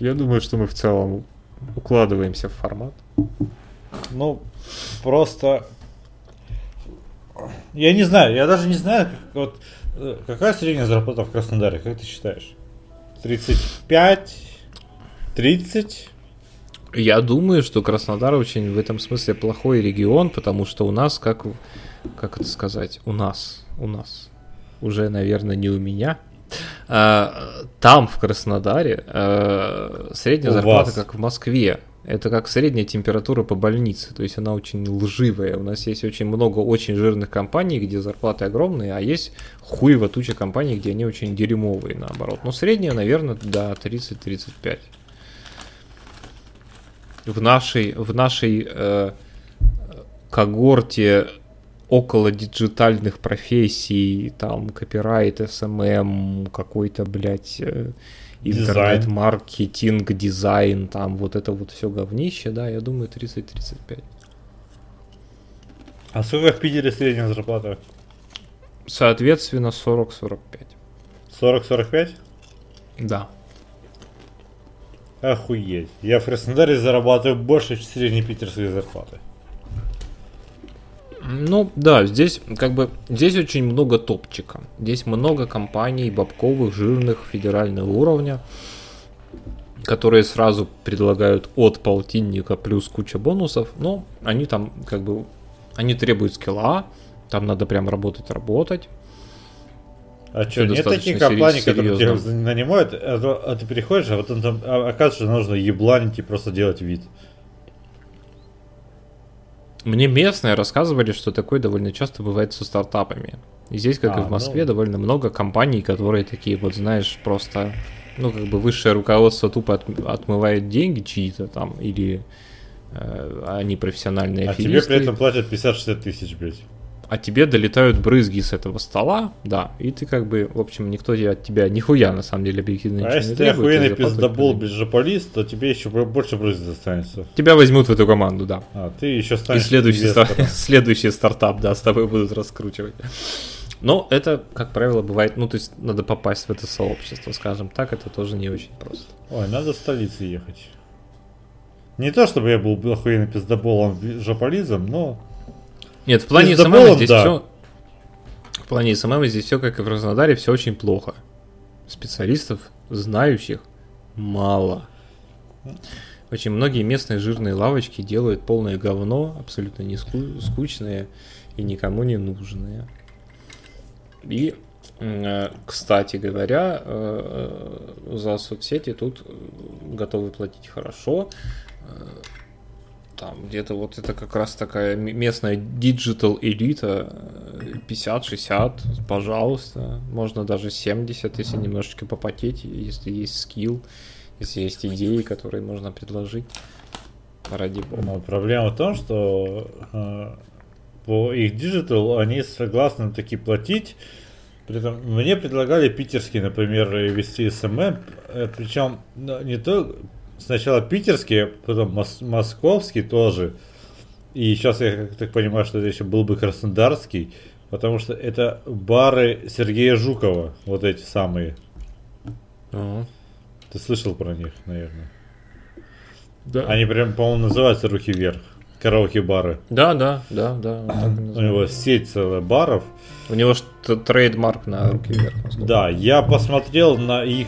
Я думаю, что мы в целом укладываемся в формат. Ну, просто... Я не знаю, я даже не знаю, вот, какая средняя зарплата в Краснодаре, как ты считаешь? 35? 30? Я думаю, что Краснодар очень в этом смысле плохой регион, потому что у нас, как это сказать, у нас, уже, наверное, не у меня, там, в Краснодаре, средняя зарплата, как в Москве. Это как средняя температура по больнице, то есть она очень лживая. У нас есть очень много очень жирных компаний, где зарплаты огромные, а есть хуево туча компаний, где они очень дерьмовые, наоборот. Но средняя, наверное, до 30-35. В нашей когорте около диджитальных профессий, там, копирайт, SMM, какой-то, блядь, интернет-маркетинг, дизайн, там, вот это вот все говнище, да, я думаю, 30-35. А сколько в Питере средняя зарплата? Соответственно, 40-45. 40-45? Да. Охуеть. Я в Краснодаре зарабатываю больше средней питерской зарплаты. Ну да, здесь как бы здесь очень много топчика. Здесь много компаний бабковых, жирных, федерального уровня, которые сразу предлагают от полтинника плюс куча бонусов, но они там как бы они требуют скилла, там надо прям работать. А что, нет таких компаний, которые тебя нанимают, а ты переходишь, а потом там, оказывается, нужно ебланить и просто делать вид. Мне местные рассказывали, что такое довольно часто бывает со стартапами. И здесь, как и в Москве, довольно много компаний, которые такие, вот знаешь, просто, ну, как бы высшее руководство тупо отмывает деньги чьи-то там, или они профессиональные аферисты. А тебе при этом платят 50-60 тысяч, блядь. А тебе долетают брызги с этого стола, да, и ты как бы, в общем, никто от тебя нихуя на самом деле объективно ничего не требует. А если ты охуенный пиздобол, блядь, жополист, то тебе еще больше брызг достанется. Тебя возьмут в эту команду, да. А, ты еще станешь инвестором. И следующий стартап, да, с тобой будут раскручивать. Но это, как правило, бывает, ну, то есть надо попасть в это сообщество, скажем так, это тоже не очень просто. Ой, надо в столицу ехать. Не то, чтобы я был охуенный пиздоболом, жополизом, но... Нет, в плане СММ здесь все. В плане СММ здесь все, как и в Краснодаре, все очень плохо. Специалистов, знающих, мало. Очень многие местные жирные лавочки делают полное говно, абсолютно не скучное и никому не нужное. И, кстати говоря, за соцсети тут готовы платить хорошо. Там где-то вот это как раз такая местная диджитал элита, 50-60, пожалуйста, можно даже 70, если немножечко попотеть, если есть скилл, если есть идеи, которые можно предложить, ради бога. Но проблема в том, что по их диджитал они согласны таки платить. При этом мне предлагали питерский, например, вести СММ, причем не то... Сначала питерский, потом московский тоже. И сейчас я так понимаю, что это еще был бы краснодарский, потому что это бары Сергея Жукова, вот эти самые. Ага. Ты слышал про них, наверное? Да. Они прям, по-моему, называются «Руки вверх». Караоке-бары. Да. У него сеть целая баров. У него что трейдмарк на «Руки вверх». Да, я посмотрел на их...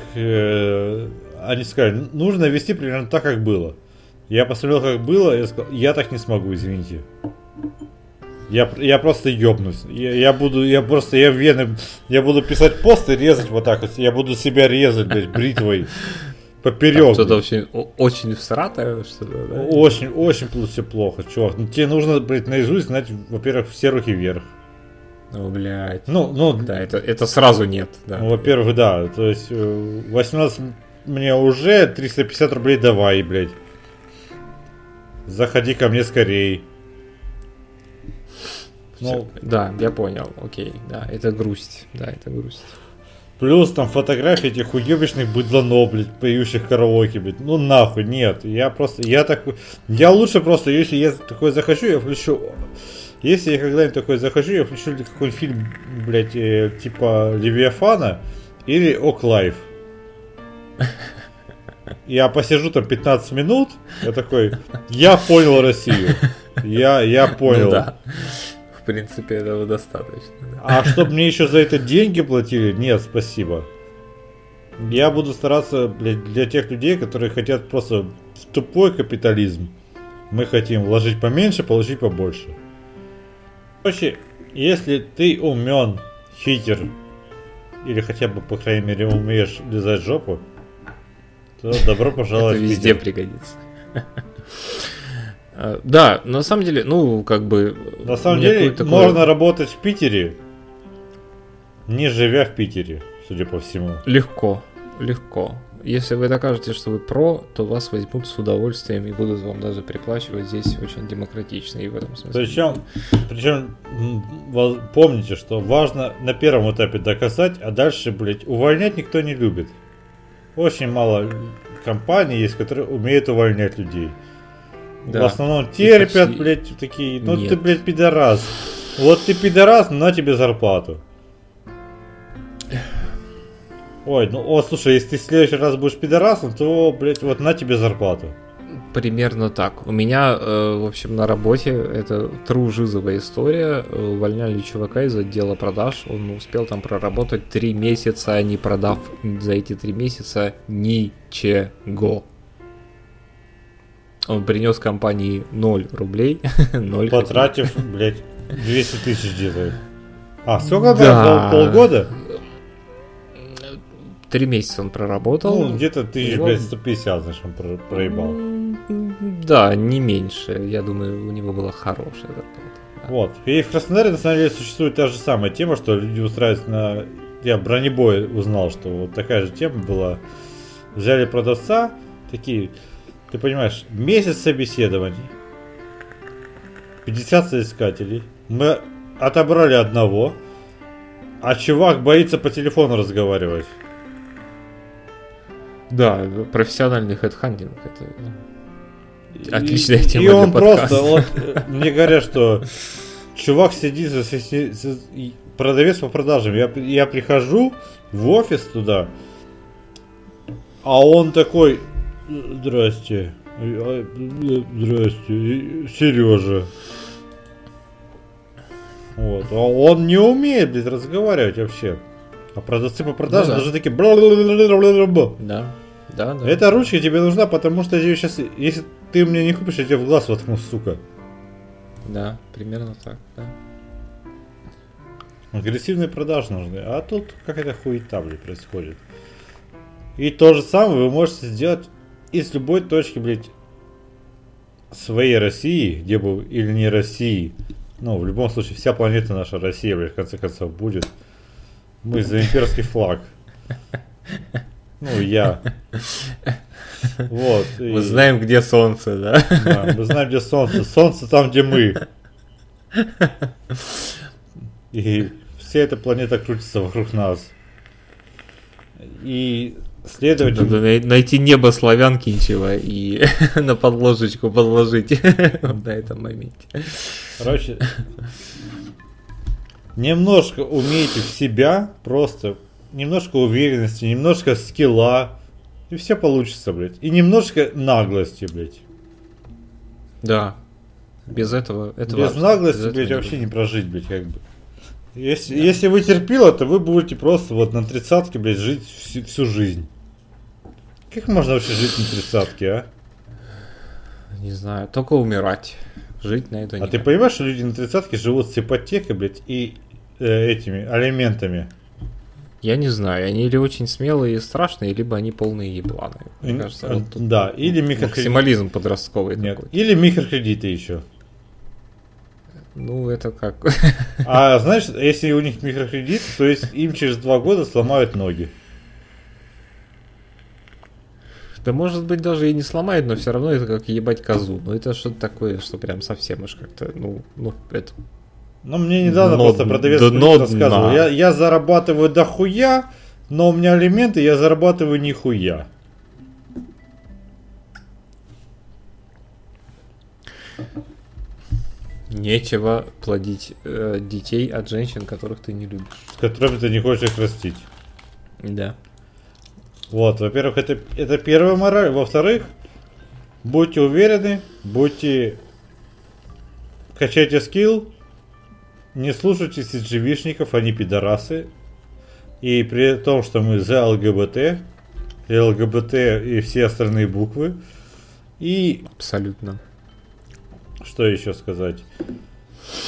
Они сказали, нужно вести примерно так, как было. Я посмотрел, как было, и сказал, я так не смогу, извините. Я просто ёбнусь. Я буду писать пост и резать вот так вот. Я буду себя резать, блядь, бритвой. Поперёк. Что-то очень всратое, что-то, да? Очень все плохо, чувак. Ну, тебе нужно, блядь, наизусть знать, во-первых, все руки вверх. Ну, блядь. Да, это сразу нет. Да. Ну, во-первых, да. То есть, 18... Мне уже 350 рублей давай, блядь. Заходи ко мне скорей. Ну, да, я понял, окей. Да, это грусть. Плюс там фотографии этих уебищных быдланов, блядь, поющих караоке, блядь. Ну нахуй, нет. Я лучше просто, если я такое захочу, я включу... Если я когда-нибудь такое захочу, я включу какой-нибудь фильм, блядь, типа Левиафана или Ок-Лайф. Я посижу там 15 минут, я такой, я понял Россию. Я понял. Ну, да. В принципе, этого достаточно. Да. А чтобы мне еще за это деньги платили, нет, спасибо. Я буду стараться, блядь, для тех людей, которые хотят просто в тупой капитализм. Мы хотим вложить поменьше, получить побольше. Короче, если ты умен, хитер, или хотя бы, по крайней мере, умеешь лизать жопу, то добро пожаловать в Питер. Везде пригодится. Да, на самом деле, на самом деле, можно работать в Питере, не живя в Питере, судя по всему. Легко. Если вы докажете, что вы про, то вас возьмут с удовольствием и будут вам даже приплачивать здесь очень демократично и в этом смысле. Причем помните, что важно на первом этапе доказать, а дальше, блядь, увольнять никто не любит. Очень мало компаний есть, которые умеют увольнять людей. Да. В основном терпят, почти... блядь, такие, Ты, блядь, пидорас. Вот ты пидорас, на тебе зарплату. Ой, слушай, если ты в следующий раз будешь пидорасом, то, блядь, вот на тебе зарплату. Примерно так. У меня, в общем, на работе, это true жизовая история, увольняли чувака из отдела продаж, он успел там проработать 3 месяца, не продав за эти 3 месяца ничего. Он принес компании 0 рублей. 0 потратив, хотя... блядь, 200 тысяч где-то. А, сколько было? Полгода? 3 месяца он проработал. Ну, где-то 1150, значит, он проебал. Да, не меньше. Я думаю, у него была хорошая зарплата. Да. Вот. И в Краснодаре, на самом деле, существует та же самая тема, что люди устраиваются на... Я бронебой узнал, что вот такая же тема была. Взяли продавца, такие, ты понимаешь, месяц собеседований, 50 соискателей. Мы отобрали одного, а чувак боится по телефону разговаривать. Да, профессиональный хедхантинг, это отличная тема для подкаста. И он просто, мне говорят, что чувак сидит, продавец по продажам, я прихожу в офис туда, а он такой, здрасте, Сережа. Вот, а он не умеет, блядь, разговаривать вообще. А продавцы по продажам даже такие... Да. Да, да. Эта ручка тебе нужна, потому что я сейчас, если ты мне не купишь, я тебе в глаз воткну, сука. Да, примерно так, да. Агрессивные продажи нужны, а тут какая-то хуета, блядь, происходит. И то же самое вы можете сделать из любой точки, блядь, своей России, где бы, или не России. Ну, в любом случае, вся планета наша Россия, блядь, в конце концов, будет. Мы за имперский флаг. Ну, я. Вот. Мы знаем, где солнце, да? Да, мы знаем, где солнце. Солнце там, где мы. И вся эта планета крутится вокруг нас. И следовательно... Надо найти небо славян-кинчева и на подложечку подложить на этом моменте. Короче, немножко умейте в себя, просто немножко уверенности, немножко скилла, и все получится, блядь. И немножко наглости, блядь. Да. Без этого... Без наглости, блядь, вообще не прожить, блядь, как бы. Если, да. Если вы терпила, то вы будете просто вот на 30-ке, блядь, жить всю жизнь. Как можно вообще жить на 30-ке, а? Не знаю, только умирать. Жить на это не. А ты понимаешь, что люди на 30-ке живут с ипотекой, блядь, и этими алиментами? Я не знаю, они или очень смелые и страшные, либо они полные ебланы. Мне кажется, вот да, или микрокредиты. Максимализм подростковый. Нет, такой. Или микрокредиты еще. Ну, это как. А знаешь, если у них микрокредит, то есть им через 2 года сломают ноги. Да, может быть, даже и не сломают, но все равно это как ебать козу. Но это что-то такое, что прям совсем уж как-то, ну, это... Ну, мне недавно просто продавец рассказывал. Я зарабатываю дохуя, но у меня алименты, я зарабатываю нихуя. Нечего плодить детей от женщин, которых ты не любишь. С которыми ты не хочешь их растить. Да. Вот, во-первых, это первая мораль. Во-вторых, будьте уверены, качайте скилл, не слушайте CGI-шников, они пидорасы. И при том, что мы за ЛГБТ, и ЛГБТ, и все остальные буквы. И... Абсолютно. Что еще сказать?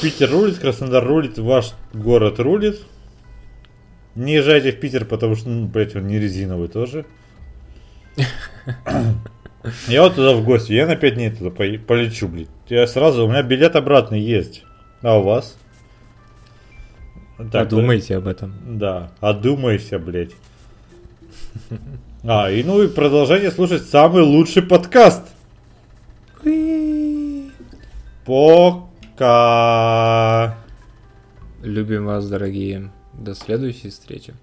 Питер рулит, Краснодар рулит, ваш город рулит. Не езжайте в Питер, потому что, блядь, он не резиновый тоже. Я вот туда в гости, я на 5 дней туда полечу, блядь. Я сразу, у меня билет обратный есть. А у вас? Так, подумайте об этом. Да, одумайся, блядь. И ну и продолжайте слушать самый лучший подкаст. Пока. Любим вас, дорогие. До следующей встречи.